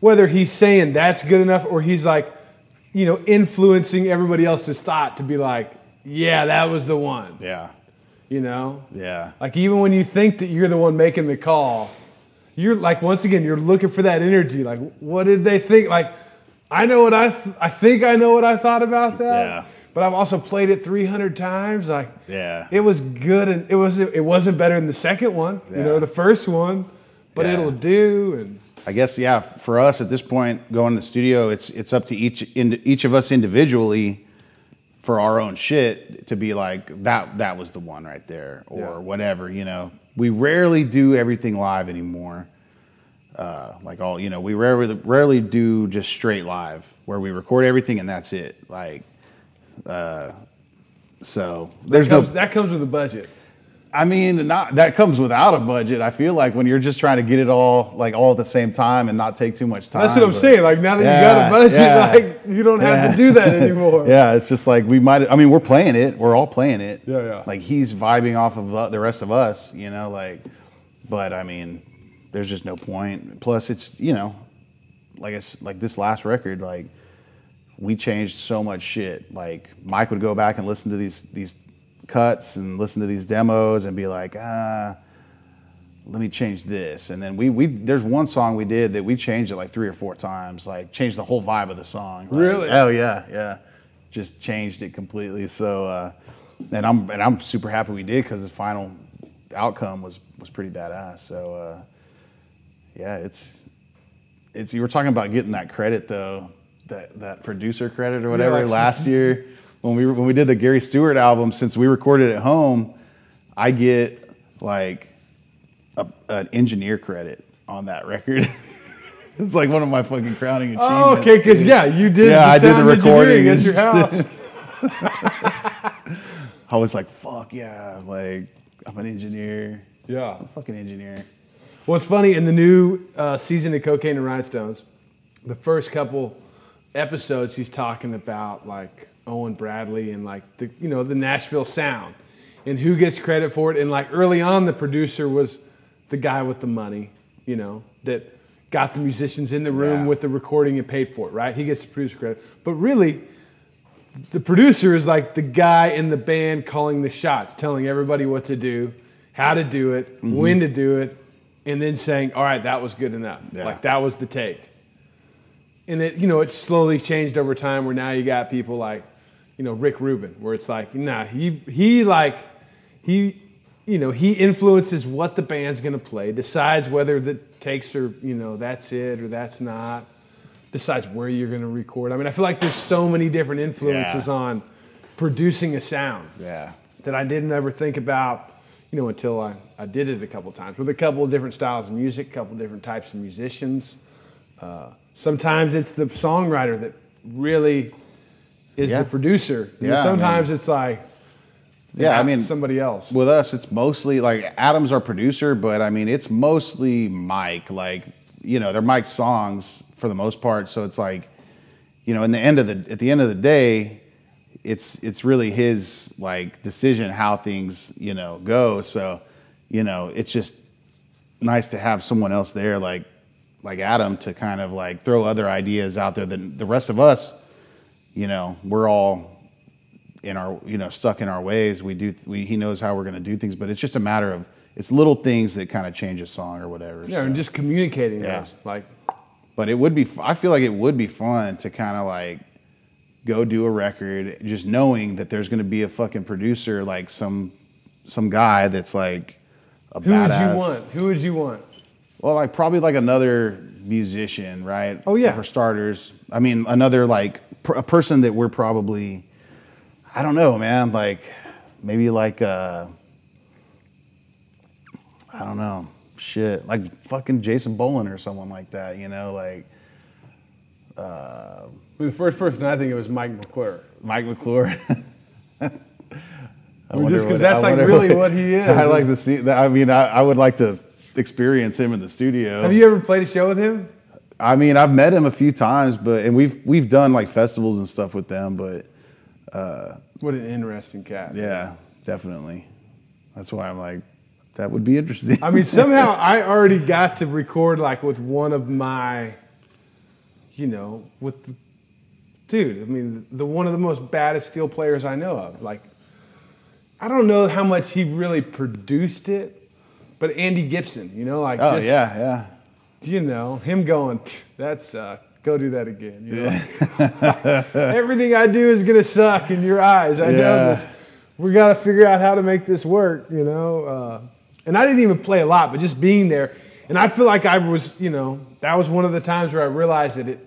whether he's saying that's good enough or he's like, you know, influencing everybody else's thought to be like, yeah, that was the one. Yeah. You know? Yeah. Like even when you think that you're the one making the call, you're like, once again, you're looking for that energy. Like, what did they think? Like, I know what I, th- I think I know what I thought about that. Yeah. But I've also played it three hundred times. Like, yeah. It was good. And it wasn't, it wasn't better than the second one, yeah. you know, the first one. But yeah. it'll do, and I guess yeah. For us at this point, going to the studio, it's it's up to each in, each of us individually for our own shit to be like that. That was the one right there, or yeah. whatever. You know, we rarely do everything live anymore. Uh, like all you know, we rarely rarely do just straight live where we record everything and that's it. Like, uh, so there's that comes, no that comes with a budget. I mean, not that comes without a budget. I feel like when you're just trying to get it all, like all at the same time, and not take too much time. That's what I'm but, saying. Like now that yeah, you got a budget, yeah, like you don't yeah. have to do that anymore. yeah, it's just like we might. I mean, we're playing it. We're all playing it. Yeah, yeah. Like he's vibing off of the rest of us, you know. Like, but I mean, there's just no point. Plus, it's you know, like it's like this last record, like we changed so much shit. Like Mike would go back and listen to these these. cuts and listen to these demos and be like, ah, let me change this. And then we we there's one song we did that we changed it like three or four times, like changed the whole vibe of the song. Like, really? Oh yeah, yeah. Just changed it completely. So, uh, and I'm and I'm super happy we did because the final outcome was was pretty badass. So, uh, yeah, it's it's you were talking about getting that credit though, that that producer credit or whatever yeah, like, last year. When we when we did the Gary Stewart album, since we recorded at home, I get like a, an engineer credit on that record. It's like one of my fucking crowning achievements. Oh, okay, because yeah, you did. Yeah, I did the recording at your house. I was like, fuck yeah, like I'm an engineer. Yeah, I'm a fucking engineer. Well, it's funny in the new uh, season of Cocaine and Rhinestones, the first couple episodes, he's talking about like Owen Bradley and like the you know the Nashville sound and who gets credit for it, and like early on the producer was the guy with the money, you know, that got the musicians in the room yeah. with the recording and paid for it, right? He gets the producer credit, but really the producer is like the guy in the band calling the shots, telling everybody what to do, how to do it, mm-hmm. when to do it, and then saying, all right, that was good enough. Yeah. Like that was the take. And it you know it slowly changed over time where now you got people like you know, Rick Rubin, where it's like, nah, he, he like, he, you know, he influences what the band's going to play, decides whether the takes are, you know, that's it or that's not, decides where you're going to record. I mean, I feel like there's so many different influences yeah. on producing a sound yeah. that I didn't ever think about, you know, until I, I did it a couple of times with a couple of different styles of music, a couple of different types of musicians. Uh, sometimes it's the songwriter that really... is yeah. the producer. And yeah, sometimes man. It's like Yeah, I mean, somebody else. With us, it's mostly like Adam's our producer, but I mean, it's mostly Mike. Like, you know, they're Mike's songs for the most part. So it's like, you know, in the end of the at the end of the day, it's it's really his like decision how things, you know, go. So, you know, it's just nice to have someone else there like like Adam to kind of like throw other ideas out there than the rest of us. You know, we're all in our, you know, stuck in our ways. We do, we, he knows how we're going to do things, but it's just a matter of, it's little things that kind of change a song or whatever. Yeah, so. And just communicating yeah. those, like. But it would be, I feel like it would be fun to kind of like go do a record, just knowing that there's going to be a fucking producer, like some, some guy that's like a Who badass. Who would you want? Who would you want? Well, like probably like another musician, right? Oh yeah. For starters. I mean, another like pr- a person that we're probably, I don't know, man, like maybe like, uh, I don't know, shit, like fucking Jason Boland or someone like that, you know, like. Uh, the first person I think it was Mike McClure. Mike McClure. Just because that's I like really what, what he is. I like to see that. I mean, I, I would like to experience him in the studio. Have you ever played a show with him? I mean, I've met him a few times, but and we've we've done like festivals and stuff with them, but uh what an interesting cat. Yeah, definitely. That's why I'm like, that would be interesting. I mean, somehow I already got to record like with one of my, you know, with the, dude, I mean, the one of the most baddest steel players I know of. Like, I don't know how much he really produced it. But Andy Gibson, you know, like oh, just, yeah, yeah. You know, him going, that's, uh, go do that again. You know? Yeah. Everything I do is going to suck in your eyes. I yeah. know this. We got to figure out how to make this work, you know. Uh, and I didn't even play a lot, but just being there. And I feel like I was, you know, that was one of the times where I realized that it,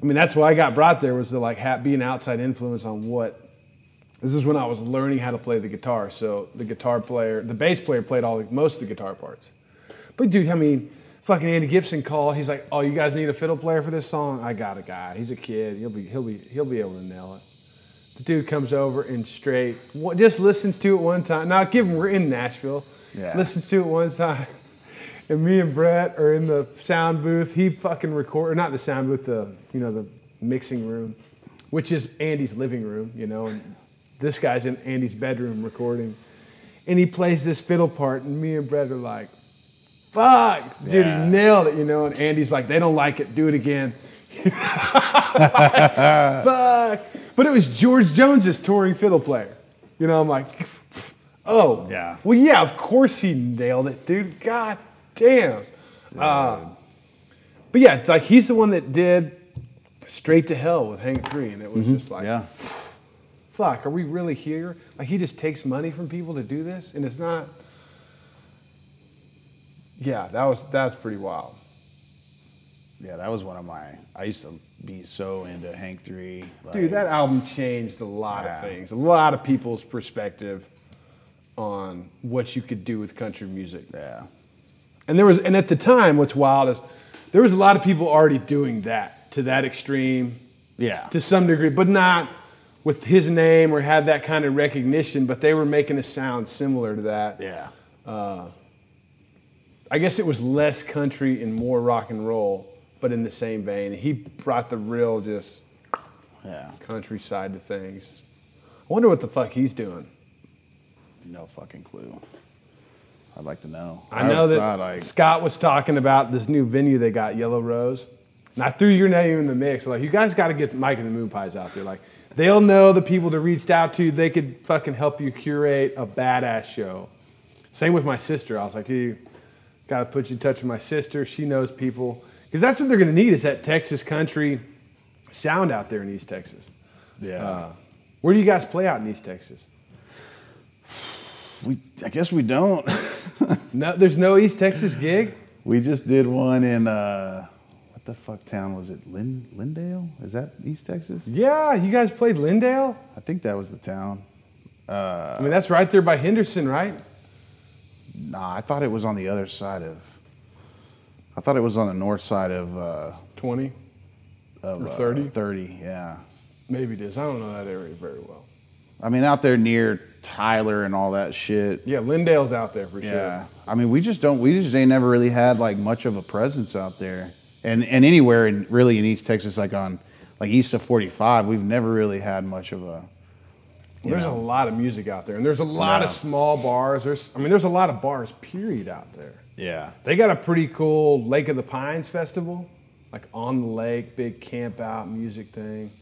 I mean, that's why I got brought there was to like have, be an outside influence on what. This is when I was learning how to play the guitar. So the guitar player, the bass player played all most of the guitar parts. But dude, I mean, fucking Andy Gibson called. He's like, "Oh, you guys need a fiddle player for this song? I got a guy. He's a kid. He'll be he'll be he'll be able to nail it." The dude comes over and straight just listens to it one time. Now, give him we're in Nashville. Yeah. Listens to it one time, and me and Brett are in the sound booth. He fucking record, or not the sound booth, the you know the mixing room, which is Andy's living room, you know. And, this guy's in Andy's bedroom recording. And he plays this fiddle part, and me and Brett are like, fuck, dude, yeah. he nailed it, you know? And Andy's like, they don't like it, do it again. Like, fuck. But it was George Jones's touring fiddle player. You know, I'm like, oh. Yeah. Well, yeah, of course he nailed it, dude. God damn. Dude. Uh, but yeah, like he's the one that did Straight to Hell with Hank three, and it was mm-hmm. just like, yeah. fuck, are we really here? Like, he just takes money from people to do this? And it's not... Yeah, that was that's pretty wild. Yeah, that was one of my... I used to be so into Hank three. Like, dude, that album changed a lot yeah. of things. A lot of people's perspective on what you could do with country music. Yeah. And there was... And at the time, what's wild is there was a lot of people already doing that to that extreme. Yeah. To some degree, but not... with his name or had that kind of recognition, but they were making a sound similar to that. Yeah. Uh, I guess it was less country and more rock and roll, but in the same vein. He brought the real just yeah. countryside to things. I wonder what the fuck he's doing. No fucking clue. I'd like to know. I, I know that I... Scott was talking about this new venue they got, Yellow Rose. And I threw your name in the mix. Like, you guys got to get Mike and the Moon Pies out there. Like, they'll know the people to reach out to. They could fucking help you curate a badass show. Same with my sister. I was like, dude, got to put you in touch with my sister. She knows people. Because that's what they're going to need is that Texas country sound out there in East Texas. Yeah. Uh, where do you guys play out in East Texas? We, I guess we don't. No, there's no East Texas gig? We just did one in... Uh... the fuck town was it? Lynn, Lyndale? Is that East Texas? Yeah, you guys played Lyndale? I think that was the town. Uh, I mean, that's right there by Henderson, right? Nah, I thought it was on the other side of... I thought it was on the north side of... Uh, twenty? Of, or thirty? Uh, thirty, yeah. Maybe it is. I don't know that area very well. I mean, out there near... Tyler and all that shit. Yeah, Lindale's out there for yeah. sure. Yeah, I mean, we just don't, we just ain't never really had like much of a presence out there, and and anywhere in really in East Texas, like on like east of forty-five, we've never really had much of a. There's know. a lot of music out there, and there's a lot yeah. of small bars. There's, I mean, there's a lot of bars, period, out there. Yeah, they got a pretty cool Lake of the Pines festival, like on the lake, big camp out music thing.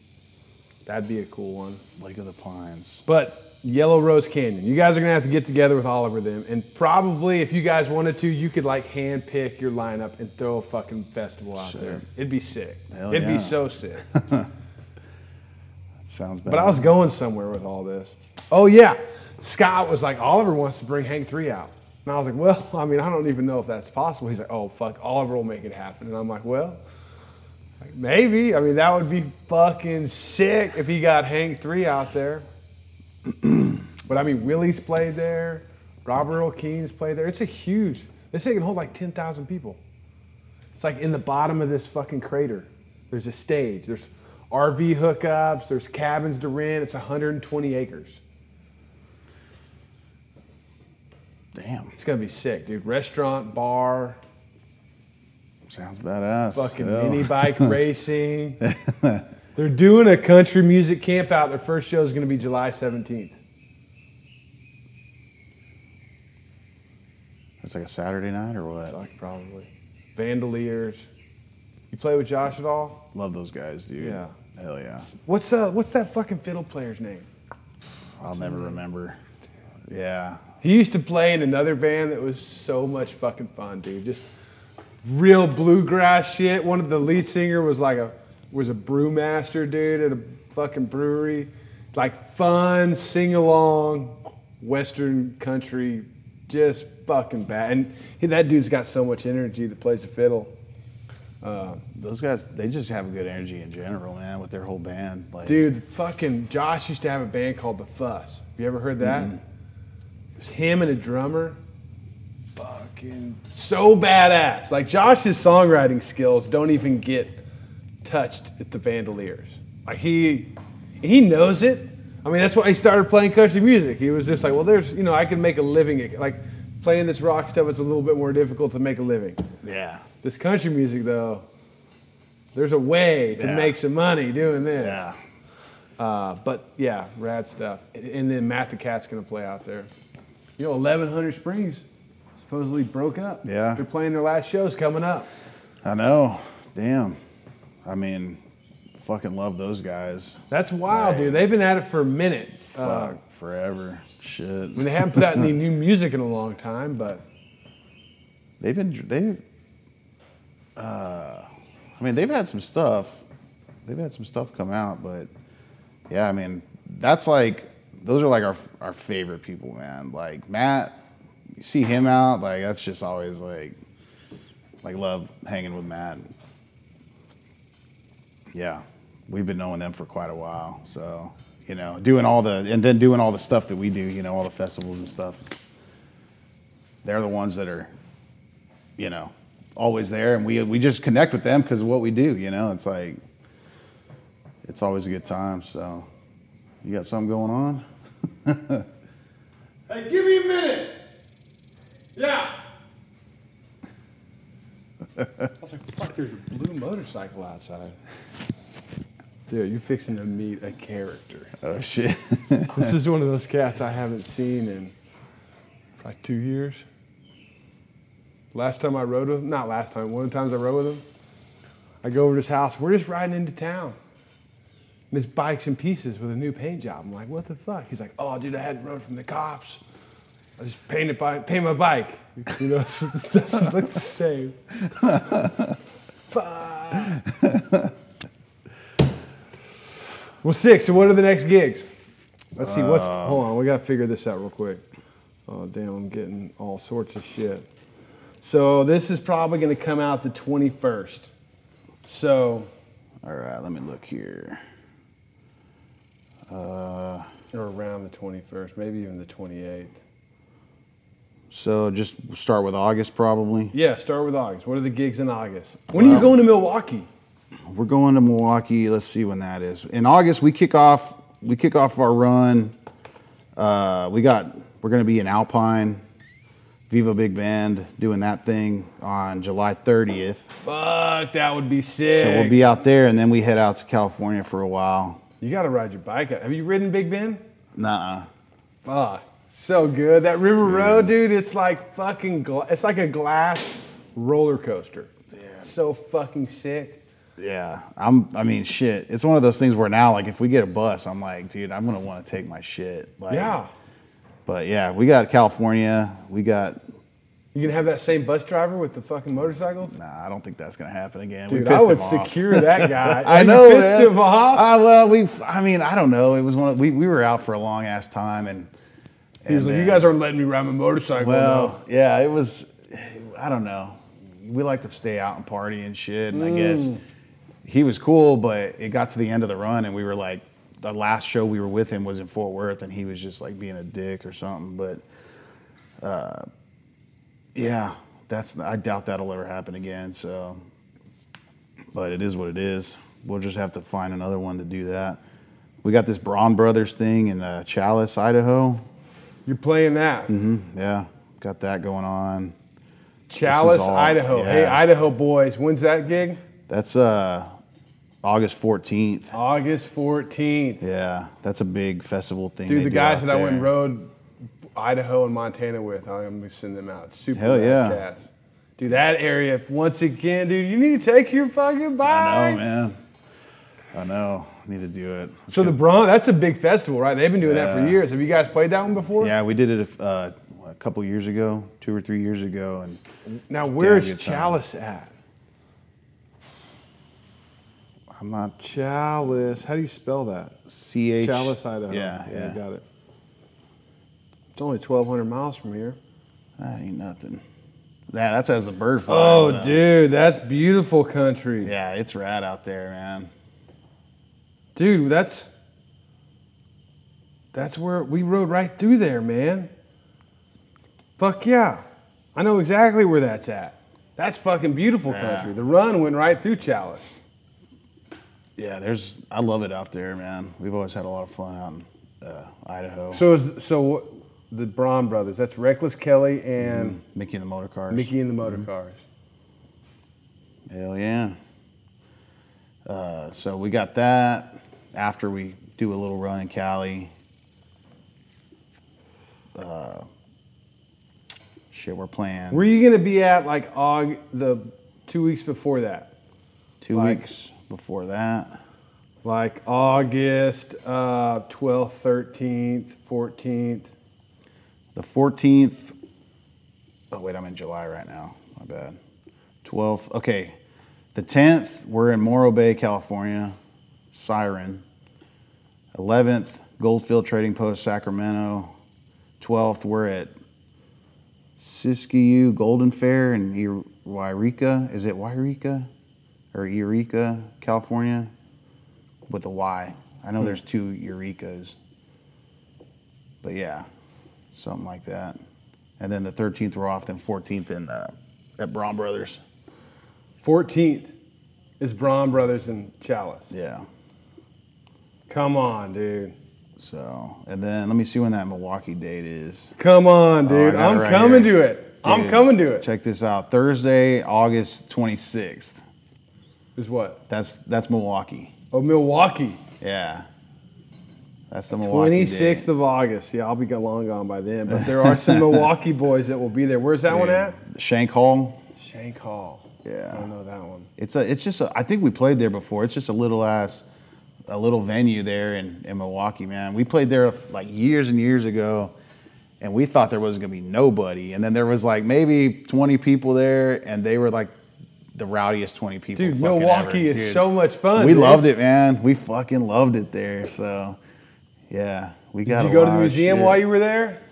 That'd be a cool one. Lake of the Pines. But Yellow Rose Canyon. You guys are going to have to get together with Oliver them. And probably if you guys wanted to, you could like hand pick your lineup and throw a fucking festival out sure. there. It'd be sick. Hell It'd yeah. be so sick. Sounds bad. But I was going somewhere with all this. Oh, yeah. Scott was like, Oliver wants to bring Hank three out. And I was like, well, I mean, I don't even know if that's possible. He's like, oh, fuck, Oliver will make it happen. And I'm like, well... maybe. I mean, that would be fucking sick if he got Hank three out there. But, I mean, Willie's played there. Robert Earl Keen's played there. It's a huge... this thing can hold like ten thousand people. It's like in the bottom of this fucking crater. There's a stage. There's R V hookups. There's cabins to rent. It's one hundred twenty acres. Damn. It's going to be sick, dude. Restaurant, bar... sounds badass. Fucking Hell. mini bike racing. They're doing a country music camp out. Their first show is going to be July seventeenth. It's like a Saturday night or what? It's like probably. Vandaliers. You play with Josh at all? Love those guys, dude. Yeah. Hell yeah. What's uh? What's that fucking fiddle player's name? I'll what's never remember. Name? Yeah. He used to play in another band that was so much fucking fun, dude. Just... real bluegrass shit. One of the lead singer was like a was a brewmaster dude at a fucking brewery. Like fun sing along, western country, just fucking bad. And he, that dude's got so much energy that plays the fiddle. Uh, Those guys, they just have good energy in general, man, with their whole band. Like, dude, fucking Josh used to have a band called The Fuss. Have you ever heard that? Mm-hmm. It was him and a drummer. Fucking so badass. Like Josh's songwriting skills don't even get touched at the Vandaliers. Like he he knows it. I mean, that's why he started playing country music. He was just like, well, there's, you know, I can make a living. Like playing this rock stuff, it's a little bit more difficult to make a living. Yeah. This country music though, there's a way to yeah. make some money doing this. Yeah. Uh, but yeah, rad stuff. And then Matt the Cat's gonna play out there. You know, eleven hundred Springs supposedly broke up. Yeah. They're playing their last shows coming up. I know. Damn. I mean, fucking love those guys. That's wild, like, dude. They've been at it for a minute. Fuck, uh, forever. Shit. I mean, they haven't put out any new music in a long time, but... They've been... They've... Uh, I mean, they've had some stuff. They've had some stuff come out, but... yeah, I mean, that's like... those are like our our favorite people, man. Like, Matt... you see him out, like that's just always like, like love hanging with Matt. Yeah, we've been knowing them for quite a while, so you know, doing all the and then doing all the stuff that we do, you know, all the festivals and stuff. It's, they're the ones that are, you know, always there, and we we just connect with them because of what we do. You know, it's like, it's always a good time. So, you got something going on? Hey, give me a minute. Yeah. I was like, fuck, there's a blue motorcycle outside. Dude, you're fixing to meet a character. Oh, shit. This is one of those cats I haven't seen in probably two years. Last time I rode with him, not last time, one of the times I rode with him, I go over to his house. We're just riding into town. And his bike's in pieces with a new paint job. I'm like, what the fuck? He's like, oh, dude, I hadn't run from the cops. I just painted by, paint my bike. You know, it doesn't look the same. Fuck. Well, sick. So, what are the next gigs? Let's see. What's? Uh, hold on. We got to figure this out real quick. Oh, damn. I'm getting all sorts of shit. So, this is probably going to come out the twenty-first. So. All right. Let me look here. Uh, or around the twenty-first, maybe even the twenty-eighth. So just start with August, probably? Yeah, start with August. What are the gigs in August? When well, are you going to Milwaukee? We're going to Milwaukee. Let's see when that is. In August, we kick off we kick off our run Uh, we got, we're going to be in Alpine, Viva Big Bend, doing that thing on July thirtieth. Fuck, that would be sick. So we'll be out there, and then we head out to California for a while. You got to ride your bike out. Have you ridden Big Bend? Nuh-uh. Fuck, so good. That River yeah. Road, dude, it's like fucking, gla- it's like a glass roller coaster. Yeah. So fucking sick. Yeah, I'm. I mean, shit. It's one of those things where now, like, if we get a bus, I'm like, dude, I'm gonna want to take my shit. Like, yeah. But yeah, we got California. We got. You gonna have that same bus driver with the fucking motorcycles? Nah, I don't think that's gonna happen again. Dude, we pissed I would him secure off. That guy. I know. You pissed him off? Uh, well, we. I mean, I don't know. It was one. Of, we we were out for a long ass time, and, and he was like, uh, "You guys aren't letting me ride my motorcycle." Well, no. yeah, it was. I don't know. We like to stay out and party and shit, and mm. I guess. He was cool, but it got to the end of the run, and we were like, the last show we were with him was in Fort Worth, and he was just like being a dick or something. But, uh, yeah, that's I doubt that'll ever happen again. So, but it is what it is. We'll just have to find another one to do that. We got this Braun Brothers thing in uh, Challis, Idaho. You're playing that? Mm-hmm. Yeah, got that going on. Challis, all, Idaho. Yeah. Hey, Idaho boys, when's that gig? That's uh, August fourteenth. August fourteenth. Yeah, that's a big festival thing. Dude, the guys that there. I went and rode Idaho and Montana with, I'm going to be sending them out. Super Hell yeah. cats. Dude, that area, once again, dude, you need to take your fucking bike. I know, man. I know. I need to do it. Let's so go. The Bronx, that's a big festival, right? They've been doing yeah. that for years. Have you guys played that one before? Yeah, we did it uh, a couple years ago, two or three years ago. And now, where is Challis at? I'm not Challis. How do you spell that? C H Challis, Idaho. Yeah, yeah, yeah. You got it. It's only twelve hundred miles from here. That ain't nothing. That that's as the bird flies. Oh, though. Dude, that's beautiful country. Yeah, it's rad out there, man. Dude, that's that's where we rode right through there, man. Fuck yeah, I know exactly where that's at. That's fucking beautiful yeah. country. The run went right through Challis. Yeah, there's. I love it out there, man. We've always had a lot of fun out in uh, Idaho. So, is, so the Braun Brothers. That's Reckless Kelly and mm-hmm. Mickey and the Motor Cars. Mickey and the Motor mm-hmm. Cars. Hell yeah. Uh, so we got that. After we do a little run in Cali. Uh, shit, we're playing. Were you gonna be at like Aug the two weeks before that? Two like, weeks. Before that, like August uh, twelfth, thirteenth, fourteenth. The fourteenth. Oh wait, I'm in July right now. My bad. twelfth. Okay, the tenth. We're in Morro Bay, California. Siren. eleventh, Goldfield Trading Post, Sacramento. twelfth, we're at Siskiyou Golden Fair in Wairika. Is it Wairika? Or Eureka, California, with a Y. I know there's two Eurekas, but yeah, something like that. And then the thirteenth we're off, then fourteenth in uh, at Braun Brothers. fourteenth is Braun Brothers in Challis. Yeah. Come on, dude. So, and then let me see when that Milwaukee date is. Come on, dude. Oh, I'm right coming here. to it. Dude, I'm coming to it. Check this out. Thursday, August twenty-sixth. Is what? That's that's Milwaukee. Oh, Milwaukee. Yeah. That's the Milwaukee twenty-sixth day. Of August. Yeah, I'll be long gone by then. But there are some Milwaukee boys that will be there. Where's that yeah. one at? Shank Hall. Shank Hall. Yeah. I don't know that one. It's a. It's just. A, I think we played there before. It's just a little ass, a little venue there in, in Milwaukee, man. We played there like years and years ago, and we thought there wasn't gonna be nobody. And then there was like maybe twenty people there, and they were like. The rowdiest twenty people. Dude, fucking Milwaukee ever. Dude, is so much fun. We dude. loved it, man. We fucking loved it there. So, yeah, we got. Did you a go lot to the museum while you were there?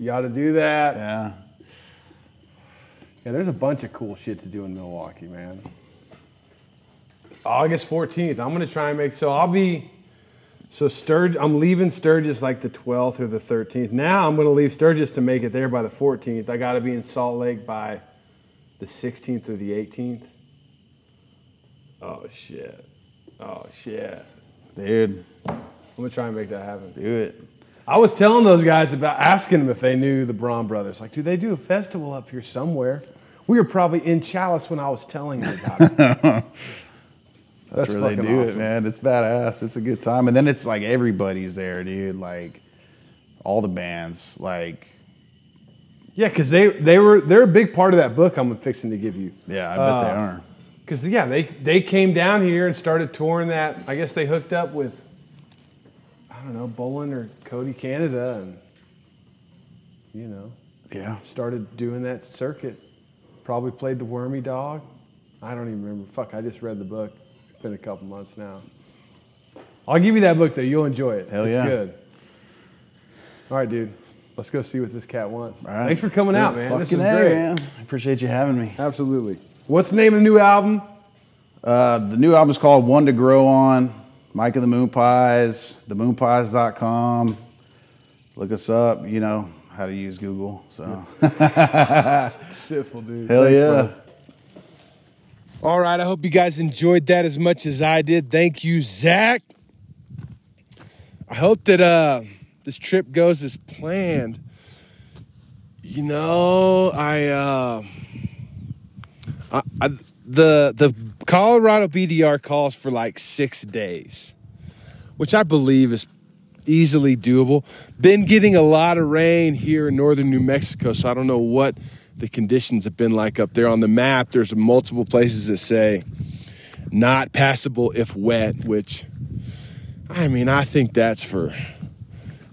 You ought to do that. Yeah. Yeah, there's a bunch of cool shit to do in Milwaukee, man. August fourteenth. I'm gonna try and make so I'll be so Sturgis. I'm leaving Sturgis like the twelfth or the thirteenth. Now I'm gonna leave Sturgis to make it there by the fourteenth. I gotta be in Salt Lake by. The sixteenth or the eighteenth? Oh, shit. Oh, shit. Dude. I'm going to try and make that happen. Do it. I was telling those guys about asking them if they knew the Braun Brothers. Like, do they do a festival up here somewhere? We were probably in Chalice when I was telling them about it. That's, That's where they do awesome. It, man. It's badass. It's a good time. And then it's like everybody's there, dude. Like all the bands. Like, yeah, because they they were they're a big part of that book I'm fixing to give you. Yeah, I bet uh, they are. Because yeah, they they came down here and started touring that. I guess they hooked up with, I don't know, Bolin or Cody Canada, and you know, yeah, started doing that circuit. Probably played the Wormy Dog. I don't even remember. Fuck, I just read the book. It's been a couple months now. I'll give you that book, though. You'll enjoy it. Hell it's yeah. good. All right, dude. Let's go see what this cat wants. All right. Thanks for coming out, man. This is great. Man. I appreciate you having me. Absolutely. What's the name of the new album? Uh, the new album is called One to Grow On. Mike and the Moon Pies. the moon pies dot com. Look us up, you know. How to use Google, so. Simple, dude. Hell Thanks, yeah. Bro. All right, I hope you guys enjoyed that as much as I did. Thank you, Zach. I hope that uh, this trip goes as planned. You know, I, uh, I, I the the Colorado B D R calls for like six days, which I believe is easily doable. Been getting a lot of rain here in northern New Mexico, so I don't know what the conditions have been like up there. On the map, there's multiple places that say not passable if wet, which, I mean, I think that's for,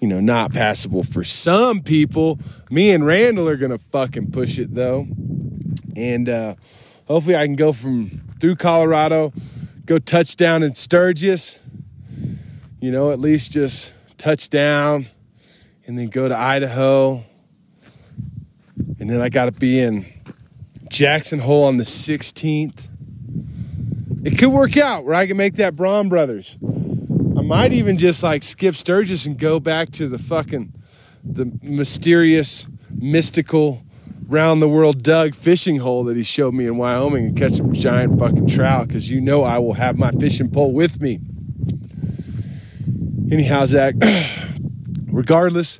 you know, not passable for some people. Me and Randall are going to fucking push it, though. And uh, hopefully I can go from through Colorado, go touchdown in Sturgis, you know, at least just touchdown, and then go to Idaho, and then I got to be in Jackson Hole on the sixteenth. It could work out where I can make that Braun Brothers. I might even just like skip Sturgis and go back to the fucking the mysterious, mystical, round the world Doug fishing hole that he showed me in Wyoming and catch some giant fucking trout, because you know I will have my fishing pole with me. Anyhow, Zach, regardless,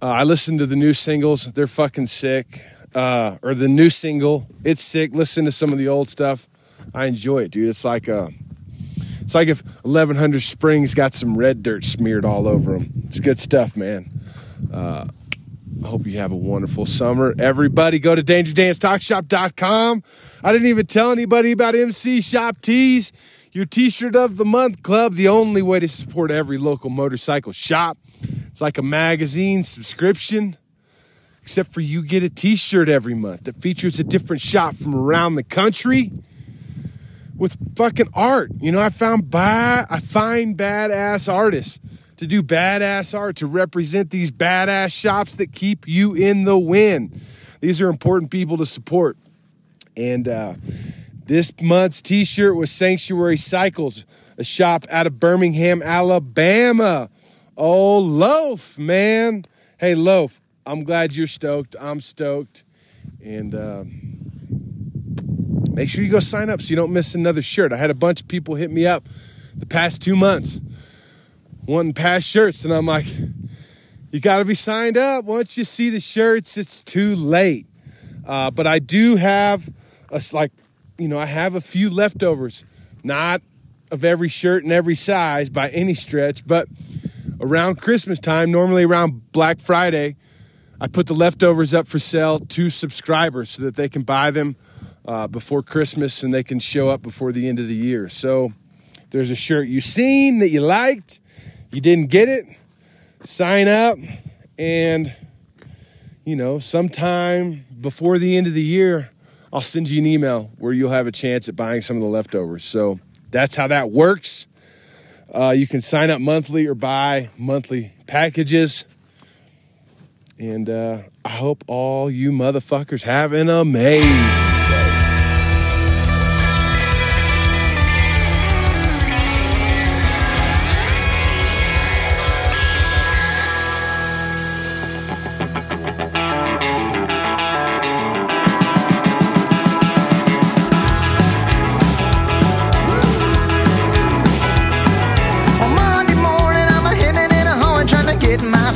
uh, I listened to the new singles. They're fucking sick. Uh, or the new single, it's sick. Listen to some of the old stuff. I enjoy it, dude. It's like a, it's like if eleven hundred Springs got some red dirt smeared all over them. It's good stuff, man. Uh, I hope you have a wonderful summer. Everybody, go to danger dance talk shop dot com. I didn't even tell anybody about M C Shop Tees. Your T-shirt of the month club, the only way to support every local motorcycle shop. It's like a magazine subscription, except for you get a T-shirt every month that features a different shop from around the country with fucking art. You know, I found by I find badass artists to do badass art to represent these badass shops that keep you in the wind. These are important people to support, and uh, this month's T-shirt was Sanctuary Cycles, a shop out of Birmingham, Alabama. Oh, Loaf, man. Hey, Loaf, I'm glad you're stoked. I'm stoked. And uh, make sure you go sign up so you don't miss another shirt. I had a bunch of people hit me up the past two months wanting past shirts, and I'm like, you got to be signed up. Once you see the shirts, it's too late. Uh, but I do have a, like, you know, I have a few leftovers, not of every shirt and every size by any stretch, but around Christmas time, normally around Black Friday, I put the leftovers up for sale to subscribers so that they can buy them uh, before Christmas and they can show up before the end of the year. So if there's a shirt you seen that you liked, you didn't get it, sign up, and, you know, sometime before the end of the year, I'll send you an email where you'll have a chance at buying some of the leftovers. So that's how that works. Uh, you can sign up monthly or buy monthly packages. And uh, I hope all you motherfuckers have an amazing day. My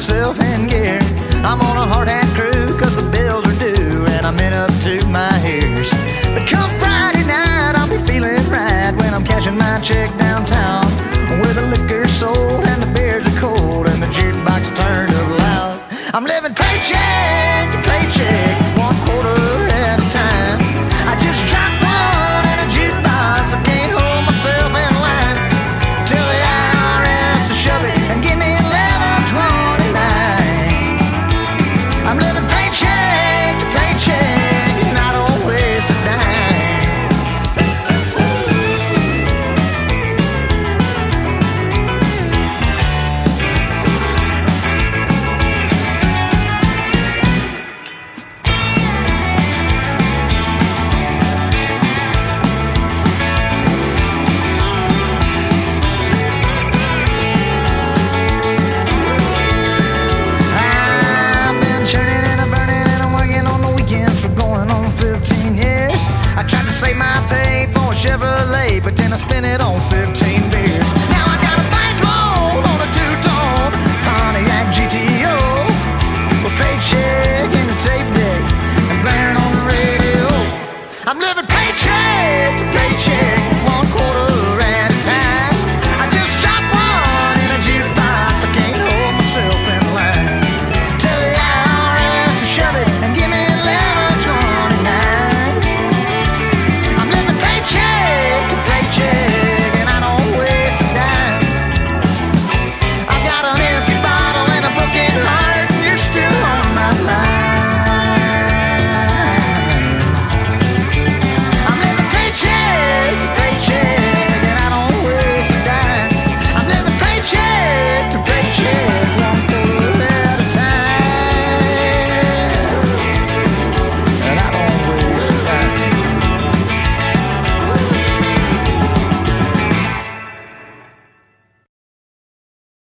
I'm on a hard hat crew, cause the bills are due, and I'm in up to my ears. But come Friday night, I'll be feeling right when I'm cashing my check downtown, where the liquor's sold and the beers are cold and the jukebox turned up loud. I'm living paycheck